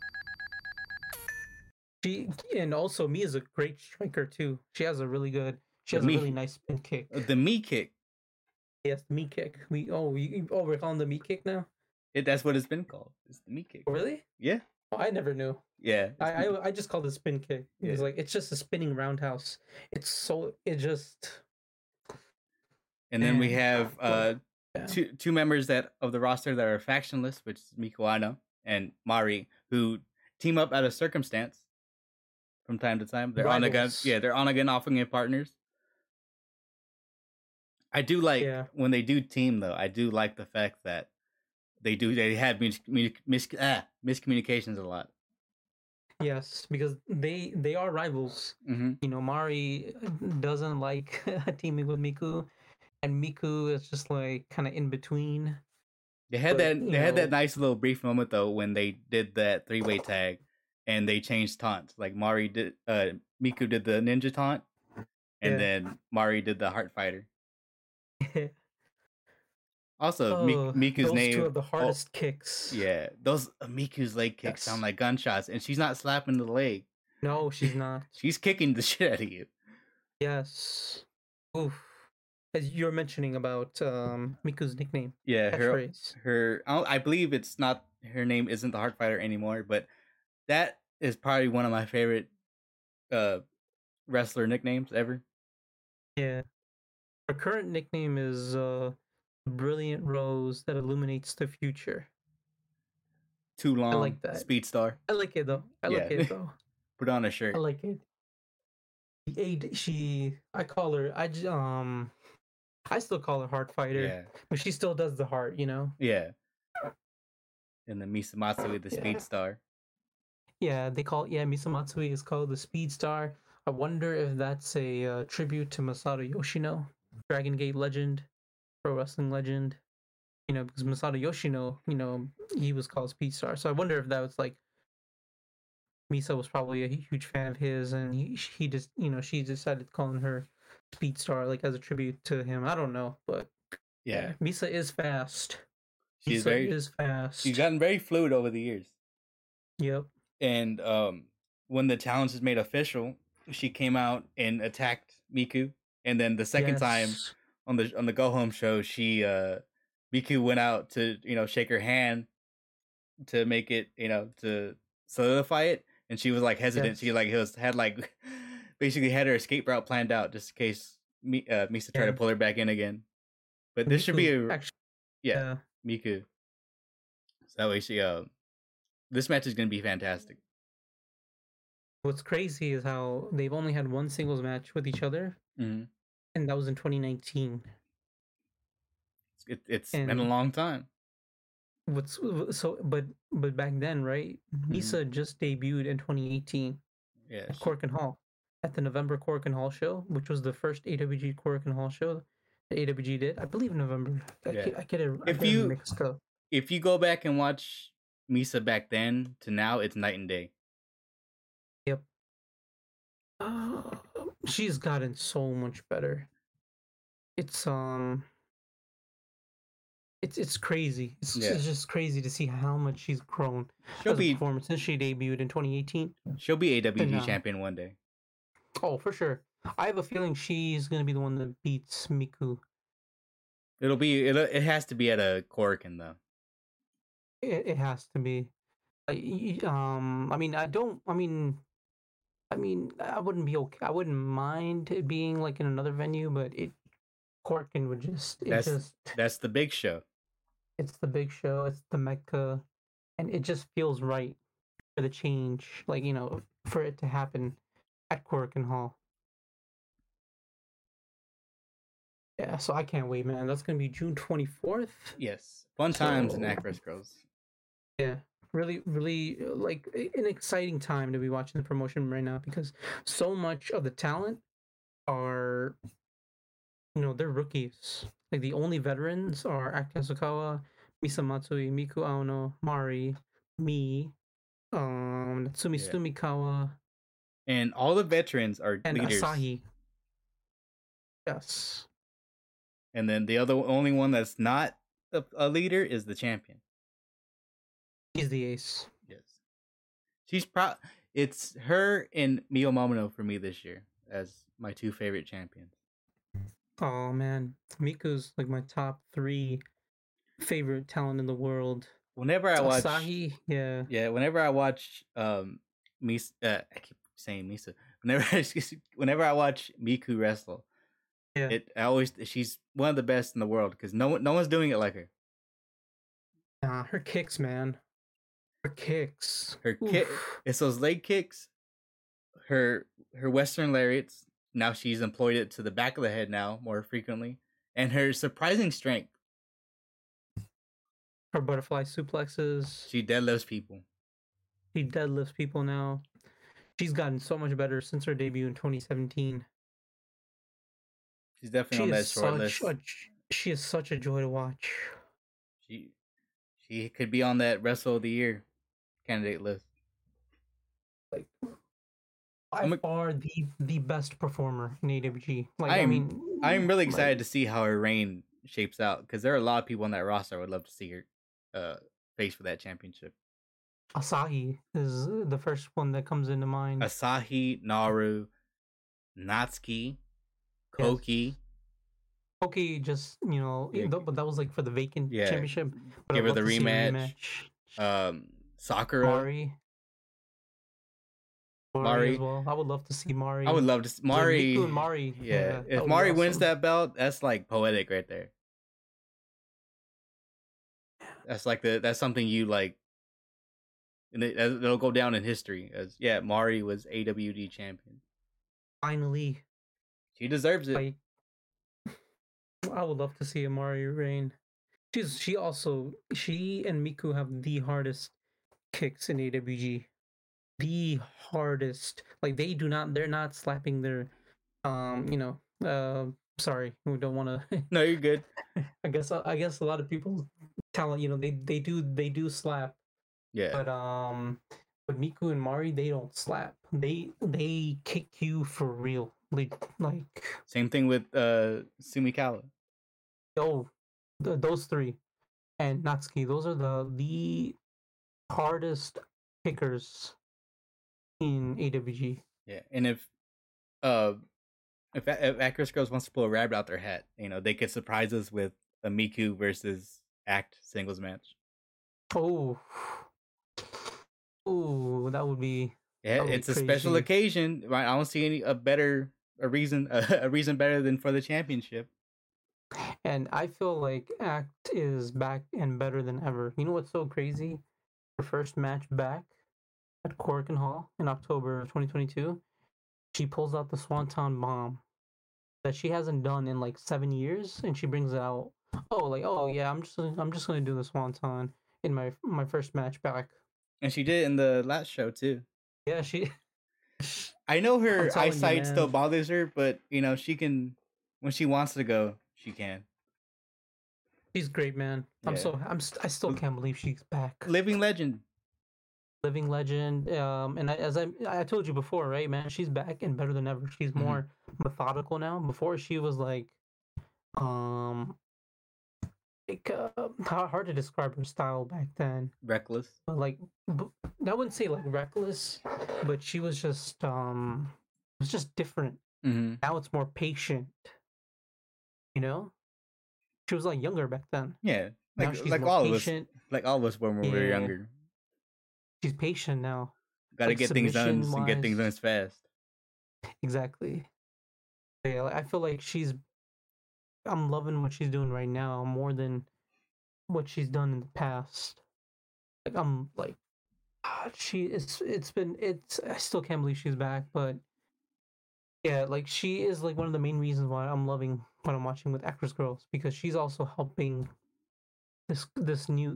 And also Mii is a great striker too. She has a really nice spin kick. The Mii kick. Yes, the Mii kick. We're calling the Mii kick now? That's what it's been called. It's the Mii kick. Really? Yeah. Oh, I never knew. Yeah. I just called it spin kick. Yeah. It's just a spinning roundhouse. And then we have two members of the roster that are factionless, which is Mikuano and Mari, who team up out of circumstance from time to time. They're on again, off again partners. I do when they do team though. I do like the fact that they have miscommunications a lot. Yes, because they are rivals. Mm-hmm. Mari doesn't like teaming with Miku. And Miku is just kind of in between. They had that nice little brief moment though when they did that three-way tag, and they changed taunts. Mari did, Miku did the ninja taunt, and then Mari did the heart fighter. Also, Miku's those name. Those two of the hardest kicks. Yeah, those Miku's leg kicks sound like gunshots, and she's not slapping the leg. No, she's not. She's kicking the shit out of you. Yes. Oof. As you were mentioning about Miku's nickname. Yeah, her. I believe it's not. Her name isn't the Heart Fighter anymore, but that is probably one of my favorite wrestler nicknames ever. Yeah. Her current nickname is Brilliant Rose That Illuminates the Future. Too long. I like that. Speed Star. I like it though. Put on a shirt. I like it. I still call her Heart Fighter, but she still does the heart, you know? Yeah. And the Misamatsui, the Speed Star. Yeah, Misamatsui is called the Speed Star. I wonder if that's a tribute to Masato Yoshino, Dragon Gate legend, pro wrestling legend. You know, because Masato Yoshino, you know, he was called Speed Star. So I wonder if that was like, Misa was probably a huge fan of his, and he just, you know, she decided calling her Speed Star, like, as a tribute to him. I don't know, but yeah, Misa is fast. She's gotten very fluid over the years. Yep. And when the challenge was made official, she came out and attacked Miku, and then the second time on the go home show, she Miku went out to, you know, shake her hand to make it, you know, to solidify it, and she was like hesitant. She like had her escape route planned out just in case Misa tried to pull her back in again. But this Miku should be Miku. So that way she this match is gonna be fantastic. What's crazy is how they've only had one singles match with each other, and that was in 2019. It's been a long time. But back then, right? Misa just debuted in 2018. Yeah, at Korakuen Hall, at the November Korakuen Hall show, which was the first AWG Korakuen Hall show that AWG did, I believe, in November. If you go back and watch Misa back then to now, it's night and day. Yep. She's gotten so much better. It's crazy. It's just crazy to see how much she's grown. She'll be performance since she debuted in 2018. She'll be AWG champion one day. Oh, for sure. I have a feeling she's gonna be the one that beats Miku. It has to be at a Korakuen though. It has to be. I wouldn't be okay. I wouldn't mind it being like in another venue, but Korakuen would just. That's the big show. It's the big show. It's the Mecca, and it just feels right for the change, like, you know, for it to happen at Korakuen Hall. Yeah, so I can't wait, man. That's gonna be June 24th. Yes, fun times in Actress Girls. Yeah, really, really, like, an exciting time to be watching the promotion right now, because so much of the talent are, you know, they're rookies. Like, the only veterans are Aki Asakawa, Misa Matsui, Miku Aono, Mari, Mi, Natsumi Sumikawa, and all the veterans are leaders. Asahi. Yes. And then the only one that's not a leader is the champion. She's the ace. Yes. It's her and Mio Momono for me this year as my two favorite champions. Oh, man. Miku's like my top three favorite talent in the world. Whenever I watch... Asahi, yeah. Yeah, whenever I watch Misa... I keep saying Misa. Whenever I watch Miku wrestle, yeah, she's one of the best in the world, because no one's doing it like her. Nah, her kicks, man. Her kicks. It's those leg kicks. Her Western lariats. Now she's employed it to the back of the head now more frequently, and her surprising strength. Her butterfly suplexes. She deadlifts people now. She's gotten so much better since her debut in 2017. She's definitely on that short list. She is such a joy to watch. She could be on that Wrestle of the Year candidate list. Like, by far the best performer in AWG. Like, I'm really excited to see how her reign shapes out, because there are a lot of people on that roster I would love to see her face for that championship. Asahi is the first one that comes into mind. Asahi, Naru, Natsuki, Koki. Yes. Koki just, you know, yeah. But that was like for the vacant championship. But give her the rematch. Sakura. Mari as well. I would love to see Mari. Mari. Miku and Mari. Yeah. If Mari awesome. Wins that belt, that's like poetic right there. That's like that's something you like. And it'll go down in history as Mari was AWD champion. Finally, she deserves it. I would love to see a Mari reign. She and Miku have the hardest kicks in AWG. The hardest, like they're not slapping their, sorry, we don't want to. No, you're good. I guess a lot of people talent, they do slap. Yeah. But Miku and Mari, they don't slap. They kick you for real. Like same thing with Sumikawa. Oh, those three, and Natsuki. Those are the hardest kickers in AWG. Yeah, and if Actress Girls wants to pull a rabbit out their hat, they could surprise us with a Miku versus Act singles match. Oh, that would be. Yeah, it's a special occasion. Right? I don't see a reason better than for the championship. And I feel like Act is back and better than ever. You know what's so crazy? Her first match back at Korakuen Hall in October of 2022, she pulls out the Swanton Bomb that she hasn't done in like 7 years, and she brings it out. I'm just gonna do the Swanton in my first match back. And she did in the last show too. Yeah, she. I know her eyesight still bothers her, but she can when she wants to go, she can. She's great, man. Yeah. I still can't believe she's back. Living legend. And as I told you before, right, man, she's back and better than ever. She's more methodical now. Before she was like, hard to describe her style back then. Reckless. But like, I wouldn't say like reckless, but she was just it was just different. Mm-hmm. Now it's more patient. She was like younger back then. Yeah, like all patient. Of us, like all of us when we were younger. She's patient now. Got to get things done and get things done fast. Exactly. Yeah, I feel like I'm loving what she's doing right now more than what she's done in the past. Like I'm like, God, I still can't believe she's back, but yeah, like she is like one of the main reasons why I'm loving what I'm watching with Actress Girls, because she's also helping this new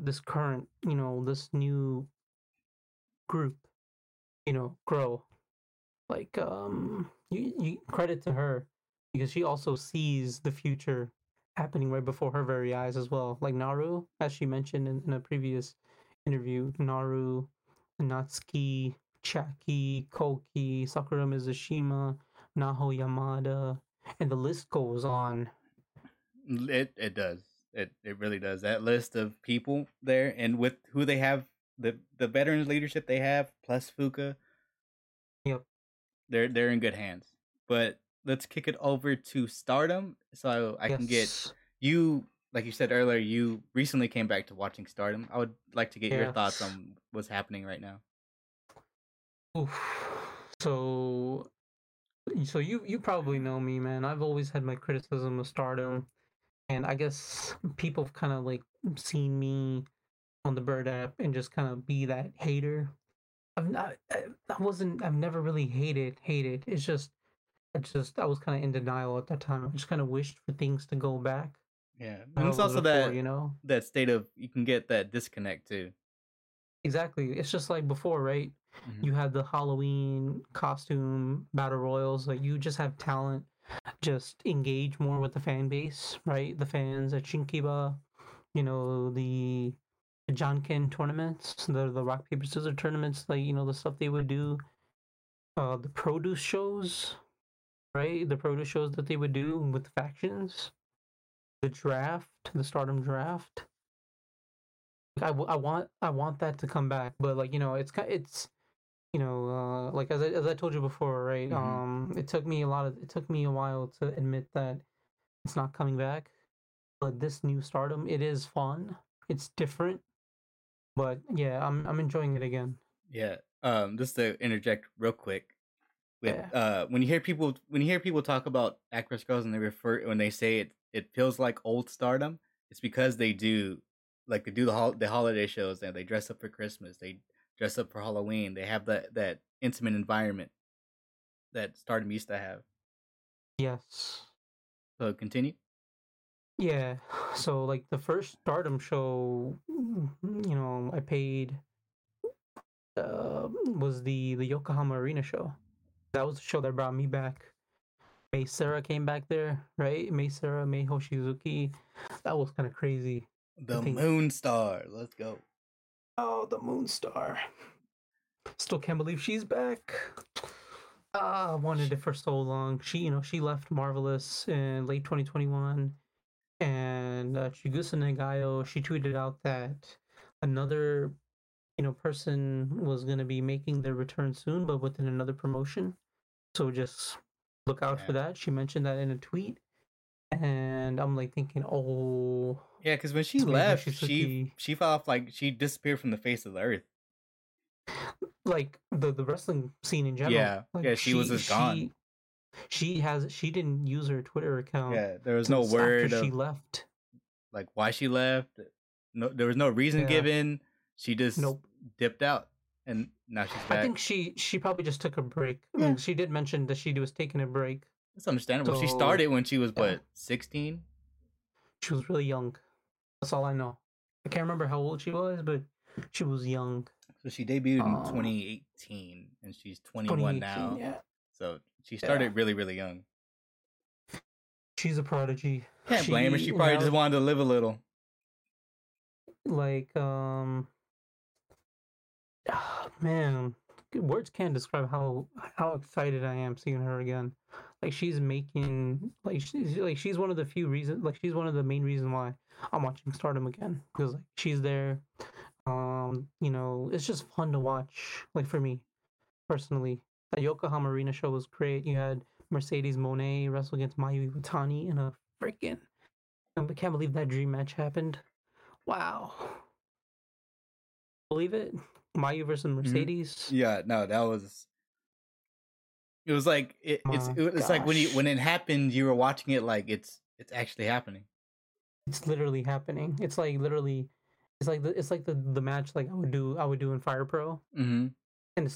group, grow. Like you credit to her, because she also sees the future happening right before her very eyes as well. Like Naru, as she mentioned in a previous interview, Naru, Natsuki, Chaki, Koki, Sakura Mizushima, Naho Yamada, and the list goes on. It does. It really does. That list of people there, and with who they have, the veterans leadership they have, plus Fuka. Yep. They're in good hands. But let's kick it over to Stardom, so I can get you. Like you said earlier, you recently came back to watching Stardom. I would like to get your thoughts on what's happening right now. Oof. So you probably know me, man. I've always had my criticism of Stardom, and I guess people have kind of like seen me on the Bird app and just kind of be that hater. I've never really hated. It's just. I was kind of in denial at that time. I just kind of wished for things to go back. Yeah, and it's also before, that state of you can get that disconnect too. Exactly, it's just like before, right? Mm-hmm. You had the Halloween costume battle royals. Like you just have talent, just engage more with the fan base, right? The fans at Shinkiba, the Janken tournaments, the rock paper scissors tournaments, like the stuff they would do, the produce shows. Right, the proto shows that they would do with factions, the draft, the Stardom draft. I want that to come back, but like, you know, it's you know, like as I told you before, right? Mm-hmm. It took me a while to admit that it's not coming back. But this new Stardom, it is fun. It's different, but yeah, I'm enjoying it again. Yeah. Just to interject real quick, with when you hear people talk about Actress Girls and when they say it feels like old Stardom, it's because they do. Like they do the holiday shows, and they dress up for Christmas, they dress up for Halloween. They have that intimate environment that Stardom used to have. Yes. So continue. Yeah. So like the first Stardom show, you know, I paid was the Yokohama Arena show. That was the show that brought me back. Mei Sera came back there, right? Mei Sera, Mei Hoshizuki. That was kind of crazy. The Moon Star. Let's go. Oh, the Moon Star. Still can't believe she's back. I wanted it for so long. She left Marvelous in late 2021. And Chigusa Nagayo, she tweeted out that another, you know, person was going to be making their return soon, but within another promotion. So just look out for that. She mentioned that in a tweet. And I'm like thinking, oh yeah, because when she left, she fell off, like she disappeared from the face of the earth. Like the wrestling scene in general. Yeah, like, yeah, she was just gone. She didn't use her Twitter account. Yeah, there was no word after she left. Like why she left? No, there was no reason given. She just dipped out, and now she's back. I think she probably just took a break. Yeah. She did mention that she was taking a break. That's understandable. So, she started when she was, 16? She was really young. That's all I know. I can't remember how old she was, but she was young. So she debuted in 2018, and she's 21 now. Yeah. So she started really, really young. She's a prodigy. Can't blame her. She probably just wanted to live a little. Like, man. Words can't describe how excited I am seeing her again. Like she's making she's one of the few reasons, like she's one of the main reasons why I'm watching Stardom again, because like she's there. You know, it's just fun to watch. Like for me personally, the Yokohama Arena show was great. You had Mercedes Moné wrestle against Mayu Iwatani in a freaking. I can't believe that dream match happened. Wow. Believe it. Mayu versus Mercedes. Yeah, no, that was. It was like it's like when it happened, you were watching it like it's actually happening. It's literally happening. It's like literally, it's like the match like I would do in Fire Pro, mm-hmm. and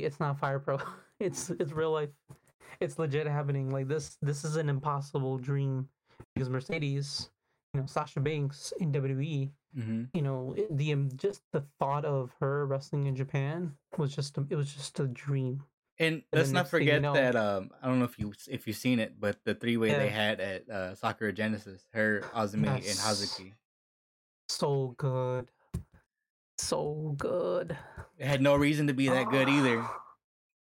it's not Fire Pro. It's real life. It's legit happening. Like this is an impossible dream because Mercedes, you know, Sasha Banks in WWE. Mm-hmm. You know, just the thought of her wrestling in Japan was just a dream. And let's not forget that I don't know if you've seen it, but the three-way they had at Sakura Genesis, her, Azumi, and Hazuki. So good, so good. It had no reason to be that good either.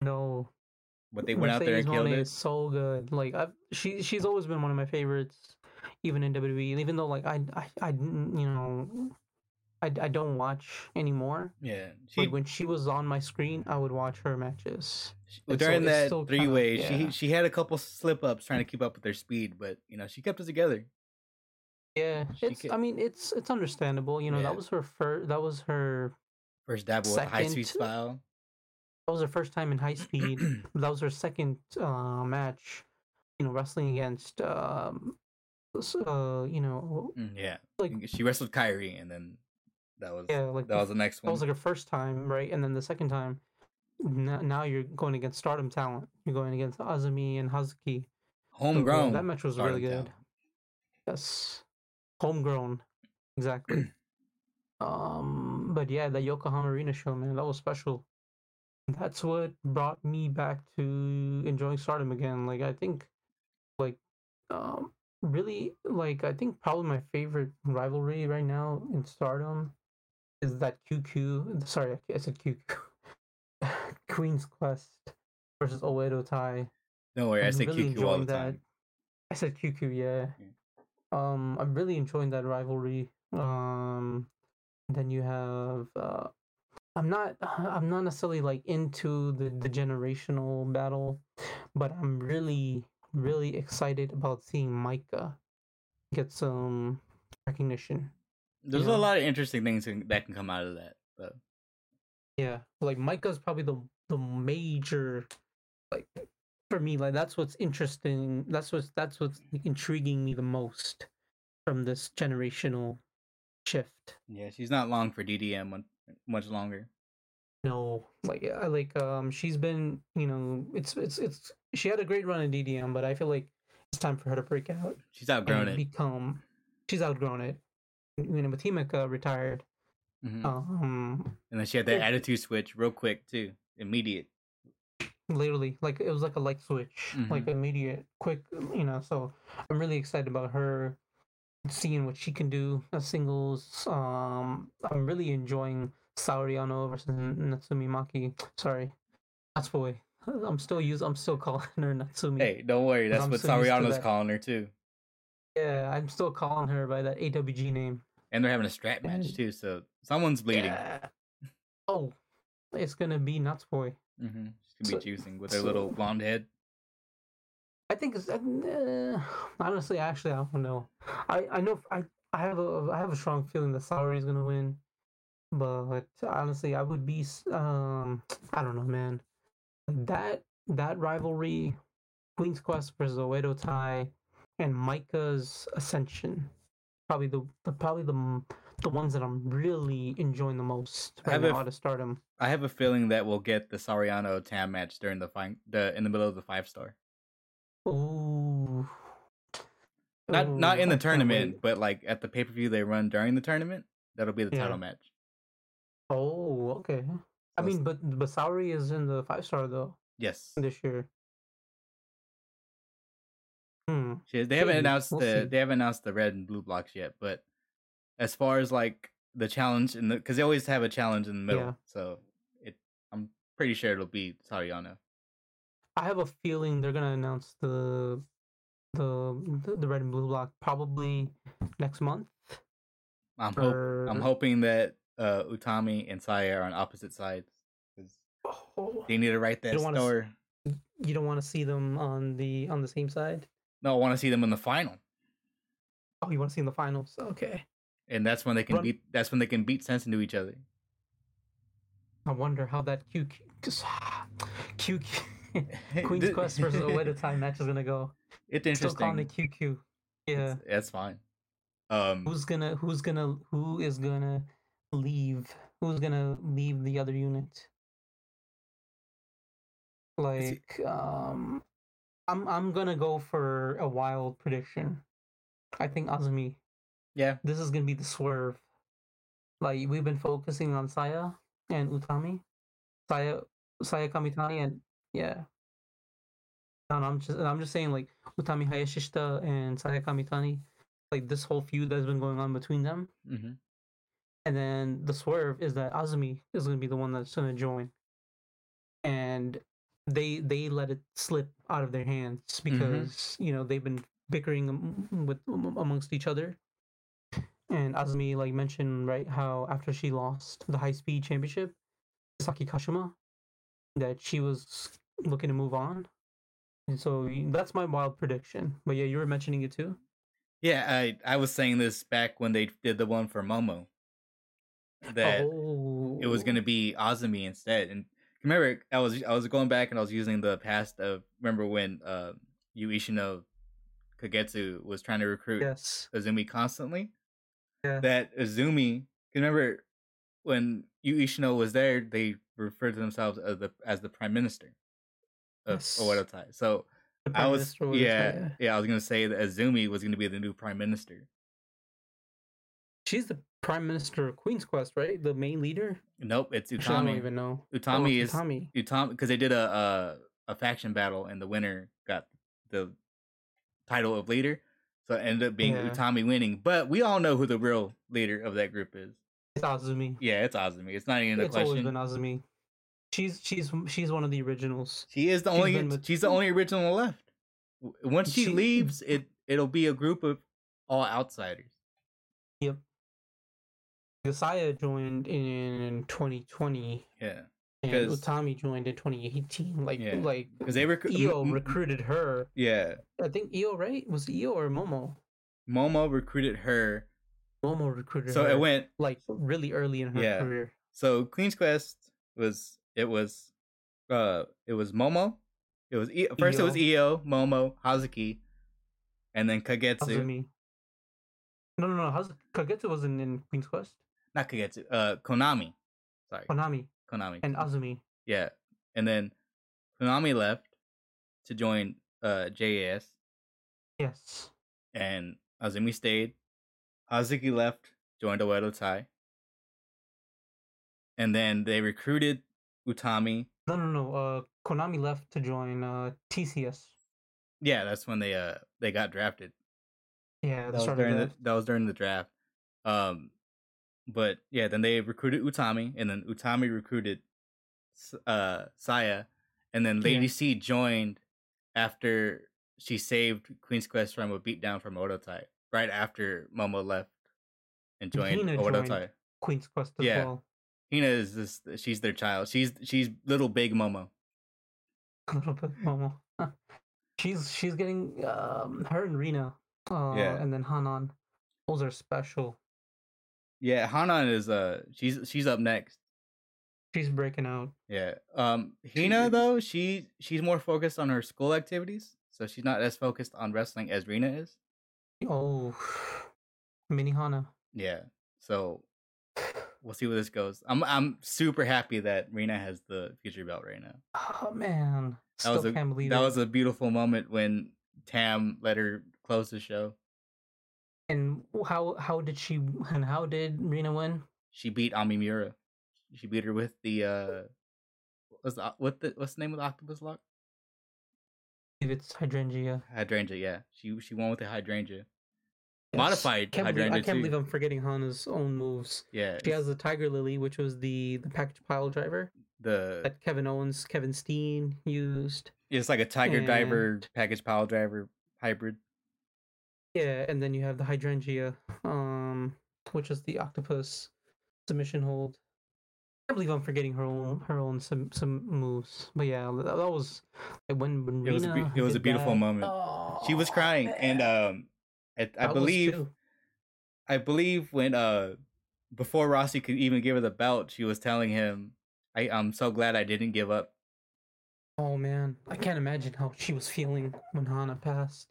No, but they went out there and killed it. Is so good. Like she's always been one of my favorites. Even in WWE, even though like I you know, I don't watch anymore. Yeah, but when she was on my screen, I would watch her matches. During that three-way, she had a couple slip-ups trying to keep up with their speed, but you know she kept it together. Yeah, it's understandable. You know that was her first. That was her first dabble with high speed style. That was her first time in high speed. That was her second match. You know, wrestling against. You know, yeah, like she wrestled Kyrie, and then that was the next one. That was like her first time, right? And then the second time, now you're going against Stardom talent. You're going against Azumi and Hazuki. Homegrown. So, that match was Stardom really good. Talent. Yes, homegrown, exactly. But yeah, the Yokohama Arena show, man, that was special. That's what brought me back to enjoying Stardom again. Like I think, really, like, I think probably my favorite rivalry right now in Stardom is that QQ. Sorry, I said QQ. Queen's Quest versus Oedo Tai. Don't worry, I say QQ all the time. I said QQ, yeah. I'm really enjoying that rivalry. Then you have I'm not necessarily like into the generational battle, but I'm really excited about seeing Micah get some recognition. There's a lot of interesting things that can come out of that, though. Yeah, like Micah's probably the major, like, for me, like that's what's interesting. That's what's intriguing me the most from this generational shift. Yeah, she's not long for DDM much longer. No, she's been, it's she had a great run in DDM, but I feel like it's time for her to break out. She's outgrown it. She's outgrown it. With Himeka retired. Mm-hmm. And then she had that attitude switch real quick too, immediate. Literally, like it was like a light switch, mm-hmm. like immediate, quick. So I'm really excited about her, seeing what she can do as singles. I'm really enjoying Saoriano versus Natsumi Maki. Sorry, that's boy. I'm still calling her Natsumi. Hey, don't worry. That's what Saoriano's calling her too. Yeah, I'm still calling her by that AWG name. And they're having a strap match too, so someone's bleeding. Yeah. Oh, it's gonna be Nuts Boy. Mm-hmm. She's gonna be juicing with her little blonde head. I think it's honestly, actually, I don't know. I have a strong feeling that Saori is gonna win, but honestly, I would be I don't know, man. That rivalry, Queen's Quest versus Oedo Tai, and Micah's Ascension. Probably the ones that I'm really enjoying the most right now out of Stardom. I have a feeling that we'll get the Saoriano Tam match during in the middle of the 5-star. Ooh. Not in the tournament, but like at the pay-per-view they run during the tournament, that'll be the title match. Oh, okay. But Saori is in the 5-star though. Yes. This year. They haven't announced the red and blue blocks yet, but as far as like the challenge because they always have a challenge in the middle, so I'm pretty sure it'll be Saoriano. I have a feeling they're gonna announce the red and blue block probably next month. I'm hoping that Utami and Saya are on opposite sides because they need to write that story. You don't want to see them on the same side. No, I want to see them in the final. Oh, you want to see in the finals? Okay. And that's when they can beat sense into each other. I wonder how that QQ Queen's Quest versus Oedo Tai match is gonna go. It's interesting. Still calling it QQ. Yeah, that's fine. Who's gonna leave the other unit? Like I'm gonna go for a wild prediction. I think Azumi. Yeah. This is gonna be the swerve. Like we've been focusing on Saya and Utami, Saya Kamitani, and yeah. And I'm just saying like Utami Hayashishita and Saya Kamitani, like this whole feud that's been going on between them. Mm-hmm. And then the swerve is that Azumi is gonna be the one that's gonna join, and they let it slip out of their hands because mm-hmm. They've been bickering amongst each other. And Azumi like mentioned right how after she lost the high speed championship, Saki Kashima, that she was looking to move on. And so that's my wild prediction. But yeah, you were mentioning it too. Yeah, I was saying this back when they did the one for Momo that it was going to be Azumi instead. And remember, I was going back and I was using the past of remember when Yu Ishino Kagetsu was trying to recruit Azumi constantly. Yeah. That Azumi, remember when Yu Ishino was there, they referred to themselves as the Prime Minister of Oedo Tai. So I was gonna say that Azumi was gonna be the new Prime Minister. She's the Prime Minister of Queen's Quest, right? The main leader? Nope, it's Utami. I don't even know. Utami, because they did a faction battle and the winner got the title of leader, so it ended up being Utami winning. But we all know who the real leader of that group is. It's Azumi. Yeah, it's Azumi. It's not even a question. It's always been Azumi. She's one of the originals. She's the only original left. Once she leaves, it'll be a group of all outsiders. Yep. Yosaya joined in 2020. Yeah. And Utami joined in 2018. Like because they Io recruited her. Yeah. I think Io, right? Was it Io or Momo? Momo recruited her. So it went like really early in her career. So Queen's Quest was Momo. It was first Io. It was Io, Momo, Hazuki, and then Kagetsu. Kagetsu wasn't in Queen's Quest. Not Kagetsu. Konami. Sorry. Konami. And Azumi. Yeah. And then Konami left to join JAS. Yes. And Azumi stayed. Hazuki left, joined Oedo Tai. And then they recruited Utami. Konami left to join TCS. Yeah, that's when they got drafted. Yeah, that was during the draft. But yeah, then they recruited Utami, and then Utami recruited Saya, and then Lady C joined after she saved Queen's Quest from a beatdown from Oedo Tai. Right after Momo left and joined Oedo Tai. Queen's Quest as well. Hina is she's their child. She's little big Momo. Little big Momo. She's getting her and Rina. And then Hanan. Those are special. Yeah, Hanan is she's up next. She's breaking out. Yeah. Hina though, she's more focused on her school activities, so she's not as focused on wrestling as Rina is. Oh, mini Hana. Yeah. So we'll see where this goes. I'm super happy that Rina has the future belt right now. Oh man, can't believe that was a beautiful moment when Tam let her close the show. And how did Rina win? She beat Amimura. She beat her with the what's the name of the octopus lock? It's hydrangea. Hydrangea, yeah. She won with the hydrangea. Yes. Modified hydrangea. I can't believe I'm forgetting Hana's own moves. Yeah. She has the Tiger Lily, which was the package pile driver. That Kevin Steen used. It's like a Tiger Diver package pile driver hybrid. Yeah, and then you have the hydrangea, which is the octopus submission hold. I believe I'm forgetting her own some moves, but yeah, that was like when Rina it was a beautiful moment. Oh, she was crying, man. And I believe when before Rossi could even give her the belt, she was telling him, "I'm so glad I didn't give up." Oh man, I can't imagine how she was feeling when Hana passed.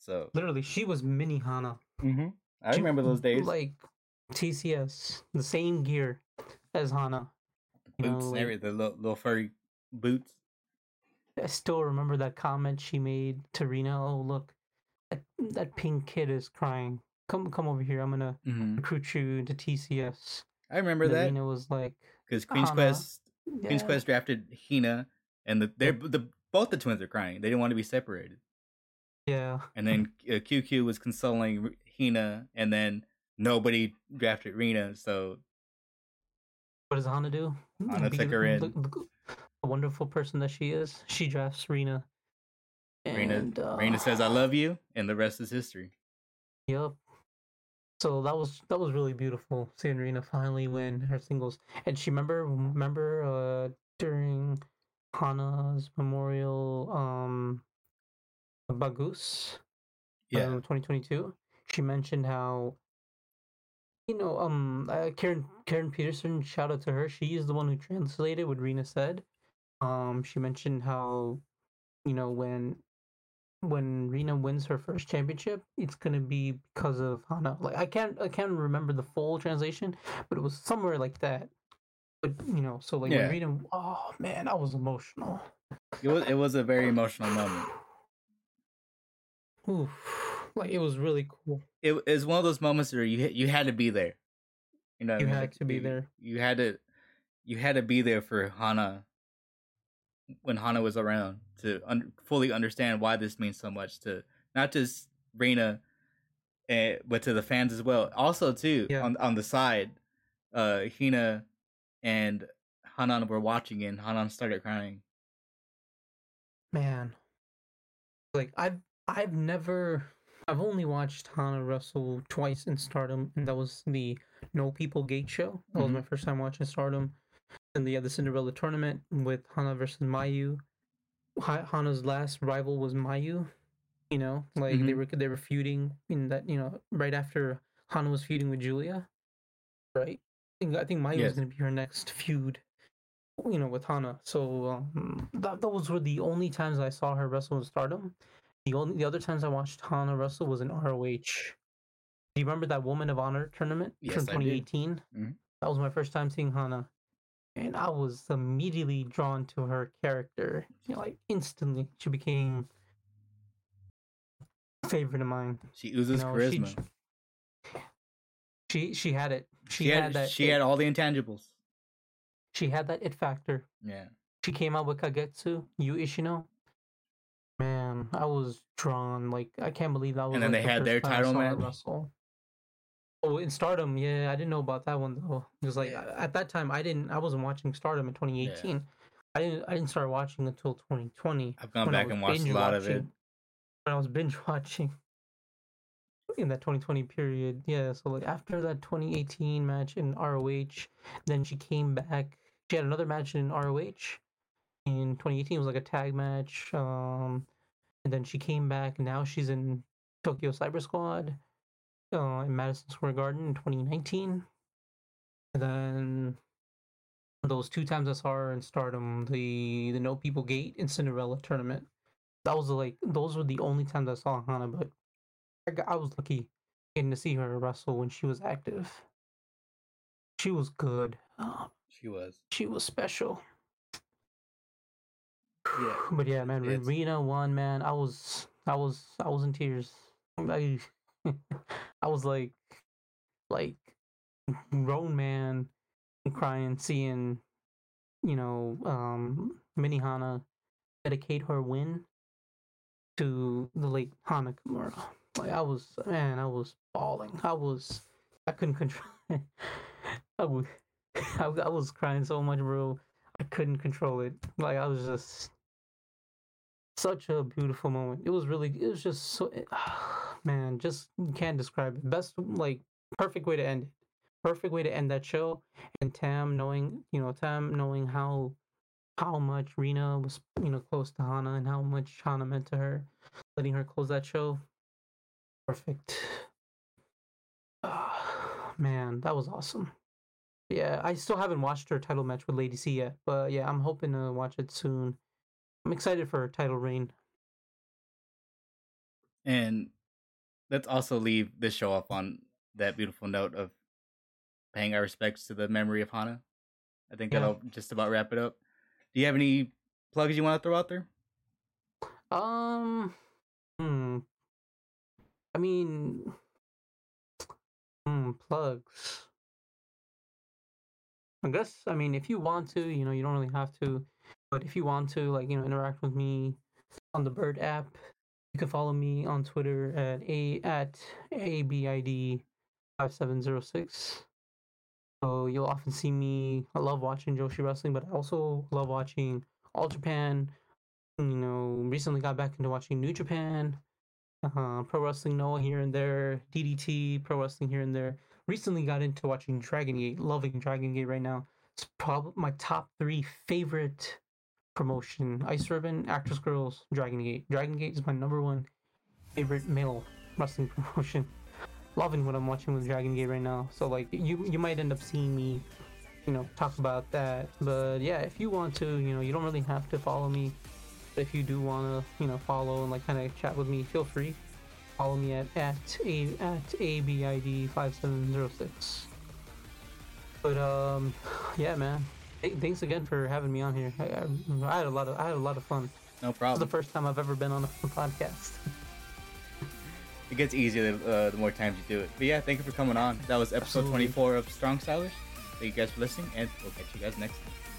So literally, she was mini Hana. Mm-hmm. I remember those days, like. TCS, the same gear as Hana. The boots, the little furry boots. I still remember that comment she made to Rina. Oh, look, that pink kid is crying. Come over here. I'm gonna recruit you to TCS. I remember that. Rina was like, because Queen's Quest drafted Hina, and both the twins are crying. They didn't want to be separated. Yeah. And then QQ was consoling Hina, and then. Nobody drafted Rina, so what does Hana do? Hana took her in. The wonderful person that she is, she drafts Rina. Rina says, "I love you," and the rest is history. Yep. So that was really beautiful seeing Rina finally win her singles, and she remember during Hana's memorial Bagus, 2022, she mentioned how. You know, Karen Peterson, shout out to her. She is the one who translated what Rina said. She mentioned how, you know, when Rina wins her first championship, it's gonna be because of Hana. Like I can't remember the full translation, but it was somewhere like that. But you know, so like when Rina, oh man, I was emotional. It was a very emotional moment. Oof. Like it was really cool. It is one of those moments where you had to be there. You know, you had to be there. You had to be there for Hana when Hana was around to fully understand why this means so much to not just Rina, but to the fans as well. Also, too on the side, Hina and Hanan were watching, and Hanan started crying. Man, like I've. I've only watched Hana wrestle twice in Stardom, and that was the No People Gate show. That was my first time watching Stardom. And the other Cinderella tournament with Hana versus Mayu. Hana's last rival was Mayu. You know, like they were feuding in that, you know, right after Hana was feuding with Julia. Right? I think Mayu was going to be her next feud, you know, with Hana. So those were the only times I saw her wrestle in Stardom. The other times I watched Hana wrestle was in ROH. Do you remember that Woman of Honor tournament from 2018? That was my first time seeing Hana, and I was immediately drawn to her character. You know, like instantly, she became a favorite of mine. She oozes charisma. She had it. She had all the intangibles. She had that it factor. Yeah. She came out with Kagetsu, Yu Ishino. Man, I was drawn. Like, I can't believe that was. And then they had their title match. Oh, in Stardom, yeah, I didn't know about that one though. It was like at that time, I wasn't watching Stardom in 2018. Yeah. I didn't start watching until 2020. I've gone back and watched a lot of it. When I was binge watching in that 2020 period, yeah. So like after that 2018 match in ROH, then she came back. She had another match in ROH. In 2018, it was like a tag match, and then she came back. Now she's in Tokyo Cyber Squad, in Madison Square Garden in 2019. And then those two times I saw her in Stardom, the No People Gate and Cinderella tournament. That was like those were the only times I saw Hana, but I was lucky getting to see her wrestle when she was active. She was good. She was special. Yeah. But yeah, man, Rina won, man. I was in tears. I was like grown man crying, seeing, you know, Mini Hana dedicate her win to the late Hana Kimura. Like I was bawling. I couldn't control it. I was crying so much, bro. I couldn't control it. Like I was just such a beautiful moment. It was just so, man, just can't describe it. Best, like, perfect way to end it. Perfect way to end that show. And Tam knowing how much Rina was, you know, close to Hana and how much Hana meant to her, letting her close that show. Perfect. Man, that was awesome. Yeah, I still haven't watched her title match with Lady C yet, but yeah, I'm hoping to watch it soon. I'm excited for her title reign. And let's also leave this show off on that beautiful note of paying our respects to the memory of Hana. I think that'll just about wrap it up. Do you have any plugs you want to throw out there? I mean, plugs. I guess, I mean, if you want to, you know, you don't really have to. But if you want to, like, you know, interact with me on the Bird app, you can follow me on Twitter at ABID5706. So you'll often see me. I love watching Joshi Wrestling, but I also love watching All Japan. You know, recently got back into watching New Japan, Pro Wrestling Noah here and there, DDT, Pro Wrestling here and there. Recently got into watching Dragon Gate, loving Dragon Gate right now. It's probably my top three favorite promotion: Ice Ribbon, Actress Girls, Dragon Gate. Dragon Gate is my number one favorite male wrestling promotion. Loving what I'm watching with Dragon Gate right now. So like you might end up seeing me, you know, talk about that. But yeah, if you want to, you know, you don't really have to follow me. But if you do want to, you know, follow and like kind of chat with me, feel free. Follow me at ABID5706. But yeah, man. Thanks again for having me on here. I had a lot of fun. No problem. This is the first time I've ever been on a podcast. It gets easier the more times you do it. But yeah, thank you for coming on. That was episode 24 of Strong Stylers. Thank you guys for listening, and we'll catch you guys next time.